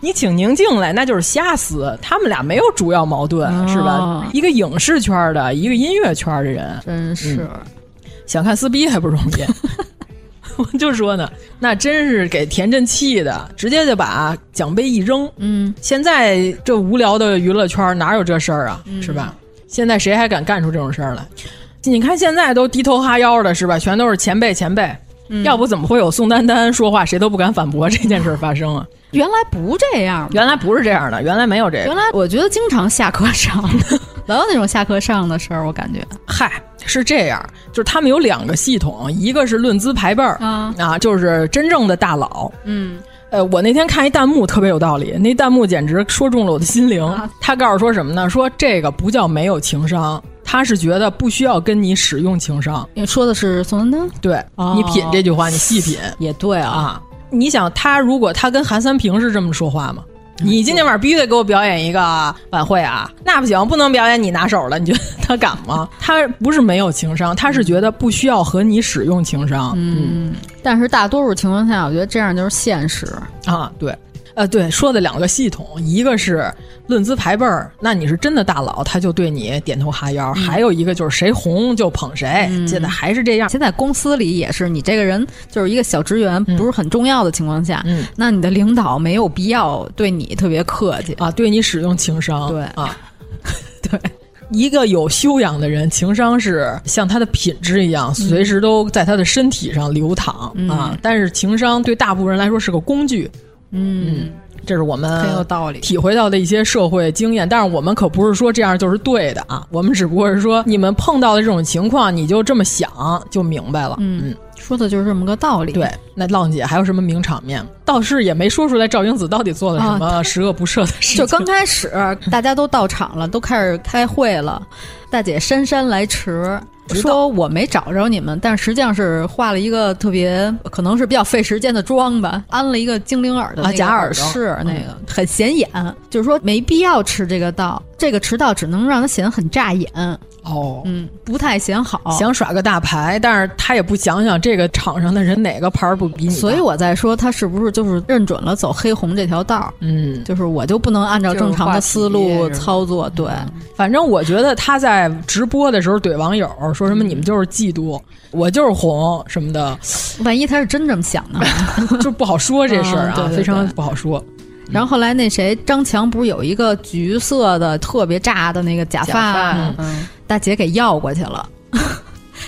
你请宁静来，那就是瞎撕。他们俩没有主要矛盾，哦、是吧？一个影视圈的，一个音乐圈的人，真是、嗯、想看撕逼还不容易。我就说呢，那真是给田震气的，直接就把奖杯一扔。嗯，现在这无聊的娱乐圈哪有这事儿啊、嗯，是吧？现在谁还敢干出这种事儿来？你看现在都低头哈腰的，是吧？全都是前辈前辈、嗯，要不怎么会有宋丹丹说话谁都不敢反驳这件事发生啊？原来不这样，原来不是这样的，原来没有这个。原来我觉得经常下课上的，老有那种下课上的事儿，我感觉嗨。是这样，就是他们有两个系统，一个是论资排辈儿、啊、啊，就是真正的大佬。嗯，呃，我那天看一弹幕特别有道理，那弹幕简直说中了我的心灵。啊、他告诉说什么呢？说这个不叫没有情商，他是觉得不需要跟你使用情商。你说的是宋丹丹？对、哦，你品这句话，你细品也对啊。啊你想他如果他跟韩三平是这么说话吗？你今天晚上必须得给我表演一个晚会啊！那不行，不能表演你拿手了。你觉得他敢吗？他不是没有情商，他是觉得不需要和你使用情商。嗯，嗯但是大多数情况下，我觉得这样就是现实啊。对，呃，对，说的两个系统，一个是论资排辈儿，那你是真的大佬，他就对你点头哈腰；嗯、还有一个就是谁红就捧谁，现在、嗯、还是这样。现在公司里也是，你这个人就是一个小职员，不是很重要的情况下，嗯、那你的领导没有必要对你特别客气啊，对你使用情商。对啊，对，一个有修养的人，情商是像他的品质一样，随时都在他的身体上流淌、嗯、啊。但是情商对大部分人来说是个工具。嗯，这是我们很有道理体会到的一些社会经验，但是我们可不是说这样就是对的啊，我们只不过是说你们碰到的这种情况，你就这么想就明白了。嗯，说的就是这么个道理。对，那浪姐还有什么名场面？倒是也没说出来赵英子到底做了什么十恶不赦的事情、啊。就刚开始大家都到场了，都开始开会了，大姐姗姗来迟。说我没找着你们，但实际上是画了一个特别可能是比较费时间的妆吧，安了一个精灵耳的、那个啊、假耳饰，那个、嗯、很显眼，就是说没必要吃这个道，这个迟到只能让他显得很扎眼。哦，嗯，不太显好，想耍个大牌，但是他也不想想这个场上的人哪个牌不比你。所以我在说他是不是就是认准了走黑红这条道，嗯，就是我就不能按照正常的思路操作。对，反正我觉得他在直播的时候怼网友说什么你们就是嫉妒、嗯、我就是红什么的，万一他是真这么想呢就不好说这事儿啊、嗯、对对对，非常不好说。然后后来那谁张强不是有一个橘色的特别炸的那个假发、啊嗯嗯、大姐给要过去了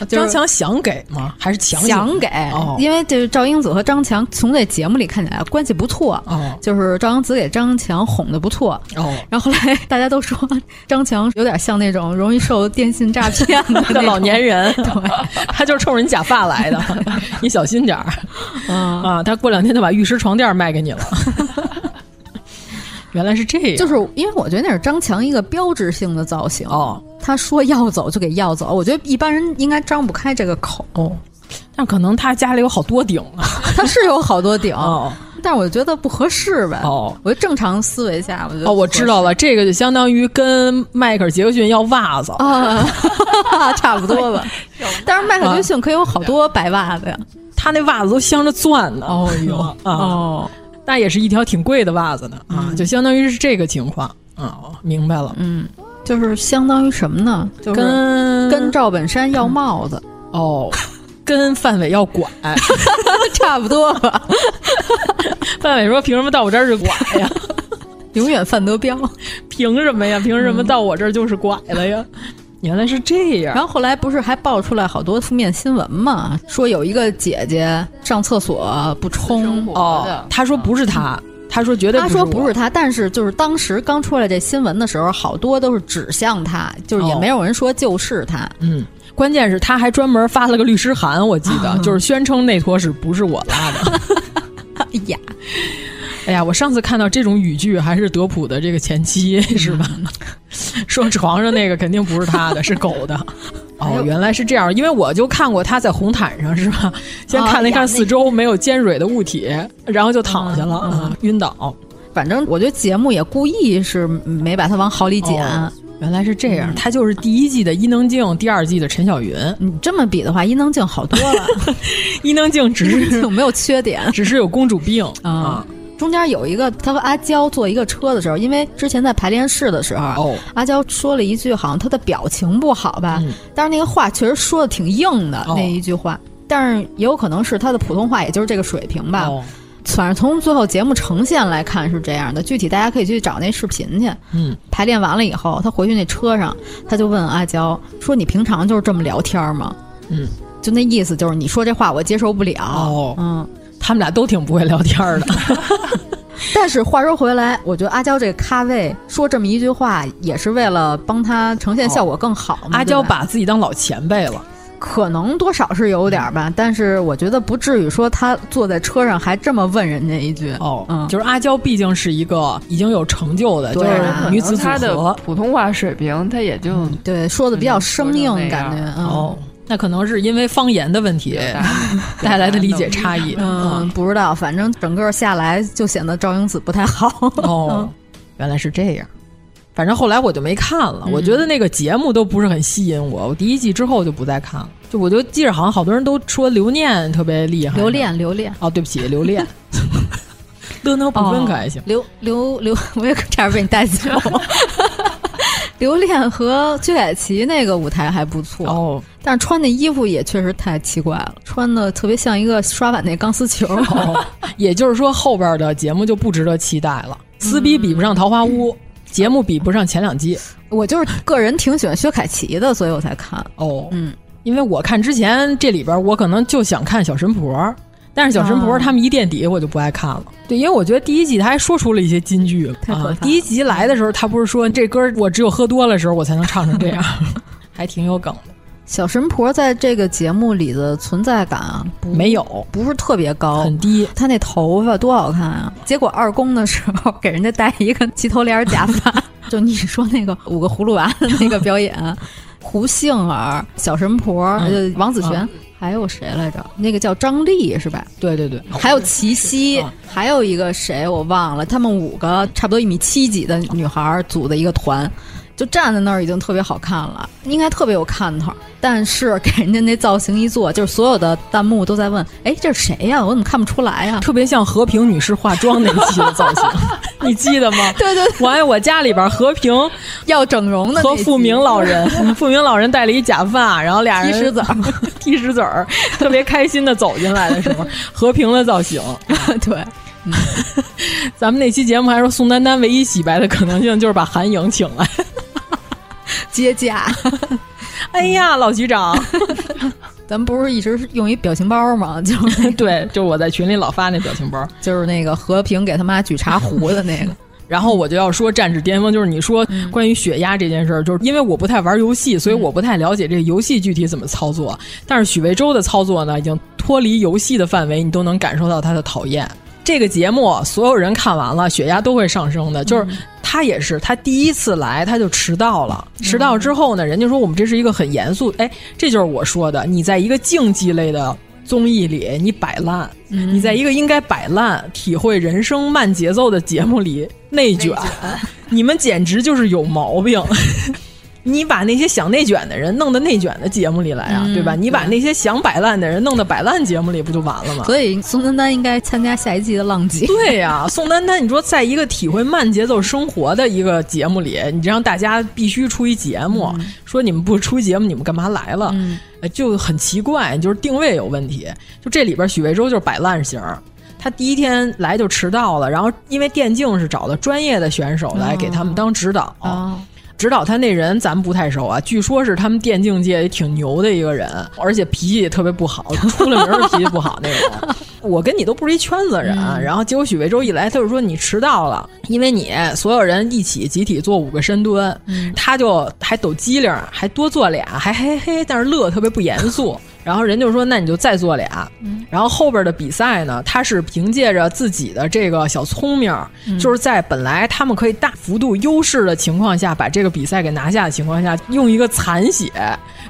就是、张强想给吗？还是强想给、哦？因为这赵英子和张强从这节目里看起来关系不错，哦、就是赵英子给张强哄得不错。哦，然后后来大家都说张强有点像那种容易受电信诈骗的老年人，对，他就是冲着你假发来的，你小心点儿、嗯、啊！他过两天就把玉石床垫卖给你了。原来是这样，就是因为我觉得那是张强一个标志性的造型哦。他说要走就给要走，我觉得一般人应该张不开这个口、哦、但可能他家里有好多顶、啊、他是有好多顶、哦、但我觉得不合适呗、哦、我就正常思维下我觉得、哦、我知道了，这个就相当于跟迈克尔杰克逊要袜子、哦、差不多吧但是迈克尔杰克逊可以有好多白袜子呀、啊，他那袜子都镶着钻呢、哦呦啊、哦，那也是一条挺贵的袜子呢、嗯、啊，就相当于是这个情况啊、哦，明白了，嗯，就是相当于什么呢？就是跟跟赵本山要帽子、嗯、哦，跟范伟要拐，差不多吧。范伟说：“凭什么到我这儿是拐呀？永远范德彪，凭什么呀？凭什么到我这儿就是拐了呀？”嗯，原来是这样。然后后来不是还爆出来好多负面新闻嘛？说有一个姐姐上厕所不冲，哦，她说不是她。嗯，他说绝对不是，他说不是他，但是就是当时刚出来这新闻的时候，好多都是指向他，就是也没有人说就是他、哦、嗯，关键是他还专门发了个律师函，我记得、哦、就是宣称那坨屎不是我拉的哎呀哎呀，我上次看到这种语句还是德普的这个前妻是吧、嗯、说床上那个肯定不是他的是狗的哦，原来是这样，因为我就看过他在红毯上是吧？先看了一看四周没有尖锐的物体，哦、然后就躺下了、嗯嗯，晕倒。反正我觉得节目也故意是没把他往好里捡。哦，原来是这样，他就是第一季的伊能静，第二季的陈小云。你这么比的话，伊能静好多了。伊能静只是有没有缺点，只是有公主病啊。嗯，中间有一个他和阿娇坐一个车的时候，因为之前在排练室的时候、哦、阿娇说了一句好像他的表情不好吧、嗯、但是那个话确实说的挺硬的、哦、那一句话，但是也有可能是他的普通话也就是这个水平吧、哦、反正从最后节目呈现来看是这样的，具体大家可以去找那视频去。嗯，排练完了以后他回去那车上他就问阿娇说你平常就是这么聊天吗？嗯，就那意思就是你说这话我接受不了、哦、嗯，他们俩都挺不会聊天的但是话说回来，我觉得阿娇这个咖位说这么一句话也是为了帮他呈现效果更好嘛、哦、阿娇把自己当老前辈了，可能多少是有点吧、嗯、但是我觉得不至于说他坐在车上还这么问人家一句哦、嗯、就是阿娇毕竟是一个已经有成就的、啊、就是女子组合，她的普通话水平她也就、嗯、对说的比较生硬感觉、嗯、哦，那可能是因为方言的问题带来的理解差异，嗯，不知道，反正整个下来就显得赵英子不太好。哦，原来是这样。反正后来我就没看了、嗯、我觉得那个节目都不是很吸引我，我第一季之后就不再看了。就我就记着好像好多人都说刘念特别厉害，刘恋刘恋哦，对不起刘恋乐能不分开行、哦、刘刘刘我也差点被你带走刘恋和薛凯琪那个舞台还不错哦，但是穿的衣服也确实太奇怪了，穿的特别像一个刷碗那钢丝球、哦、也就是说后边的节目就不值得期待了，撕逼比不上桃花坞、嗯、节目比不上前两季。我就是个人挺喜欢薛凯琪的，所以我才看哦，嗯，因为我看之前这里边我可能就想看小神婆，但是小神婆他们一垫底我就不爱看了、啊、对，因为我觉得第一集他还说出了一些金句、啊、第一集来的时候他不是说这歌我只有喝多了时候我才能唱成这样还挺有梗的。小神婆在这个节目里的存在感啊，没有，不是特别高，很低。她那头发多好看啊，结果二公的时候给人家戴一个齐头帘假发就你说那个五个葫芦娃的那个表演胡杏儿、小神婆、嗯、王子璇、嗯，还有谁来着？那个叫张丽是吧？对对对，还有齐溪、嗯，还有一个谁我忘了。他们五个差不多一米七几的女孩组的一个团，就站在那儿已经特别好看了，应该特别有看头。但是给人家那造型一做，就是所有的弹幕都在问：“哎，这是谁呀？我怎么看不出来呀？”特别像和平女士化妆那期的造型，你记得吗？对对对，我爱我家里边和平要整容的和富明老人，富明老人戴了一假发，然后俩人踢石子儿，踢石子儿，特别开心的走进来的时候，和平的造型，对。咱们那期节目还说宋丹丹唯一洗白的可能性就是把韩颖请来接驾。哎呀，老局长，咱们不是一直用一表情包吗？就对，就是我在群里老发那表情包，就是那个和平给他妈举茶壶的那个。然后我就要说站止巅峰，就是你说关于血压这件事儿，就是因为我不太玩游戏，所以我不太了解这个游戏具体怎么操作。但是许魏洲的操作呢，已经脱离游戏的范围，你都能感受到他的讨厌。这个节目所有人看完了血压都会上升的，就是他也是他第一次来他就迟到了，迟到之后呢人家说我们这是一个很严肃，哎，这就是我说的，你在一个竞技类的综艺里你摆烂，你在一个应该摆烂体会人生慢节奏的节目里内卷，你们简直就是有毛病。你把那些想内卷的人弄到内卷的节目里来啊、嗯、对吧，你把那些想摆烂的人弄到摆烂节目里不就完了吗？所以宋丹丹应该参加下一季的浪姐。对呀、啊、宋丹丹你说在一个体会慢节奏生活的一个节目里，你让大家必须出一节目、嗯、说你们不出节目你们干嘛来了、嗯、就很奇怪，就是定位有问题。就这里边许魏洲就是摆烂型，他第一天来就迟到了，然后因为电竞是找的专业的选手来给他们当指导、哦哦，指导他那人咱们不太熟啊，据说是他们电竞界也挺牛的一个人，而且脾气也特别不好，出了名的脾气不好那种。我跟你都不是一圈子人、嗯、然后结果许魏洲一来他就说你迟到了，因为你所有人一起集体做五个深蹲、嗯、他就还抖机灵还多做俩还嘿嘿，但是乐特别不严肃。然后人就说那你就再做俩、嗯、然后后边的比赛呢他是凭借着自己的这个小聪明、嗯、就是在本来他们可以大幅度优势的情况下把这个比赛给拿下的情况下，用一个残血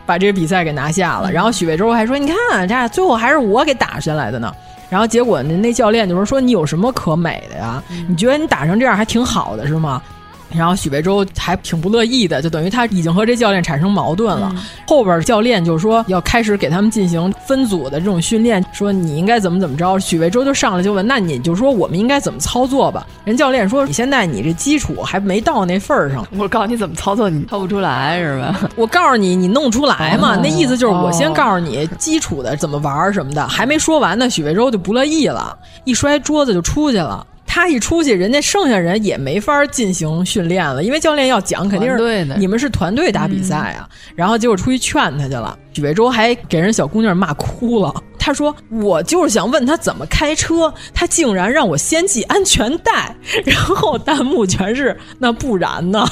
把这个比赛给拿下了、嗯、然后许魏洲还说你看这最后还是我给打下来的呢，然后结果那教练就说说你有什么可美的呀，你觉得你打成这样还挺好的是吗？然后许魏洲还挺不乐意的，就等于他已经和这教练产生矛盾了、嗯、后边教练就说要开始给他们进行分组的这种训练，说你应该怎么怎么着，许魏洲就上来就问那你就说我们应该怎么操作吧，人教练说你现在你这基础还没到那份儿上，我告诉你怎么操作你操不出来是吧，我告诉你你弄出来嘛、哦、那意思就是我先告诉你基础的怎么玩什么的、哦、还没说完呢许魏洲就不乐意了，一摔桌子就出去了，他一出去人家剩下人也没法进行训练了，因为教练要讲肯定是你们是团队打比赛啊、嗯、然后结果出去劝他去了，许魏洲还给人小姑娘骂哭了，他说我就是想问他怎么开车，他竟然让我先系安全带，然后弹幕全是那不然呢。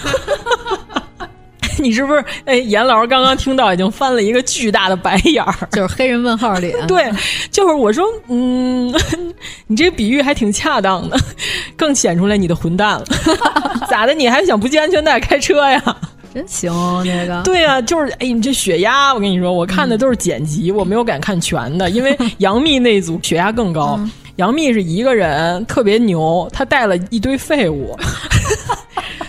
你是不是哎，严老师刚刚听到已经翻了一个巨大的白眼儿，就是黑人问号脸。对，就是我说，嗯，你这比喻还挺恰当的，更显出来你的混蛋了。咋的？你还想不系安全带开车呀？真行、哦，那个。对啊，就是哎，你这血压，我跟你说，我看的都是剪辑，嗯、我没有敢看全的，因为杨幂那组血压更高。嗯、杨幂是一个人特别牛，她带了一堆废物。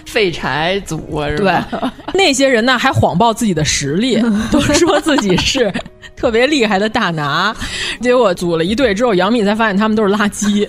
废柴组是吧？对，那些人呢还谎报自己的实力，都说自己是特别厉害的大拿，结果组了一队之后，杨幂才发现他们都是垃圾，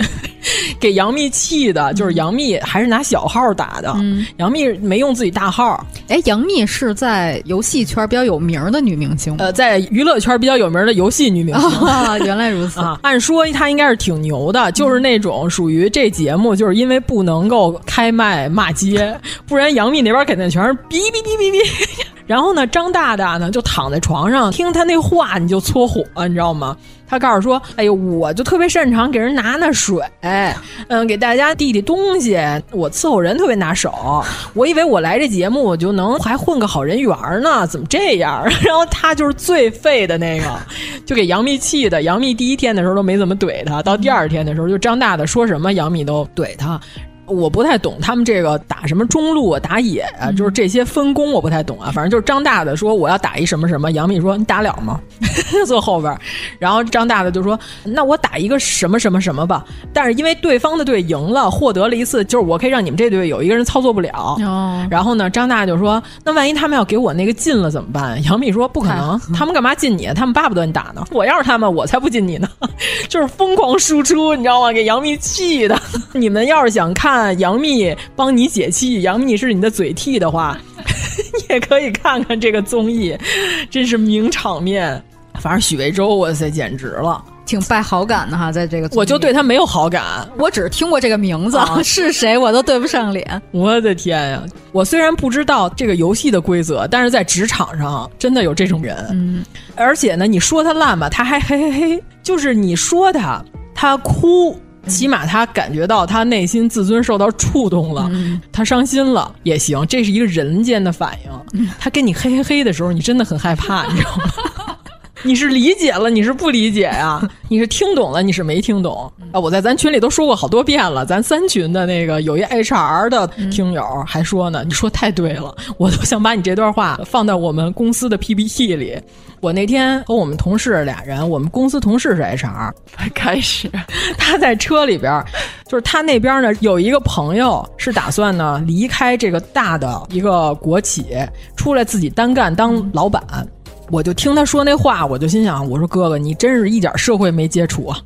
给杨幂气的，就是杨幂还是拿小号打的，嗯、杨幂没用自己大号。哎，杨幂是在游戏圈比较有名的女明星，呃，在娱乐圈比较有名的游戏女明星。哦、原来如此、啊，按说她应该是挺牛的，就是那种属于这节目，就是因为不能够开麦骂街。不然杨幂那边肯定全是哔哔哔哔哔，然后呢张大大呢就躺在床上听他那话你就搓火、啊、你知道吗，他告诉说哎呦我就特别擅长给人拿那水，嗯，给大家递递东西，我伺候人特别拿手，我以为我来这节目我就能还混个好人缘呢，怎么这样。然后他就是最废的那个，就给杨幂气的，杨幂第一天的时候都没怎么怼他，到第二天的时候就张大大说什么杨幂都怼他，我不太懂他们这个打什么中路啊打野啊，就是这些分工我不太懂啊。反正就是张大的说我要打一什么什么，杨幂说你打了吗坐后边，然后张大的就说那我打一个什么什么什么吧，但是因为对方的队赢了获得了一次，就是我可以让你们这队有一个人操作不了、哦、然后呢张大就说那万一他们要给我那个进了怎么办，杨幂说不可能、嗯、他们干嘛进你，他们巴不得你打呢，我要是他们我才不进你呢就是疯狂输出你知道吗，给杨幂气的你们要是想看杨幂帮你解气，杨幂是你的嘴替的话也可以看看这个综艺，真是名场面。反正许魏洲哇塞简直了，挺败好感的哈，在这个我就对他没有好感，我只是听过这个名字、啊、是谁我都对不上脸。我的天呀、啊！我虽然不知道这个游戏的规则，但是在职场上真的有这种人、嗯、而且呢你说他烂吧他还嘿嘿嘿，就是你说他他哭，起码他感觉到他内心自尊受到触动了、嗯、他伤心了也行，这是一个人间的反应、嗯、他跟你嘿嘿嘿的时候你真的很害怕你知道吗你是理解了你是不理解呀、啊、你是听懂了你是没听懂啊！我在咱群里都说过好多遍了，咱三群的那个有一 H R 的听友还说呢，你说太对了，我都想把你这段话放到我们公司的 P P T 里。我那天和我们同事俩人，我们公司同事是 H R， 开始他在车里边，就是他那边呢有一个朋友是打算呢离开这个大的一个国企出来自己单干当老板，我就听他说那话，我就心想，我说哥哥，你真是一点社会没接触啊，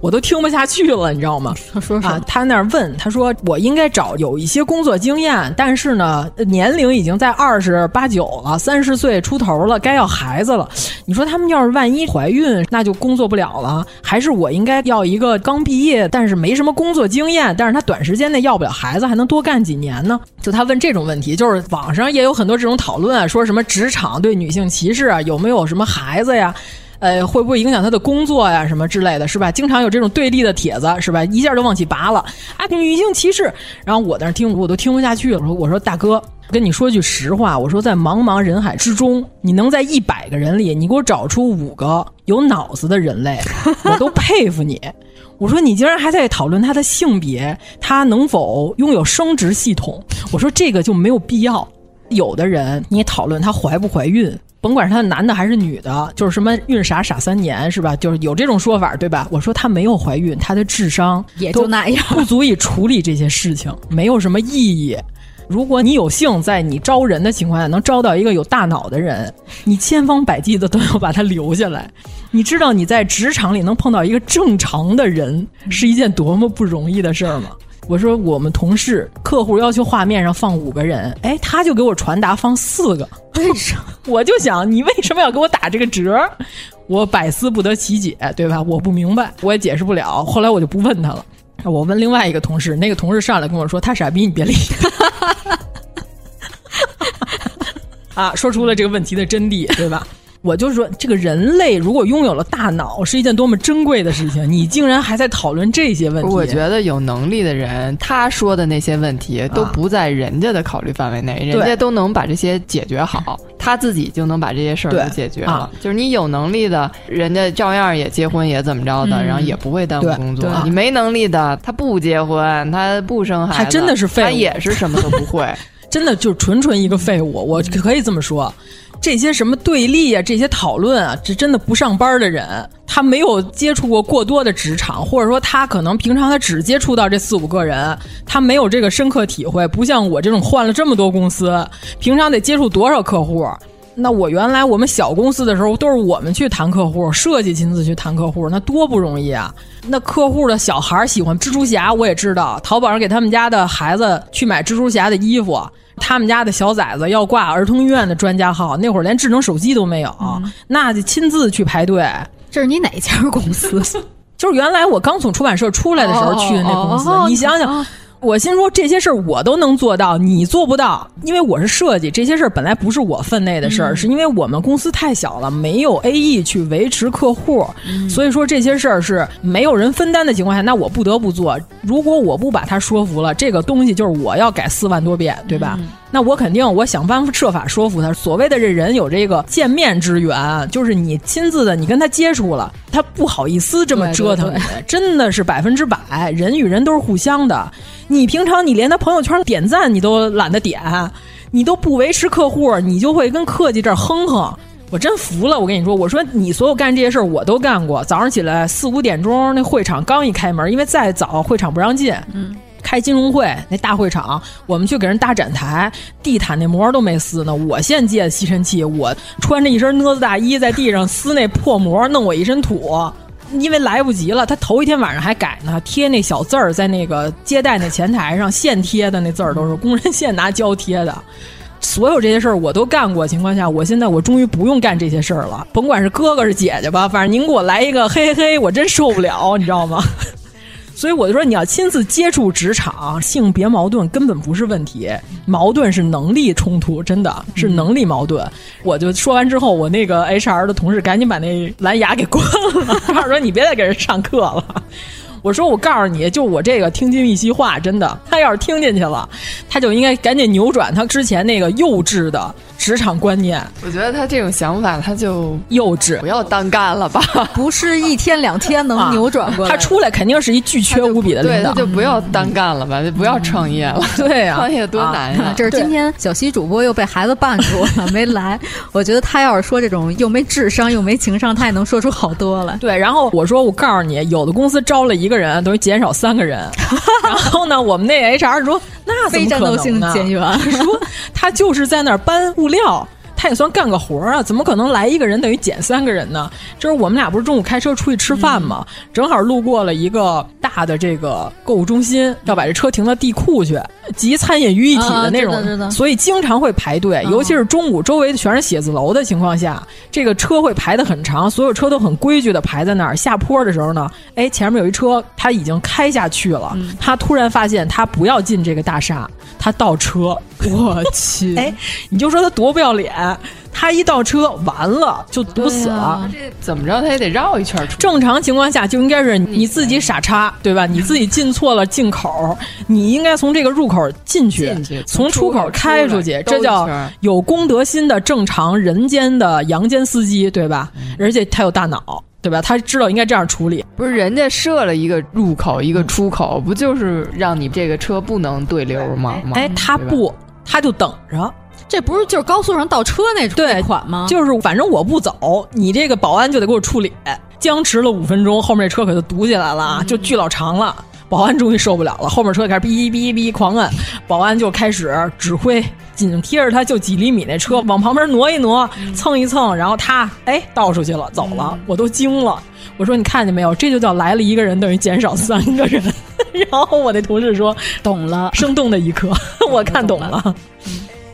我都听不下去了，你知道吗？他说什么？啊、他那儿问，他说我应该找有一些工作经验，但是呢，年龄已经在二十八九了，三十岁出头了，该要孩子了。你说他们要是万一怀孕，那就工作不了了，还是我应该要一个刚毕业，但是没什么工作经验，但是他短时间内要不了孩子，还能多干几年呢？就他问这种问题，就是网上也有很多这种讨论啊，说什么职场对女性歧视啊。有没有什么孩子呀？呃，会不会影响他的工作呀？什么之类的，是吧？经常有这种对立的帖子，是吧？一下就往起拔了啊，女性歧视。然后我在那听，我都听不下去了。我说，我说大哥，跟你说句实话，我说在茫茫人海之中，你能在一百个人里，你给我找出五个有脑子的人类，我都佩服你。我说你竟然还在讨论他的性别，他能否拥有生殖系统？我说这个就没有必要。有的人你也讨论他怀不怀孕。甭管是他男的还是女的，就是什么孕傻傻三年是吧，就是有这种说法对吧，我说他没有怀孕，他的智商也就那样，不足以处理这些事情，没有什么意义。如果你有幸在你招人的情况下能招到一个有大脑的人，你千方百计的都要把他留下来。你知道你在职场里能碰到一个正常的人是一件多么不容易的事儿吗？我说我们同事客户要求画面上放五个人，哎，他就给我传达放四个，为什么？我就想你为什么要给我打这个折？我百思不得其解，对吧？我不明白，我也解释不了。后来我就不问他了，我问另外一个同事，那个同事上来跟我说他傻逼，你别理他。啊，说出了这个问题的真谛，对吧？我就说这个人类如果拥有了大脑是一件多么珍贵的事情，你竟然还在讨论这些问题。我觉得有能力的人他说的那些问题都不在人家的考虑范围内、啊、人家都能把这些解决好，他自己就能把这些事儿解决了、啊、就是你有能力的人家照样也结婚也怎么着的、嗯、然后也不会耽误工作，你没能力的他不结婚他不生孩子，他真的是废物，他也是什么都不会真的就纯纯一个废物，我可以这么说。这些什么对立啊，这些讨论啊，这真的不上班的人，他没有接触过过多的职场，或者说他可能平常他只接触到这四五个人，他没有这个深刻体会，不像我这种换了这么多公司，平常得接触多少客户。那我原来我们小公司的时候都是我们去谈客户，设计亲自去谈客户，那多不容易啊。那客户的小孩喜欢蜘蛛侠，我也知道淘宝上给他们家的孩子去买蜘蛛侠的衣服，他们家的小崽子要挂儿童医院的专家号，那会儿连智能手机都没有、嗯、那就亲自去排队。这是你哪家公司？就是原来我刚从出版社出来的时候去的那公司、哦、你想想、哦哦哦我心说这些事儿我都能做到，你做不到，因为我是设计，这些事儿本来不是我分内的事儿、嗯，是因为我们公司太小了，没有 A E 去维持客户，嗯、所以说这些事儿是没有人分担的情况下，那我不得不做。如果我不把他说服了，这个东西就是我要改四万多遍，对吧？嗯那我肯定我想方设法说服他，所谓的这人有这个见面之缘，就是你亲自的你跟他接触了，他不好意思这么折腾你，真的是百分之百，人与人都是互相的，你平常你连他朋友圈点赞你都懒得点，你都不维持客户，你就会跟客气这儿哼哼。我真服了，我跟你说，我说你所有干这些事儿我都干过，早上起来四五点钟那会场刚一开门，因为再早会场不让进，嗯，开金融会那大会场，我们去给人搭展台，地毯那膜都没撕呢，我现借的吸尘器，我穿着一身呢子大衣在地上撕那破膜，弄我一身土，因为来不及了，他头一天晚上还改呢，贴那小字儿在那个接待那前台上现贴的，那字儿都是工人现拿胶贴的。所有这些事儿我都干过的情况下，我现在我终于不用干这些事儿了，甭管是哥哥是姐姐吧，反正您给我来一个嘿嘿嘿，我真受不了，你知道吗？所以我就说，你要亲自接触职场，性别矛盾根本不是问题，矛盾是能力冲突，真的是能力矛盾、嗯、我就说完之后，我那个 H R 的同事赶紧把那蓝牙给关了，他说你别再给人上课了，我说我告诉你，就我这个听进一席话，真的，他要是听进去了，他就应该赶紧扭转他之前那个幼稚的职场观念。我觉得他这种想法他就幼稚，不要单干了吧，不是一天两天能扭转过来、啊、他出来肯定是一巨缺无比的领导，对，他就不要单干了吧、嗯、就不要创业了、嗯、对啊，创业多难呀、啊啊！这是今天小西主播又被孩子绊住了没来，我觉得他要是说这种又没智商又没情商，他也能说出好多了。对，然后我说我告诉你，有的公司招了一一个人等于减少三个人，然后呢，我们那 H R 说那怎么可能呢？非战斗性减员说他就是在那儿搬物料，他也算干个活啊，怎么可能来一个人等于减三个人呢？就是我们俩不是中午开车出去吃饭嘛、嗯，正好路过了一个大的这个购物中心，要把这车停到地库去，集餐饮于一体的那种，啊、所以经常会排队，尤其是中午周围全是写字楼的情况下，啊、这个车会排得很长，所有车都很规矩的排在那儿。下坡的时候呢，哎，前面有一车，他已经开下去了，嗯、他突然发现他不要进这个大厦，他倒车，我去，哎，你就说他多不要脸。他一倒车完了就堵死了、啊、这怎么着他也得绕一圈出。正常情况下就应该是你自己傻叉，对吧？你自己进错了进口，你应该从这个入口进去，进去从出口开出去，这叫有公德心的正常人间的阳间司机，对吧？而且他有大脑，对吧？他知道应该这样处理。不是人家设了一个入口一个出口，不就是让你这个车不能对流吗？哎，他不，他就等着。这不是就是高速上倒车那种款吗？就是反正我不走，你这个保安就得给我处理。僵持了五分钟，后面这车可就堵起来了，嗯、就巨老长了。保安终于受不了了，后面车开始哔哔哔狂摁，保安就开始指挥，紧贴着他就几厘米那车往旁边挪一挪，蹭一蹭，然后他哎倒出去了，走了，我都惊了。我说你看见没有，这就叫来了一个人等于减少三个人。然后我那同事说懂了，生动的一刻，我看懂了。懂了嗯，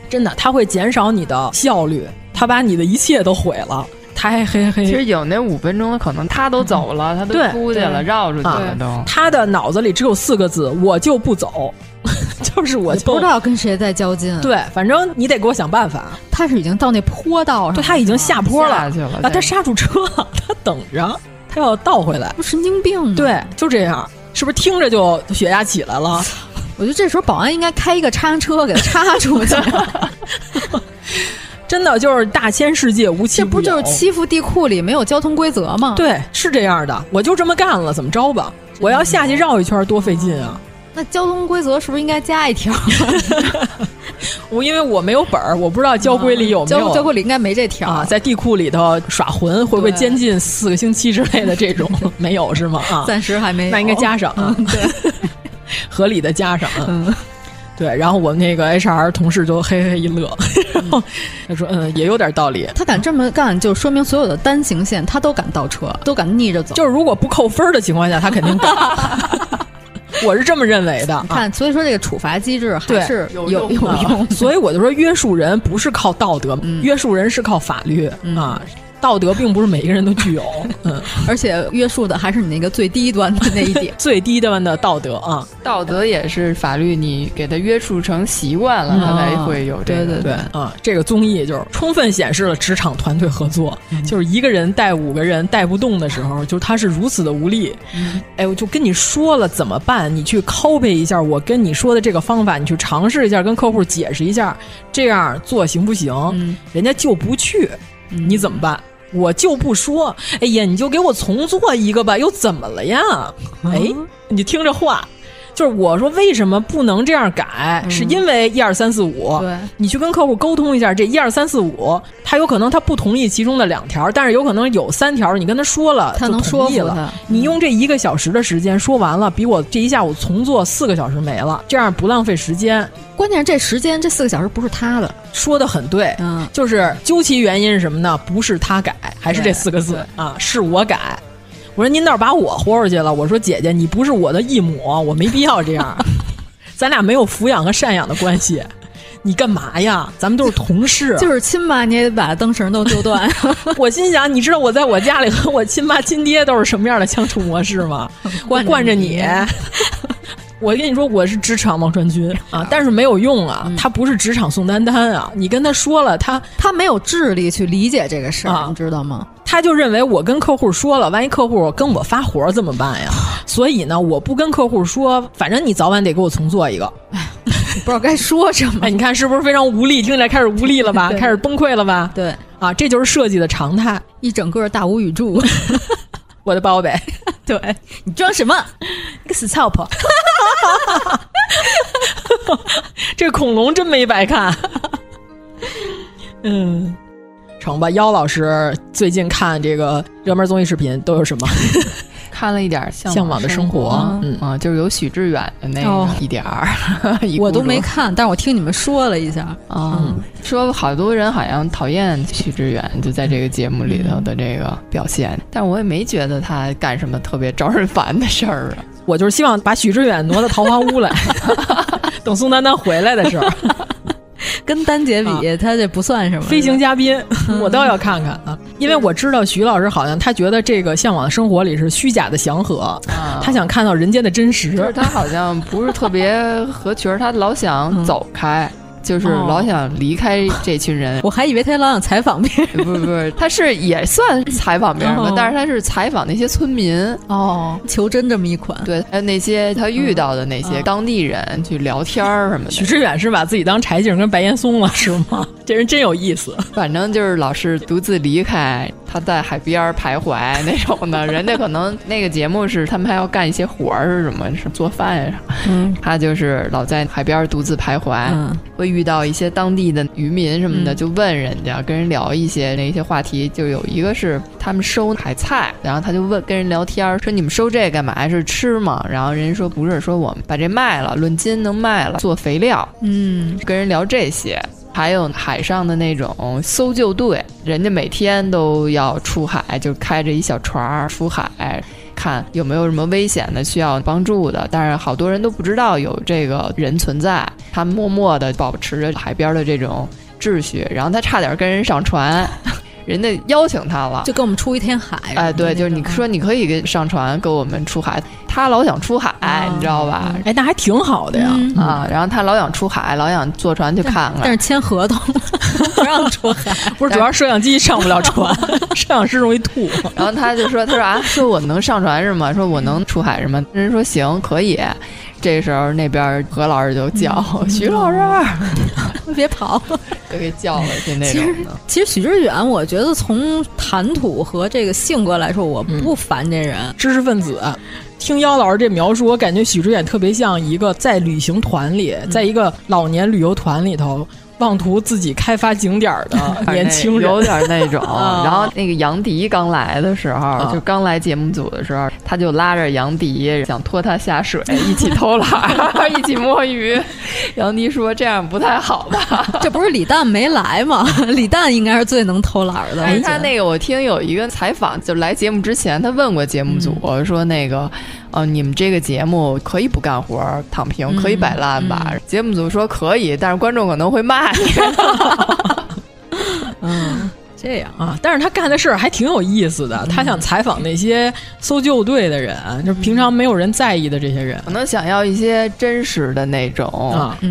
真的，他会减少你的效率，他把你的一切都毁了。他还嘿嘿，其实有那五分钟，可能他都走了，嗯、他都出去了，绕出去了都、啊。他的脑子里只有四个字：我就不走。就是我就不知道跟谁在较劲。对，反正你得给我想办法。他是已经到那坡道上，对，他已经下坡了，下去了啊！他刹住车，他等着，他要倒回来。不神经病吗？对，就这样，是不是听着就血压起来了？我觉得这时候保安应该开一个叉车给他插出去。真的就是大千世界无奇不有，这不就是欺负地库里没有交通规则吗？对，是这样的，我就这么干了，怎么着吧？我要下去绕一圈多费劲啊！那交通规则是不是应该加一条？我因为我没有本儿，我不知道交规里有没有，交规里应该没这条啊。在地库里头耍混会不会监禁四个星期之类的这种没有是吗？啊，暂时还没有，那应该加上啊。嗯、对。合理的加上、嗯，对，然后我那个 H R 同事就嘿嘿一乐，然后他说：“嗯，也有点道理。”他敢这么干，就说明所有的单行线他都敢倒车，都敢逆着走。就是如果不扣分的情况下，他肯定敢。我是这么认为的。你看，所以说这个处罚机制还是有有用。所以我就说，约束人不是靠道德，嗯、约束人是靠法律、嗯、啊。道德并不是每一个人都具有，嗯，而且约束的还是你那个最低端的那一点，最低端的道德啊，道德也是法律你给它约束成习惯了，它才、嗯、会有这个。对对对啊，这个综艺就是充分显示了职场团队合作，嗯、就是一个人带五个人带不动的时候，就是他是如此的无力。嗯、哎，我就跟你说了怎么办？你去 copy 一下我跟你说的这个方法，你去尝试一下，跟客户解释一下，这样做行不行？嗯、人家就不去。你怎么办？我就不说。哎呀，你就给我重做一个吧，又怎么了呀？哎，你听这话，就是我说为什么不能这样改，嗯、是因为一二三四五。对，你去跟客户沟通一下，这一二三四五，他有可能他不同意其中的两条，但是有可能有三条，你跟他说了，他能说服他。你用这一个小时的时间说完了，比我这一下午重做四个小时没了，这样不浪费时间。关键是这时间这四个小时不是他的，说的很对，嗯，就是究其原因是什么呢？不是他改，还是这四个字啊，是我改。我说您倒是把我豁出去了，我说姐姐你不是我的义母，我没必要这样，咱俩没有抚养和赡养的关系，你干嘛呀？咱们都是同事，就是亲妈你也把灯绳都丢断。我心想，你知道我在我家里和我亲妈亲爹都是什么样的相处模式吗？我惯着你。我跟你说，我是职场王传君啊，但是没有用啊，嗯、他不是职场宋丹丹啊。你跟他说了，他他没有智力去理解这个事儿，啊、你知道吗？他就认为我跟客户说了，万一客户跟我发火怎么办呀？所以呢，我不跟客户说，反正你早晚得给我重做一个。哎，不知道该说什么。哎，你看是不是非常无力？听起来开始无力了吧？开始崩溃了吧？对啊，这就是设计的常态，一整个大无语住。我的宝贝，对你装什么？你个死操婆！这恐龙真没白看。嗯，成吧。妖老师最近看这个热门综艺视频都有什么？看了一点向《向往的生活》啊，嗯啊，就是有许志远的那个、哦、一点儿，我都没看，但是我听你们说了一下啊、嗯嗯，说好多人好像讨厌许志远，就在这个节目里头的这个表现，嗯、但我也没觉得他干什么特别招人烦的事儿啊。我就是希望把许志远挪到桃花坞来，等宋丹丹回来的时候，跟丹姐比，啊、他这不算什么飞行嘉宾，我倒要看看啊。因为我知道徐老师好像他觉得这个《向往的生活》里是虚假的祥和，啊、他想看到人间的真实。就是他好像不是特别合群，他老想走开，嗯、就是老想离开这群人。哦、我还以为他老想采访别人，不是不是，他是也算采访别人吧，哦、但是他是采访那些村民哦，求真这么一款。对，还有那些他遇到的那些当地人、嗯、去聊天什么的。许志远是把自己当柴静跟白岩松了是吗？这人真有意思，反正就是老是独自离开，他在海边徘徊那种的。人家可能那个节目是他们还要干一些活儿，什么是做饭呀、啊嗯，他就是老在海边独自徘徊，嗯、会遇到一些当地的渔民什么的，嗯、就问人家，跟人聊一些那些话题。就有一个是他们收海菜，然后他就问跟人聊天，说你们收这干嘛？是吃吗？然后人家说不是，说我们把这卖了，论斤能卖了，做肥料。嗯，跟人聊这些。还有海上的那种搜救队，人家每天都要出海，就开着一小船出海，看有没有什么危险的需要帮助的。但是好多人都不知道有这个人存在，他默默地保持着海边的这种秩序。然后他差点跟人上船，人家邀请他了，就跟我们出一天海。哎，对，就是你说你可以上船跟我们出海，他老想出海，啊、你知道吧？哎，那还挺好的呀、嗯、啊！然后他老想出海，老想坐船去看看，但, 但是签合同不让出海，不是主要摄像机上不了船，摄像师容易吐。然后他就说：“他说啊，说我能上船是吗？说我能出海是吗？”人说：“行，可以。”这时候那边何老师就叫、嗯、徐老师，别跑了，就给叫了去那种。其实，其实许知远，我觉得从谈吐和这个性格来说，我不烦这人，嗯、知识分子。听妖老师这描述，我感觉许知远特别像一个在旅行团里，在一个老年旅游团里头。妄图自己开发景点的年轻人有点那种。然后那个杨迪刚来的时候、哦、就刚来节目组的时候，他就拉着杨迪想拖他下水，一起偷懒一起摸鱼。杨迪说这样不太好吧。这不是李诞没来吗？李诞应该是最能偷懒的。哎，他那个我听有一个采访，就来节目之前他问过节目组、嗯、说那个哦，你们这个节目可以不干活躺平，可以摆烂吧、嗯嗯、节目组说可以，但是观众可能会骂你。嗯，这样啊，但是他干的事儿还挺有意思的、嗯、他想采访那些搜救队的人、嗯、就平常没有人在意的这些人，可能想要一些真实的那种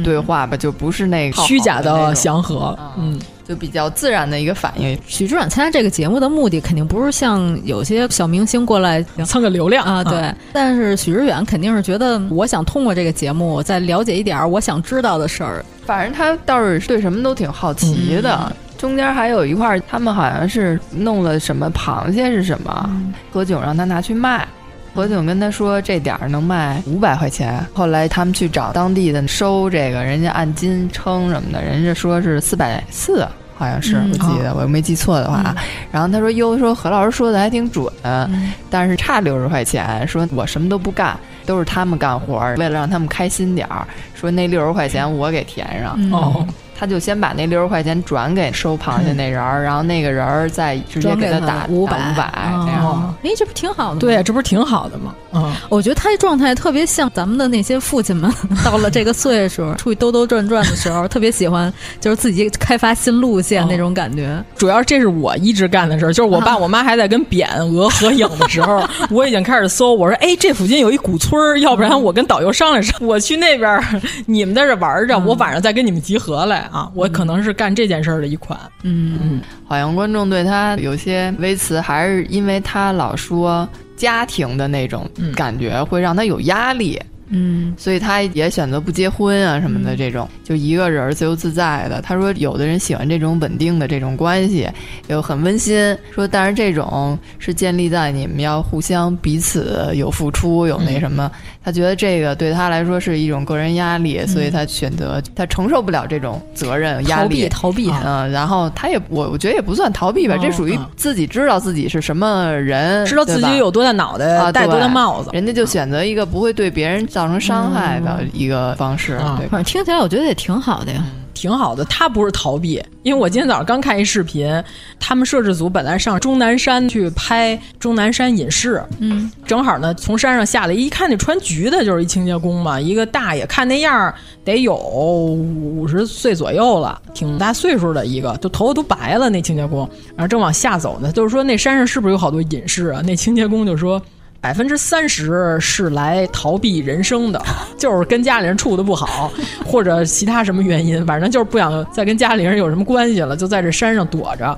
对话吧、嗯、就不是那个虚假的祥和，嗯，就比较自然的一个反应。许知远参加这个节目的目的肯定不是像有些小明星过来蹭个流量啊，对、啊、但是许知远肯定是觉得我想通过这个节目再了解一点我想知道的事儿，反正他倒是对什么都挺好奇的、嗯、中间还有一块他们好像是弄了什么螃蟹是什么、嗯、何炅让他拿去卖，何炅跟他说这点能卖五百块钱，后来他们去找当地的收这个，人家按斤称什么的，人家说是四百四，好像是、嗯、我记得我没记错的话、嗯、然后他说哟，说何老师说的还挺准、嗯、但是差六十块钱，说我什么都不干，都是他们干活，为了让他们开心点，说那六十块钱我给填上、嗯、哦，他就先把那六十块钱转给收螃蟹那人、嗯、然后那个人再直接给他打五百五百，然后哎，这不挺好的吗？对，这不是挺好的吗？嗯，我觉得他的状态特别像咱们的那些父亲们，到了这个岁数出去兜兜转转的时候，特别喜欢就是自己开发新路线那种感觉、嗯、主要这是我一直干的事儿，就是我爸我妈还在跟扁鹅合影的时候、嗯、我已经开始搜，我说哎，这附近有一古村，要不然我跟导游商量商量，我去那边你们在这玩着、嗯、我晚上再跟你们集合来啊，我可能是干这件事儿的一款。嗯嗯，好像观众对他有些微词，还是因为他老说家庭的那种感觉会让他有压力，嗯，所以他也选择不结婚啊什么的，这种、嗯、就一个人自由自在的。他说有的人喜欢这种稳定的这种关系，又很温馨，说但是这种是建立在你们要互相彼此有付出有那什么、嗯、他觉得这个对他来说是一种个人压力、嗯、所以他选择他承受不了这种责任压力，逃避逃避、啊、嗯，然后他也我我觉得也不算逃避吧、哦、这属于自己知道自己是什么人，知道自己有多大脑袋、啊、戴多大帽子，人家就选择一个不会对别人造成伤害的一个方式，反正、嗯、听起来我觉得也挺好的呀，挺好的。他不是逃避，因为我今天早上刚看一视频，他们摄制组本来上终南山去拍终南山隐士，嗯，正好呢从山上下来，一看那穿橘的就是一清洁工嘛，一个大爷，看那样得有五十岁左右了，挺大岁数的一个，就头都白了那清洁工，然后正往下走呢，就是说那山上是不是有好多隐士啊？那清洁工就说百分之三十是来逃避人生的，就是跟家里人处的不好，或者其他什么原因，反正就是不想再跟家里人有什么关系了，就在这山上躲着。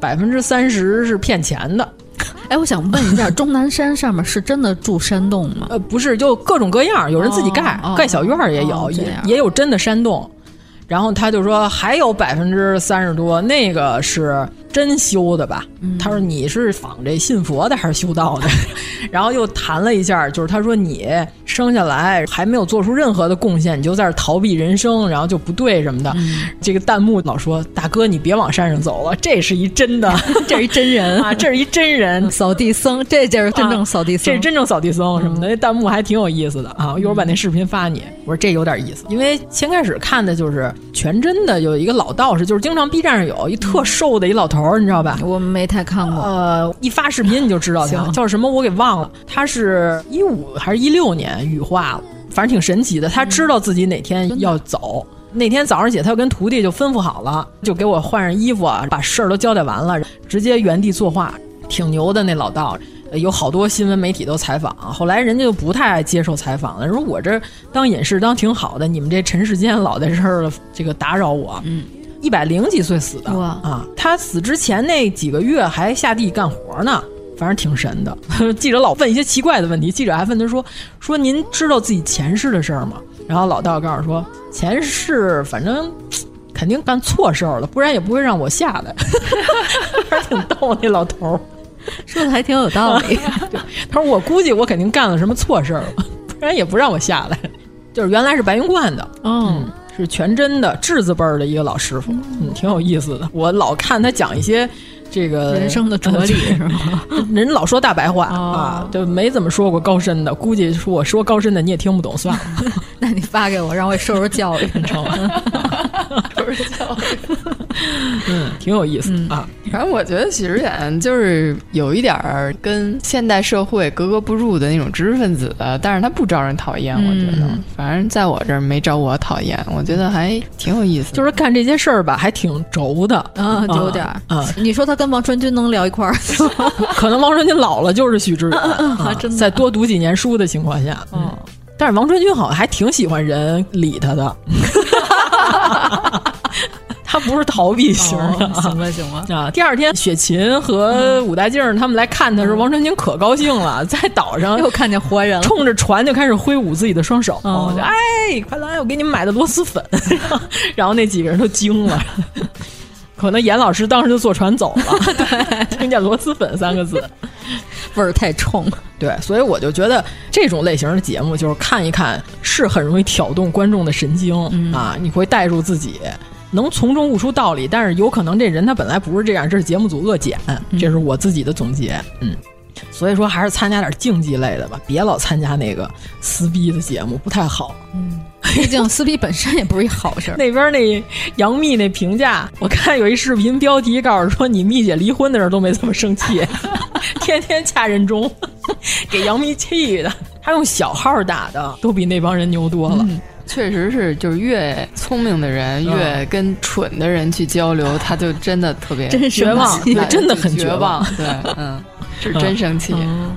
百分之三十是骗钱的。哎，我想问一下，终南山上面是真的住山洞吗？呃，不是，就各种各样，有人自己盖，哦、盖小院也有，哦、也也有真的山洞。然后他就说还有百分之三十多那个是真修的吧、嗯、他说你是仿这信佛的还是修道的、嗯、然后又谈了一下，就是他说你生下来还没有做出任何的贡献，你就在这逃避人生，然后就不对什么的、嗯、这个弹幕老说大哥你别往山上走了，这是一真的这是一真人啊，这是一真人扫地僧，这就是真正扫地僧、啊、这是真正扫地僧什么的、嗯、那弹幕还挺有意思的啊，一会儿把那视频发你，我说这有点意思，因为先开始看的就是全真的，有一个老道士，就是经常 B 站上有一特瘦的一老头，你知道吧？我没太看过。呃，一发视频你就知道他叫什么，我给忘了。他是一五还是一六年羽化了，反正挺神奇的。他知道自己哪天要走，嗯、那天早上起他跟徒弟就吩咐好了，就给我换上衣服，把事儿都交代完了，直接原地作画，挺牛的那老道。有好多新闻媒体都采访，后来人家就不太爱接受采访了，说我这当隐士当挺好的，你们这尘世间老在这儿这个打扰我。嗯，一百零几岁死的啊，他死之前那几个月还下地干活呢，反正挺神的。记者老问一些奇怪的问题，记者还问他说说您知道自己前世的事儿吗？然后老道告诉说前世反正肯定干错事儿了，不然也不会让我下来。还挺逗那老头。说的还挺有道理。他说我估计我肯定干了什么错事儿，不然也不让我下来。就是原来是白云观的、哦、嗯，是全真的智字辈儿的一个老师傅，嗯，挺有意思的。我老看他讲一些这个人生的哲理、嗯、是吗？人老说大白话、哦、啊，就没怎么说过高深的，估计说我说高深的你也听不懂算了。那你发给我，让我受受教育，你知道吗？不是教育。嗯，挺有意思、嗯、啊。反正我觉得喜剧演就是有一点跟现代社会格格不入的那种知识分子的，但是他不招人讨厌、嗯、我觉得反正在我这儿没招我讨厌，我觉得还挺有意思，就是干这些事儿吧还挺轴的啊，有点啊、嗯嗯。你说他跟王传君能聊一块儿可能王传君老了就是许知远、嗯啊啊、在多读几年书的情况下、嗯嗯、但是王传君好像还挺喜欢人理他的他不是逃避型的、哦、行吧行吧啊！第二天雪琴和武大靖他们来看他时候、嗯、王传君可高兴了，在岛上又看见活人了，冲着船就开始挥舞自己的双手、哦、就哎快来我给你们买的螺蛳粉然后那几个人都惊了可能严老师当时就坐船走了对，听见螺蛳粉三个字味儿太冲，对，所以我就觉得这种类型的节目就是看一看是很容易挑动观众的神经、嗯、啊，你会带入自己，能从中悟出道理，但是有可能这人他本来不是这样，这是节目组恶剪，这是我自己的总结。嗯，所以说还是参加点竞技类的吧，别老参加那个撕逼的节目，不太好。嗯，毕竟撕逼本身也不是一好事那边那杨幂那评价，我看有一视频标题告诉说，你幂姐离婚的时候都没这么生气，天天掐人中，给杨幂气的。他用小号打的，都比那帮人牛多了。嗯，确实是，就是越聪明的人越跟蠢的人去交流、嗯、他就真的特别真绝望，对，真的很绝望，对，嗯，是真生气、嗯嗯、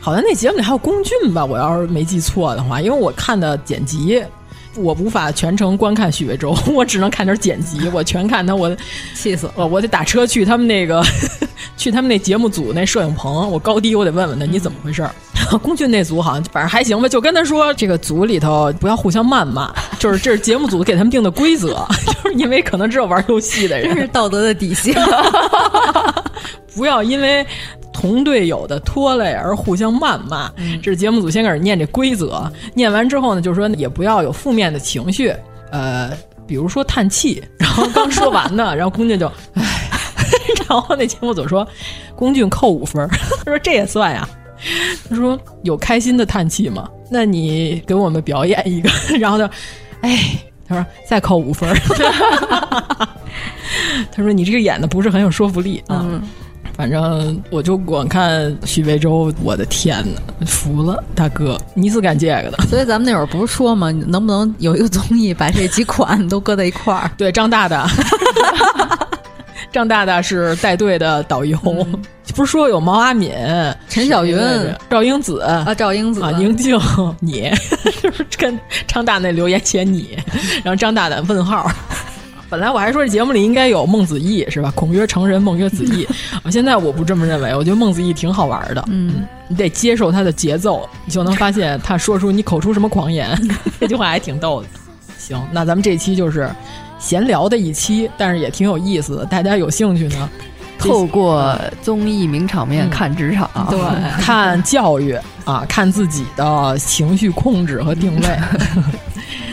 好像那节目里还有龚俊吧，我要是没记错的话，因为我看的剪辑，我无法全程观看许魏洲，我只能看点剪辑，我全看他我气死我，我得打车去他们那个去他们那节目组那摄影棚，我高低我得问问他、嗯、你怎么回事儿。龚俊那组好像反正还行吧，就跟他说这个组里头不要互相谩骂，就是这是节目组给他们定的规则就是因为可能只有玩游戏的人，这是道德的底线不要因为同队友的拖累而互相谩骂、嗯、这是节目组先开始念这规则，念完之后呢就说也不要有负面的情绪，呃，比如说叹气，然后刚说完呢然后龚俊就唉然后那节目组说龚俊扣五分他说这也算呀，他说有开心的叹气吗？那你给我们表演一个，然后他哎他说再扣五分他说你这个演的不是很有说服力啊、嗯、反正我就光看许魏洲，我的天哪，服了大哥，你是干这个的。所以咱们那会儿不是说吗，能不能有一个综艺把这几款都搁在一块儿对，张大大张大大是带队的导游、嗯、不是说有毛阿敏、陈小云、赵英子啊，赵英子啊，宁静，你就是跟张大那留言写你，然后张大胆问号。本来我还说这节目里应该有孟子义是吧？孔曰成人，孟曰子义。我现在我不这么认为，我觉得孟子义挺好玩的。嗯，你得接受他的节奏，你就能发现他说出你口出什么狂言。这句话还挺逗的。行，那咱们这期就是闲聊的一期，但是也挺有意思的，大家有兴趣呢透过综艺名场面看职场、嗯、对，看教育啊，看自己的情绪控制和定位、嗯、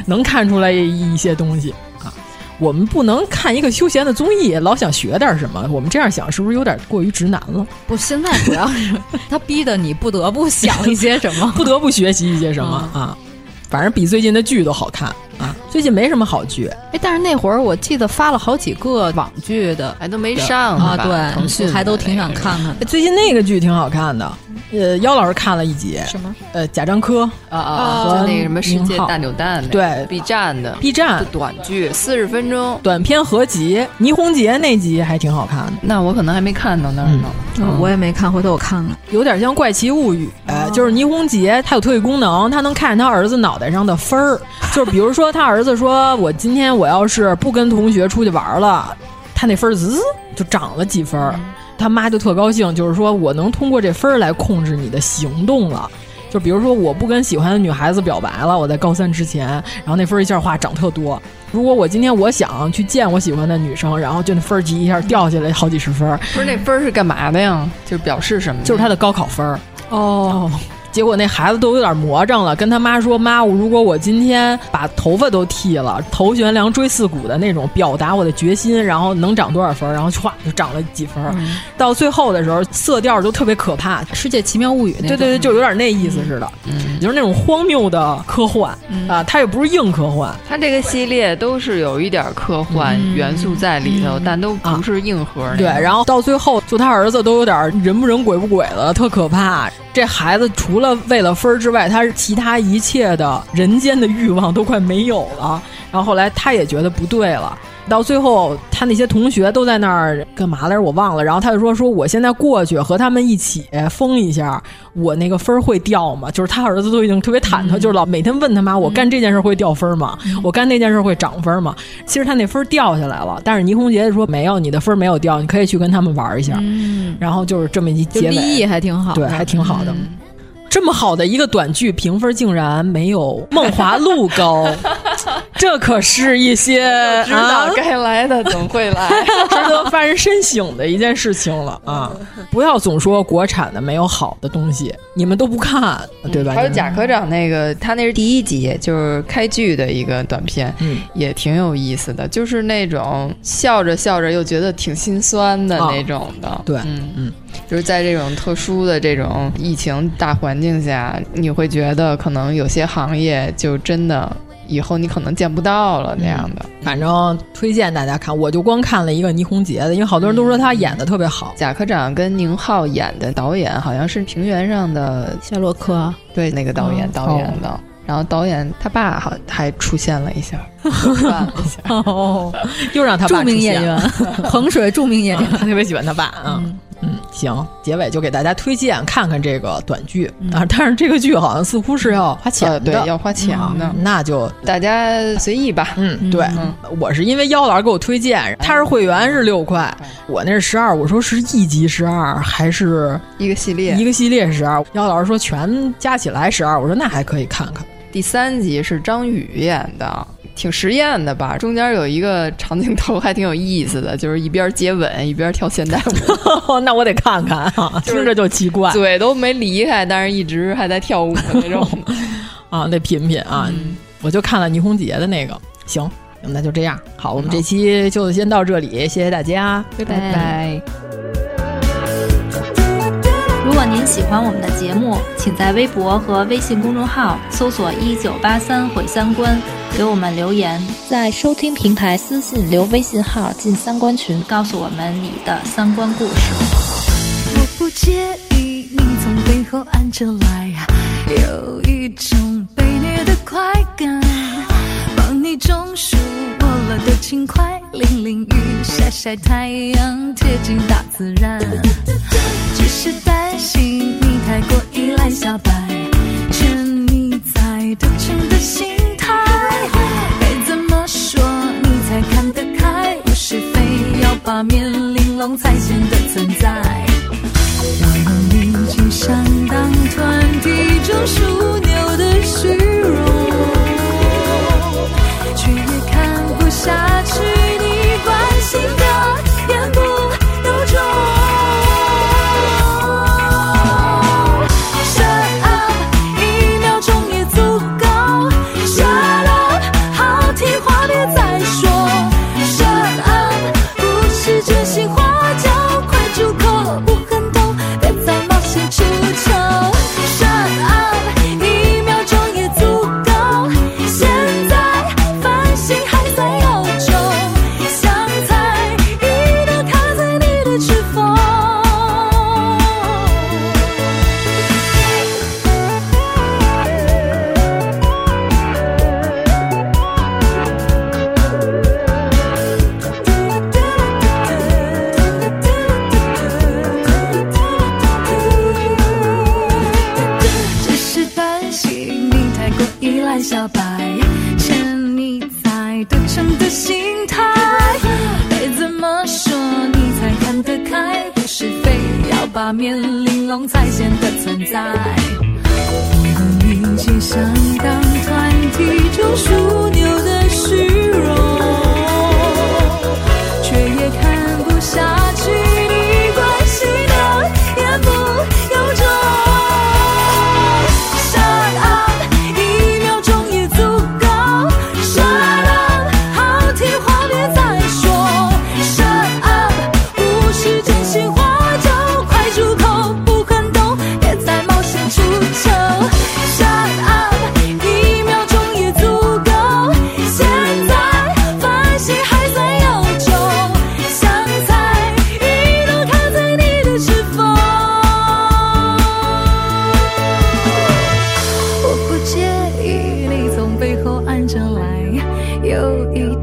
能看出来一些东西啊。我们不能看一个休闲的综艺老想学点什么，我们这样想是不是有点过于直男了？不，现在主要是他逼得你不得不想一些什么不得不学习一些什么、嗯、啊，反正比最近的剧都好看啊！最近没什么好剧，哎，但是那会儿我记得发了好几个网剧的，还都没上啊。对，腾讯还都挺想看看的。最近那个剧挺好看的，呃，妖老师看了一集，什么？呃，贾樟柯啊啊，和那个什么世界大扭蛋，对 ，B 站的 B 站短剧，四十分钟短片合集，倪虹洁那集还挺好看的。那我可能还没看到那儿呢、嗯嗯，我也没看，回头我看看。有点像《怪奇物语》哦，就是倪虹洁她有特异功能，她能看见她儿子脑袋上的分儿，就是比如说。说他儿子说我今天我要是不跟同学出去玩了，他那分滋就涨了几分、嗯、他妈就特高兴，就是说我能通过这分来控制你的行动了，就比如说我不跟喜欢的女孩子表白了，我在高三之前，然后那分一下话涨特多，如果我今天我想去见我喜欢的女生，然后就那分级一下掉下来好几十分。不是那分是干嘛的呀？就是表示什么？就是他的高考分哦。结果那孩子都有点魔怔了，跟他妈说：“妈，我如果我今天把头发都剃了，头悬梁锥刺股的那种，表达我的决心，然后能涨多少分？”然后唰就涨了几分、嗯。到最后的时候，色调就特别可怕，《世界奇妙物语》那对对对，就有点那意思似的，嗯、就是那种荒谬的科幻啊、嗯呃，它也不是硬科幻，它这个系列都是有一点科幻元素在里头，嗯、但都不是硬核、啊。对，然后到最后，就他儿子都有点人不人鬼不鬼的，特可怕。这孩子除了为了分之外，他其他一切的人间的欲望都快没有了。然后后来他也觉得不对了，到最后他那些同学都在那儿干嘛来着？我忘了。然后他就说：“说我现在过去和他们一起疯一下，我那个分会掉吗？”就是他儿子都已经特别忐忑，嗯、就是老每天问他妈：“我干这件事会掉分吗？嗯、我干那件事会涨分吗？”其实他那分掉下来了，但是倪虹洁说：“没有，你的分没有掉，你可以去跟他们玩一下。嗯”然后就是这么一结尾，立意还挺好，对，还挺好的。嗯这么好的一个短剧评分竟然没有《梦华录》高，这可是一些知道该来的总会来，值得发人深省的一件事情了啊！不要总说国产的没有好的东西，你们都不看，对吧？嗯、还有贾科长那个，他那是第一集，就是开剧的一个短片，嗯、也挺有意思的，就是那种笑着笑着又觉得挺心酸的那种的，哦、对，嗯嗯。就是在这种特殊的这种疫情大环境下，你会觉得可能有些行业就真的以后你可能见不到了那样的、嗯、反正推荐大家看，我就光看了一个倪虹洁的，因为好多人都说她演的特别好、嗯、贾科长跟宁浩演的，导演好像是《平原上的夏洛克》，对，那个导演、哦、导演的、哦然后导演他爸好还出现了一下，哦，又让他爸出现了著名演员，衡水著名演员，他特别喜欢他爸啊。嗯, 嗯，行，结尾就给大家推荐看看这个短剧、嗯、啊，但是这个剧好像似乎是要花钱的，呃、对，要花钱的，嗯、那就大家随意吧。嗯，对，嗯、我是因为妖老给我推荐，他是会员是六块，嗯、我那是十二，我说是一集十二还是一个系列？一个系列十二，妖老说全加起来十二，我说那还可以看看。第三集是张宇演的，挺实验的吧，中间有一个长镜头还挺有意思的，就是一边接吻一边跳现代舞那我得看看啊，听着就奇怪，嘴都没离开，但是一直还在跳舞那种啊，得品品啊、嗯、我就看了倪虹洁的那个。行，那就这样，好，我们这期就先到这里，谢谢大家，拜拜。拜拜。如果您喜欢我们的节目，请在微博和微信公众号搜索“一九八三毁三观”，给我们留言；在收听平台私信留微信号进三观群，告诉我们你的三观故事。我不介意你从背后按着来，有一种被虐的快感，帮你中暑过了的轻快，淋淋雨晒晒太阳，贴近大自然。只是担心你太过依赖小白，沉迷在得逞的心态，该怎么说你才看得开，不是非要八面玲珑才显得存在。我们已经相当团体中枢纽的虚荣，却也看不下去你关心的言不由衷。八面玲珑才显得存在，我们已经相当团体中枢纽的虚荣，却也看不下去你关心的言不由衷。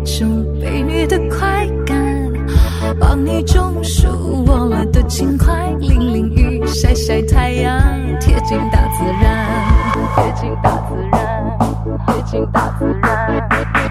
种被虐的快感，帮你中暑我来的勤快，淋淋雨晒晒太阳，贴近大自然，贴近大自然，贴近大自然。